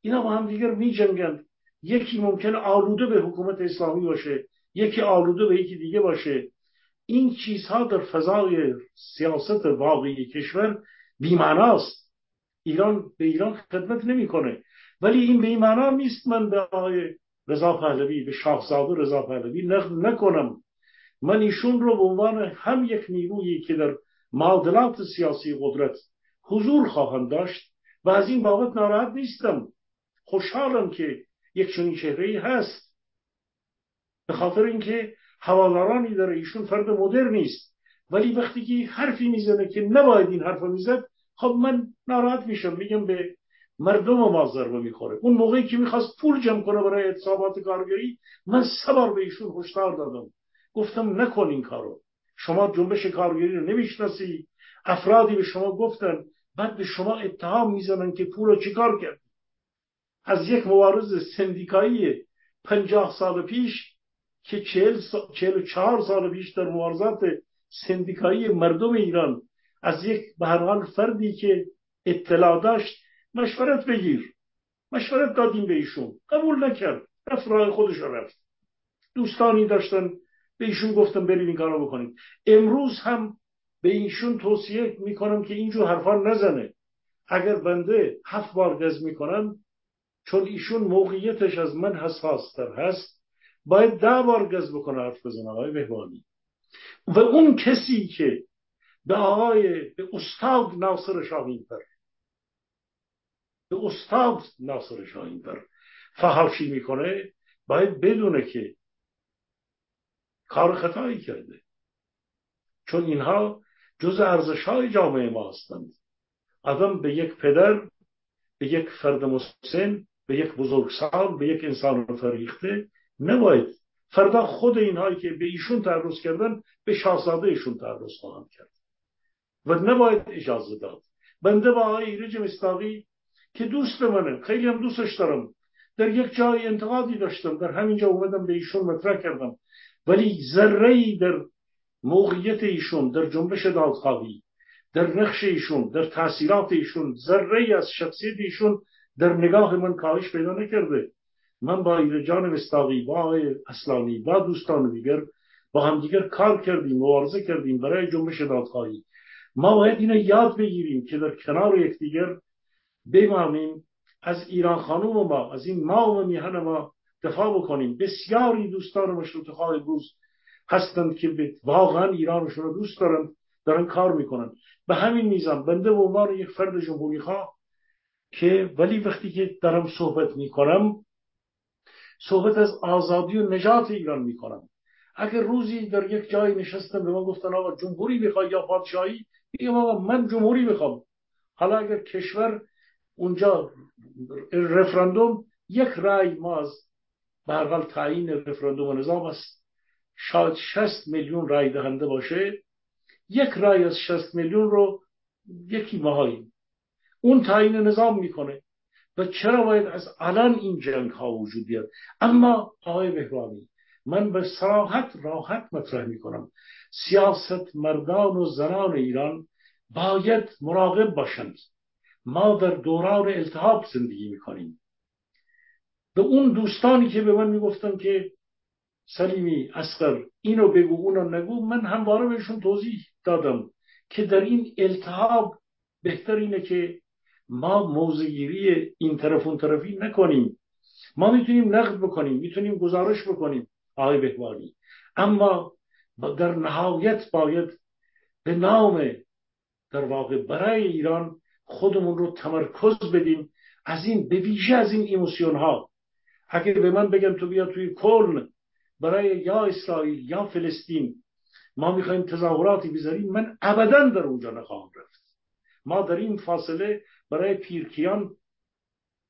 اینا با هم دیگر می جنگند. یکی ممکن آلوده به حکومت اسلامی باشه، یکی آلوده به یکی دیگه باشه. این چیزها در فضای سیاست واقعی کشور بی‌معناست. ایران به ایران خدمت نمی‌کنه. ولی این به این معنا نیست من به آقای رضا پهلوی، به شاهزاده رضا پهلوی نقد نکنم. من ایشون رو به عنوان هم یک نیرویی که در معادلات سیاسی قدرت حضور خواهند داشت و از این بابت ناراحت نیستم. خوشحالم که یک چنین چهره‌ای هست، به خاطر اینکه هوادارانی داره. ایشون فرد مدرن نیست، ولی وقتی که حرفی میزنه که نباید این حرفو میزد، خب من ناراحت میشم، میگم به مردم ما ضربه میخوره. اون موقعی که میخواست پول جمع کنه برای اعتصابات کارگری، من سه بار به ایشون هشدار دادم، گفتم نکن این کارو، شما جنبش کارگری رو نمیشناسی، افرادی به شما گفتن، بعد به شما اتهام میزنن که پولو چیکار کرد. از یک مبارز سندیکایی 50 سال پیش که 44 سال پیش در مبارزات سندیکایی مردم ایران از یک به هر حال فردی که اطلاع داشت مشورت بگیر. مشورت دادیم به ایشون، قبول نکرد، رفت راه خودش رفت. دوستانی داشتن، به ایشون گفتم برید این کارو بکنید. امروز هم به ایشون توصیه میکنم که اینجور حرفا نزنه. اگر بنده 7 بار گز میکنم، چون ایشون موقعیتش از من حساس‌تر هست، باید 10 بار گز بکنه حرف بزنه آقای بهبانی. و اون کسی که به استاد ناصر شاهین‌پر فحاشی میکنه، باید بدونه که کار خطایی کرده، چون اینها جز ارزش‌های جامعه ما هستند. آدم به یک پدر، به یک فرد مسن، به یک بزرگسال، به یک انسان فرهیخته نباید. فردا خود اینهایی که به ایشون تعرض کردن، به شاهزاده ایشون تعرض خواهند کرد و نباید اجازه داد. بنده با آقای ایرج مستاقی که دوست منه، خیلی هم دوستش دارم، در یک جای انتقادی داشتم، در همینجا اومدم به ایشون مطرح کردم، ولی ذره‌ای در موقعیت ایشون، در جنبش دادخواهی، در نقش ایشون، در تأثیرات ایشون، ذره‌ای از شخصیت ایشون در نگاه من کاهش پیدا نکرده. من با ایرجان مستاقی، با اصلانی، با دوستان دیگر با هم دیگر کار کردیم، مبارزه کردیم برای جنبش دادخواهی. ما باید اینو یاد بگیریم که در کنار یکدیگر بمانیم، از ایران خانوم ما، از این ما و میهن ما دفاع بکنیم. بسیاری دوستان مشروطه‌خواه امروز هستند که واقعا ایرانشون رو دوست دارند، دارن کار میکنن. به همین میزان بنده به عنوان یک فرد جمهوری‌خواه که، ولی وقتی که دارم صحبت میکنم، صحبت از آزادی و نجات ایران میکنم. اگر روزی در یک جایی نشستم به من گفتن آقا جمهوری میخوای یا پادشاهی، میگم آقا من جمهوری میخوام. حالا اگر کشور اونجا رفراندوم، یک رأی ما از به هر حال تعیین رفراندوم و نظام است، شاید 60 میلیون رأی دهنده باشه، یک رأی از 60 میلیون رو یکی ماهایی اون تعیین نظام میکنه. و چرا باید از الان این جنگ ها وجود بیاد؟ اما آقای بهبانی، من به صراحت راحت مطرح میکنم، سیاست مردان و زنان ایران باید مراقب باشند. ما در دوران التهاب زندگی میکنیم. به اون دوستانی که به من میگفتن که سلیمی اصغر اینو بگو اونو نگو، من همواره بهشون توضیح دادم که در این التهاب بهتر اینه که ما موضع‌گیری این طرف اون طرفی نکنیم. ما میتونیم نقد بکنیم، میتونیم گزارش بکنیم آقای بهبانی، اما در نهایت باید به نام در واقع برای ایران خودمون رو تمرکز بدیم از این، به ویژه از این ایموسیون ها. اگر به من بگم تو بیا توی کلن برای یا اسرائیل یا فلسطین ما میخوایم تظاهراتی بذاریم، من ابدا در اونجا نخواهم رفت. ما در این فاصله برای پیرکیان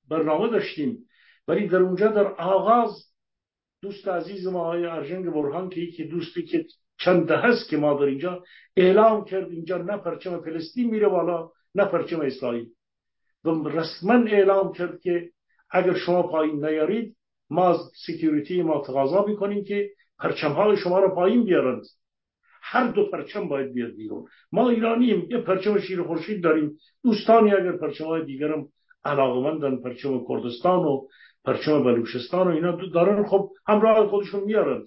برنامه داشتیم، ولی در اونجا در آغاز دوست عزیز ما آقای ارژنگ برهان که یکی دوستی که چند ده هست که ما در اینجا اعلام کرد اینجا نه پرچم فلسطین میره بالا نه پرچم اسرائیل، رسما اعلام کرد که اگر شما پایین نیارید ما سکیوریتی ما تقاضا میکنیم که پرچم‌های شما رو پایین بیارند. هر دو پرچم باید بیاد بیرون. ما ایرانیم، یه پرچم شیر خورشید داریم. دوستانی اگر پرچم‌های دیگرم علاقه‌مندن، پرچم کردستان و پرچم بلوچستان و اینا دارن، خب همراه خودشون میارن.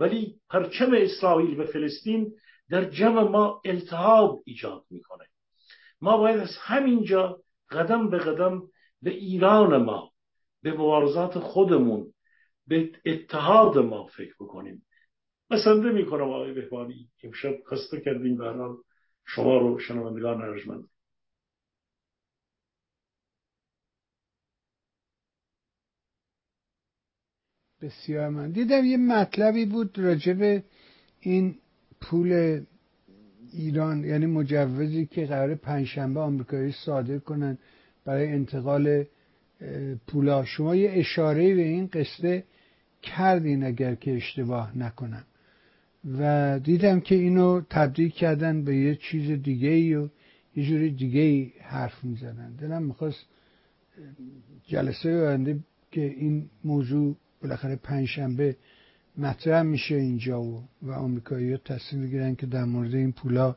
ولی پرچم اسرائیل و فلسطین در جمع ما التهاب ایجاد میکنه. ما باید از همینجا قدم به قدم به ایران ما، به مبارزات خودمون، به اتحاد ما فکر بکنیم. بسنده میکنم آقای بهبانی، امشب خسته کردیم به هر حال شما رو، شنوندگان ارجمند. بسیار من دیدم یه مطلبی بود راجب این پول ایران، یعنی مجوزی که قراره پنجشنبه آمریکایی صادر کنن برای انتقال پولا. شما یه اشاره به این قصه کردین اگر که اشتباه نکنم، و دیدم که اینو تبدیل کردن به یه چیز دیگه ای و یه جوری دیگه ای حرف میزنن. دلم میخواست جلسه آینده که این موضوع بالاخره پنجشنبه مطرح میشه اینجا و آمریکایی‌ها تصمیم میگیرن که در مورد این پولا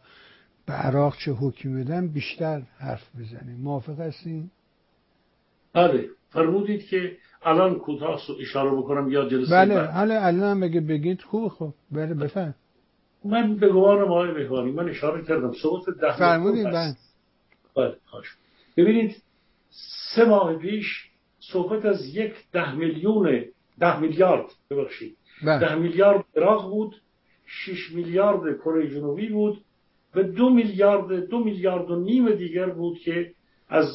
به عراق چه حکمی بدن بیشتر حرف بزنیم. موافق هستین؟ بله، فرمودید که الان کوتاه اشاره بکنم یا جلسه بعد؟ بله، حالا الان بگه بگید خوب بله بفرمایید. من به گوارم آقای بهوانی، من اشاره کردم صحبت 10 فرمودید. بله خواهش. ببینید 3 ماه پیش صحبت از یک 10 میلیارد عراق بود، 6 میلیارد کره جنوبی بود و 2 میلیارد و نیم دیگر بود که از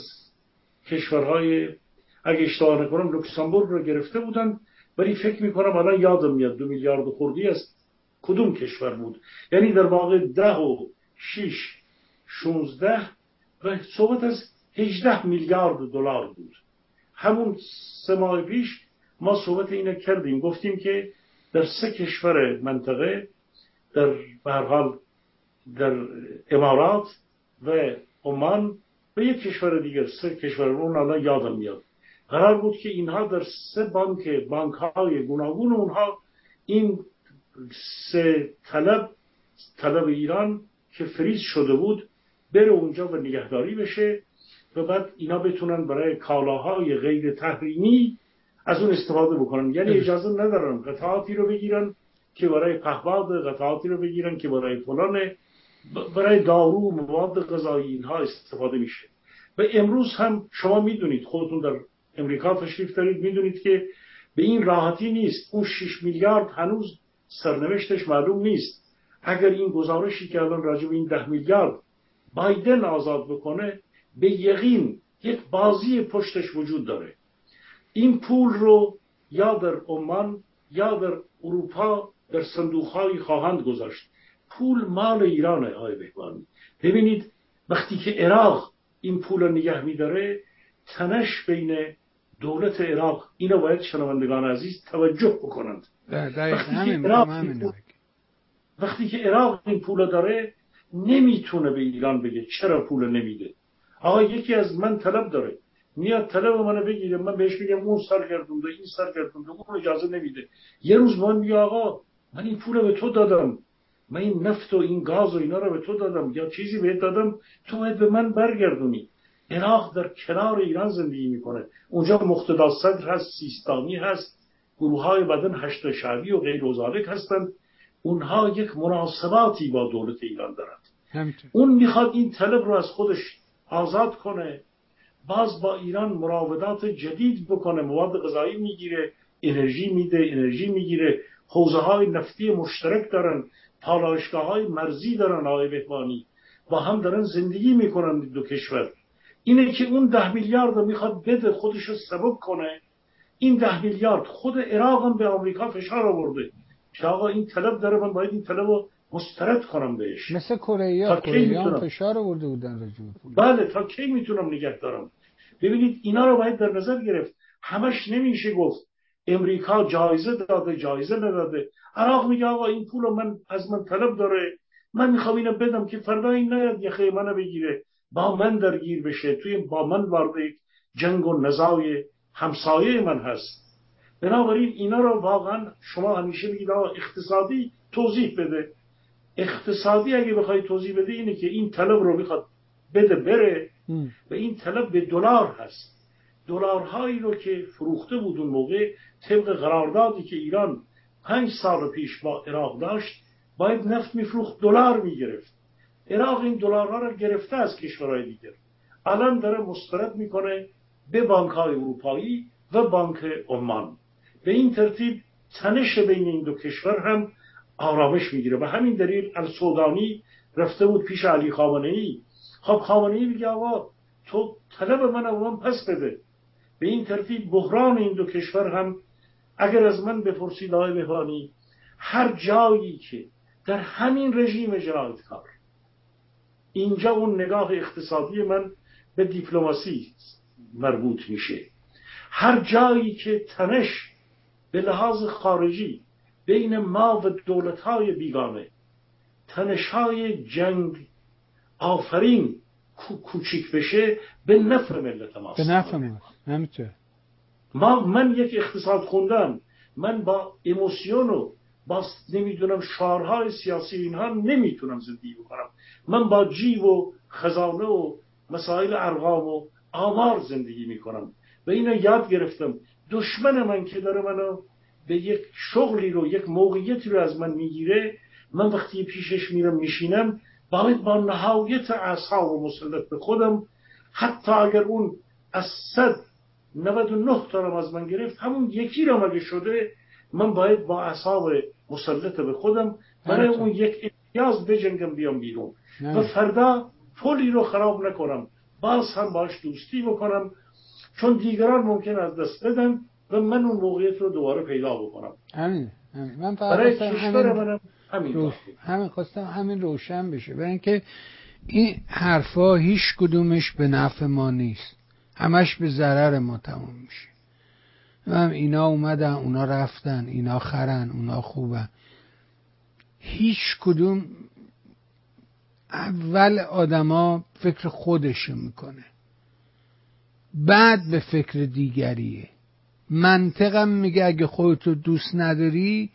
کشورهای اگه اشتباه نکنم لوکسامبورگ رو گرفته بودن، ولی فکر میکنم الان یادم میاد 2 میلیارد خوردی است کدوم کشور بود. یعنی در واقع 10 و 6 16 و صحبت از 18 میلیارد دلار بود. همون 3 ماه پیش ما صحبت اینه کردیم، گفتیم که در 3 کشور منطقه، در به هر حال در امارات و عمان و یک کشور دیگر، 3 کشور اون الان یادم میاد، قرار بود که اینها در 3 بانک، بانک های گوناگون اونها، این 3 طلب ایران که فریز شده بود بره اونجا و نگهداری بشه و بعد اینا بتونن برای کالاهای غیر تحریمی از اون استفاده بکنن. یعنی اجازه ندارن قطعاتی رو بگیرن که برای پهباد، قطعاتی رو بگیرن که برای فلانه، برای دارو و مواد غذایی اینها استفاده میشه. و امروز هم شما میدونید، خودتون در امریکا تشریف دارید، میدونید که به این راحتی نیست. اون 6 میلیارد هنوز سرنوشتش معلوم نیست. اگر این گزارشی که الان راجع به این 10 میلیارد بایدن آزاد بکنه، به یقین یک بازی پشتش وجود داره. این پول رو یا در عمان یا در اروپا در صندوق‌های خواهند گذاشت. پول مال ایرانه آقای بهبانی. ببینید وقتی که عراق این پول رو نگه می‌داره، تنش بین دولت عراق، اینو باید شنوندگان عزیز توجه بکنند، وقتی که عراق این پول رو داره نمیتونه به ایران بگه چرا پول نمیده. آقا یکی از من طلب داره، میاد طلب منو بگیره، من بهش میگم اون سرگردونده، این سرگردونده، اون اجازه نمیده. یه روز من میگه آقا من این پول رو به تو دادم، من این نفت و این گاز و اینا رو به تو دادم یا چیزی بهت دادم، تو باید به من برگردونی. عراق در کنار ایران زندگی میکنه، اونجا مقتدی صدر هست، سیستانی هست، گروه‌های بدن هشت شعبی و غیر ازالک هستند، اونها یک مناسباتی با دولت ایران دارند. اون میخواد این طلب رو از خودش آزاد کنه، باز با ایران مراودات جدید بکنه، مواد غذایی میگیره، انرژی میده، انرژی میگیره، حوزه‌های نفتی مشترک دارن، پالایشگاه‌های مرزی دارن آقای بهبانی، با هم دارن زندگی میکنن دو کشور. اینه که اون 10 میلیارد رو میخواد بده، خودش رو سبک کنه. این 10 میلیارد خود عراق هم به آمریکا فشار آورده که آقا این طلب داره، من باید این طلب رو مسترد کنم بهش. مثل کره فشار آورده بودن راجع. بله، تا کی میتونم نگه دارم؟ ببینید اینا رو باید در نظر گرفت. همش نمیشه گفت امریکا جایزه داده جایزه نداده. عراق میگه آقا این پولو من از من طلب داره، من میخوام اینو بدم که فردا این نیاد یخه منو بگیره، با من درگیر بشه، توی با من وارد جنگ و نزاع همسایه من هست. بنابراین اینا رو واقعا شما همیشه میگید آقا اقتصادی توضیح بده. اقتصادی اگه بخوای توضیح بده اینه که این طلب رو میخواد بده بره و این طلب به دلار هست. دلارهایی رو که فروخته بود اون موقع طبق قراردادی که ایران 5 سال پیش با عراق داشت، باید نفت میفروخت دلار میگرفت. عراق این دلارها رو گرفته از کشورهای دیگر، الان داره مسترد میکنه به بانک‌های اروپایی و بانک عمان. به این ترتیب تنش بین این دو کشور هم آرامش میگیره. به همین دلیل السودانی رفته بود پیش علی خامنه‌ای. خب خامنه‌ای میگه آقا تو طلب من اون پس بده. به این ترتیب بحران این دو کشور هم، اگر از من بپرسید آقای بهبانی، هر جایی که در همین رژیم جنایتکار، اینجا اون نگاه اقتصادی من به دیپلماسی مربوط میشه، هر جایی که تنش به لحاظ خارجی بین ما و دولت‌های بیگانه، تنش‌های جنگ آفرین کوچیک بشه، به نفع ملت ماست، به نفع ما. همینطور. من یک اقتصاد خوندم، من با ایموسیون و با نمیدونم شعارهای سیاسی اینها نمیتونم زندگی بکنم. من با جیب و خزانه و مسائل ارقام و آمار زندگی میکنم و اینو یاد گرفتم. دشمن من که داره منو به یک شغلی رو، یک موقعیتی رو از من میگیره، من وقتی پیشش میرم میشینم، باید با نهایت اعصاب و مسلط به خودم، حتی اگر اون از 199 تا از من گرفت، همون یکی رو مگه شده، من باید با اعصاب مسلط به خودم برای اون یک امتیاز بجنگم، بیام بیرون و فردا پولی رو خراب نکنم، باز هم باش دوستی بکنم، چون دیگران ممکن از دست بدن و من اون موقعیت رو دوباره پیدا بکنم. همین. من برای کشور منم همین خواستم همین روشن بشه، برای اینکه این حرفا هیچ کدومش به نفع ما نیست، همش به ضرر ما تمام میشه. هم اینا اومدن، اونا رفتن، اینا خرن، اونا خوبن، هیچ کدوم. اول آدما فکر خودش میکنه، بعد به فکر دیگریه. منطقم میگه اگه خودتو دوست نداری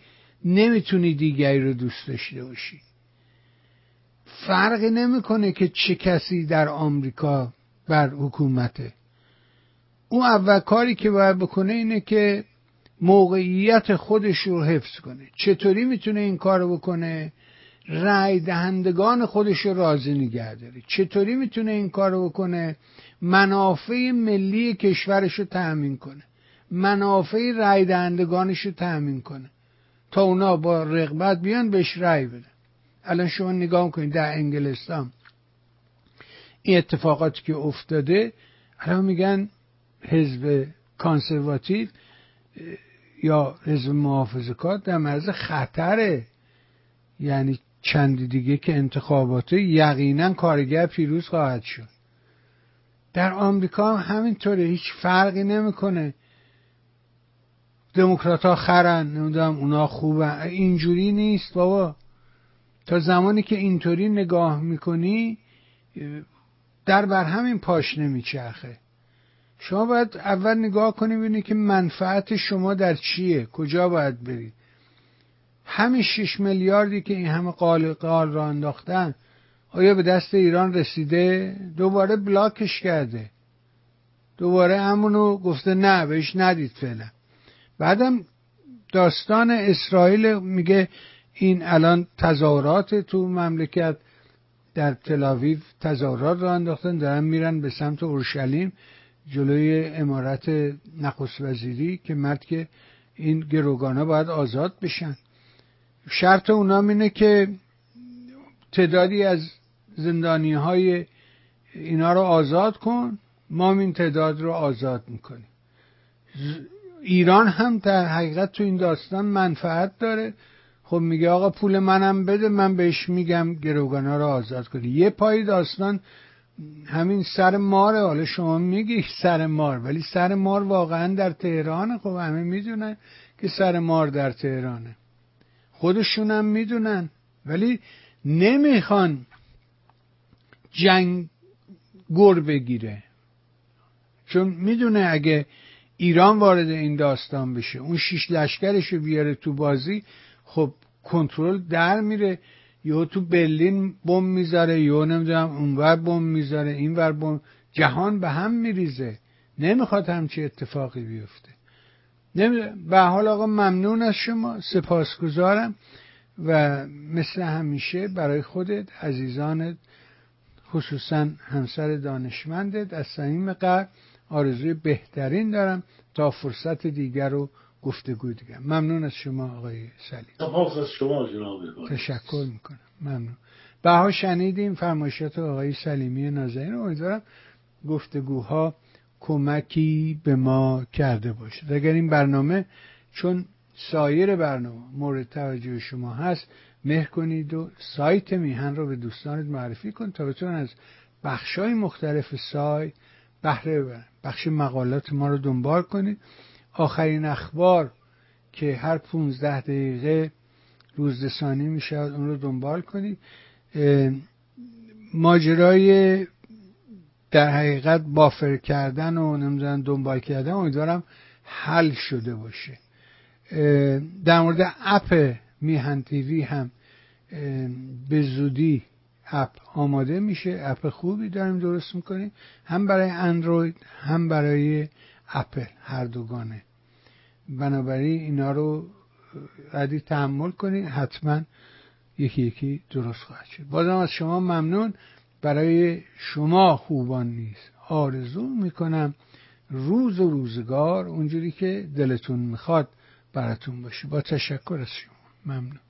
نمیتونی دیگری رو دوست داشته باشی. فرق نمیکنه که چه کسی در آمریکا بر حکومته، اون اول کاری که باید بکنه اینه که موقعیت خودش رو حفظ کنه. چطوری میتونه این کارو بکنه؟ رای دهندگان خودش رو راضی نگه داره. چطوری میتونه این کارو بکنه؟ منافع ملی کشورش رو تأمین کنه، منافع رای دهندگانش رو تأمین کنه تا اونا با رغبت بیان بهش رای بدن. الان شما نگاه کنید در انگلستان این اتفاقاتی که افتاده، الان میگن حزب کانسرواتیو یا حزب محافظه‌کار در معرض خطره، یعنی چندی دیگه که انتخاباته یقینا کارگر پیروز خواهد شد. در آمریکا هم همینطوره، هیچ فرقی نمیکنه، دموکرات‌ها خرن، نمیدونم اونا خوبن، اینجوری نیست بابا. تا زمانی که اینطوری نگاه میکنی در بر همین پاش نمیچرخه. شما باید اول نگاه کنی ببینی که منفعت شما در چیه، کجا باید برید. همین 6 میلیاردی که این همه قال را انداختن آیا به دست ایران رسیده؟ دوباره بلاکش کرده، دوباره همونو گفته نه بهش ندید فعلا. بعدم داستان اسرائیل، میگه این الان تظاهرات تو مملکت، در تلاویو تظاهرات را انداختن، دارن میرن به سمت اورشلیم جلوی امارت نخست وزیری که مرد که این گروگانا باید آزاد بشن. شرط اونا اینه که تعدادی از زندانی های اینا رو آزاد کن، ما این تعداد رو آزاد میکنیم. ایران هم در حقیقت تو این داستان منفعت داره. خب میگه آقا پول منم بده، من بهش میگم گروگانا رو آزاد کنی. یه پای داستان همین سر ماره. حالا شما میگی سر مار، ولی سر مار واقعا در تهرانه. خب همه میدونن که سر مار در تهرانه، خودشونم میدونن، ولی نمیخوان جنگ گر بگیره، چون میدونه اگه ایران وارد این داستان بشه، اون 6 لشکرشو بیاره تو بازی، خب کنترل در میره. یهو تو برلین بمب میذاره، یهو نمیدونم اونور بمب میذاره، اینور بمب، جهان به هم میریزه. نمیخواد همچی اتفاقی بیفته. به حال آقا ممنون از شما، سپاسگزارم و مثل همیشه برای خودت، عزیزانت، خصوصا همسر دانشمندت از صمیم قلب آرزوی بهترین دارم تا فرصت دیگر و گفتگو دیگر. ممنون از شما آقای سلیم. سپاس از شما جناب عالی. تشکر میکنم. ممنون. بها شنیدیم فرمایشات آقای سلیمی نازنین. امیدوارم گفتگوها کمکی به ما کرده باشد. اگر این برنامه چون سایر برنامه مورد توجه شما هست، مهر کنید و سایت میهن را به دوستانت معرفی کن تا بتونن از بخش‌های مختلف سایت بهره ببرن. بخش مقالات ما رو دنبال کنید. آخرین اخبار که هر 15 دقیقه روزرسانی میشه، اون رو دنبال کنید. ماجرای در حقیقت بافر کردن و نمیدونم دنبال کردن امیدوارم حل شده باشه. در مورد اپ میهن تیوی هم به زودی اپ آماده میشه. اپ خوبی داریم درست میکنیم، هم برای اندروید هم برای اپل، هر دوگانه. بنابراین اینا رو عادی تحمل کنید، حتما یکی یکی درست خواهد شد. بازم از شما ممنون. برای شما خوبان نیست آرزو میکنم روز و روزگار اونجوری که دلتون میخواد براتون باشه. با تشکر از شما ممنون.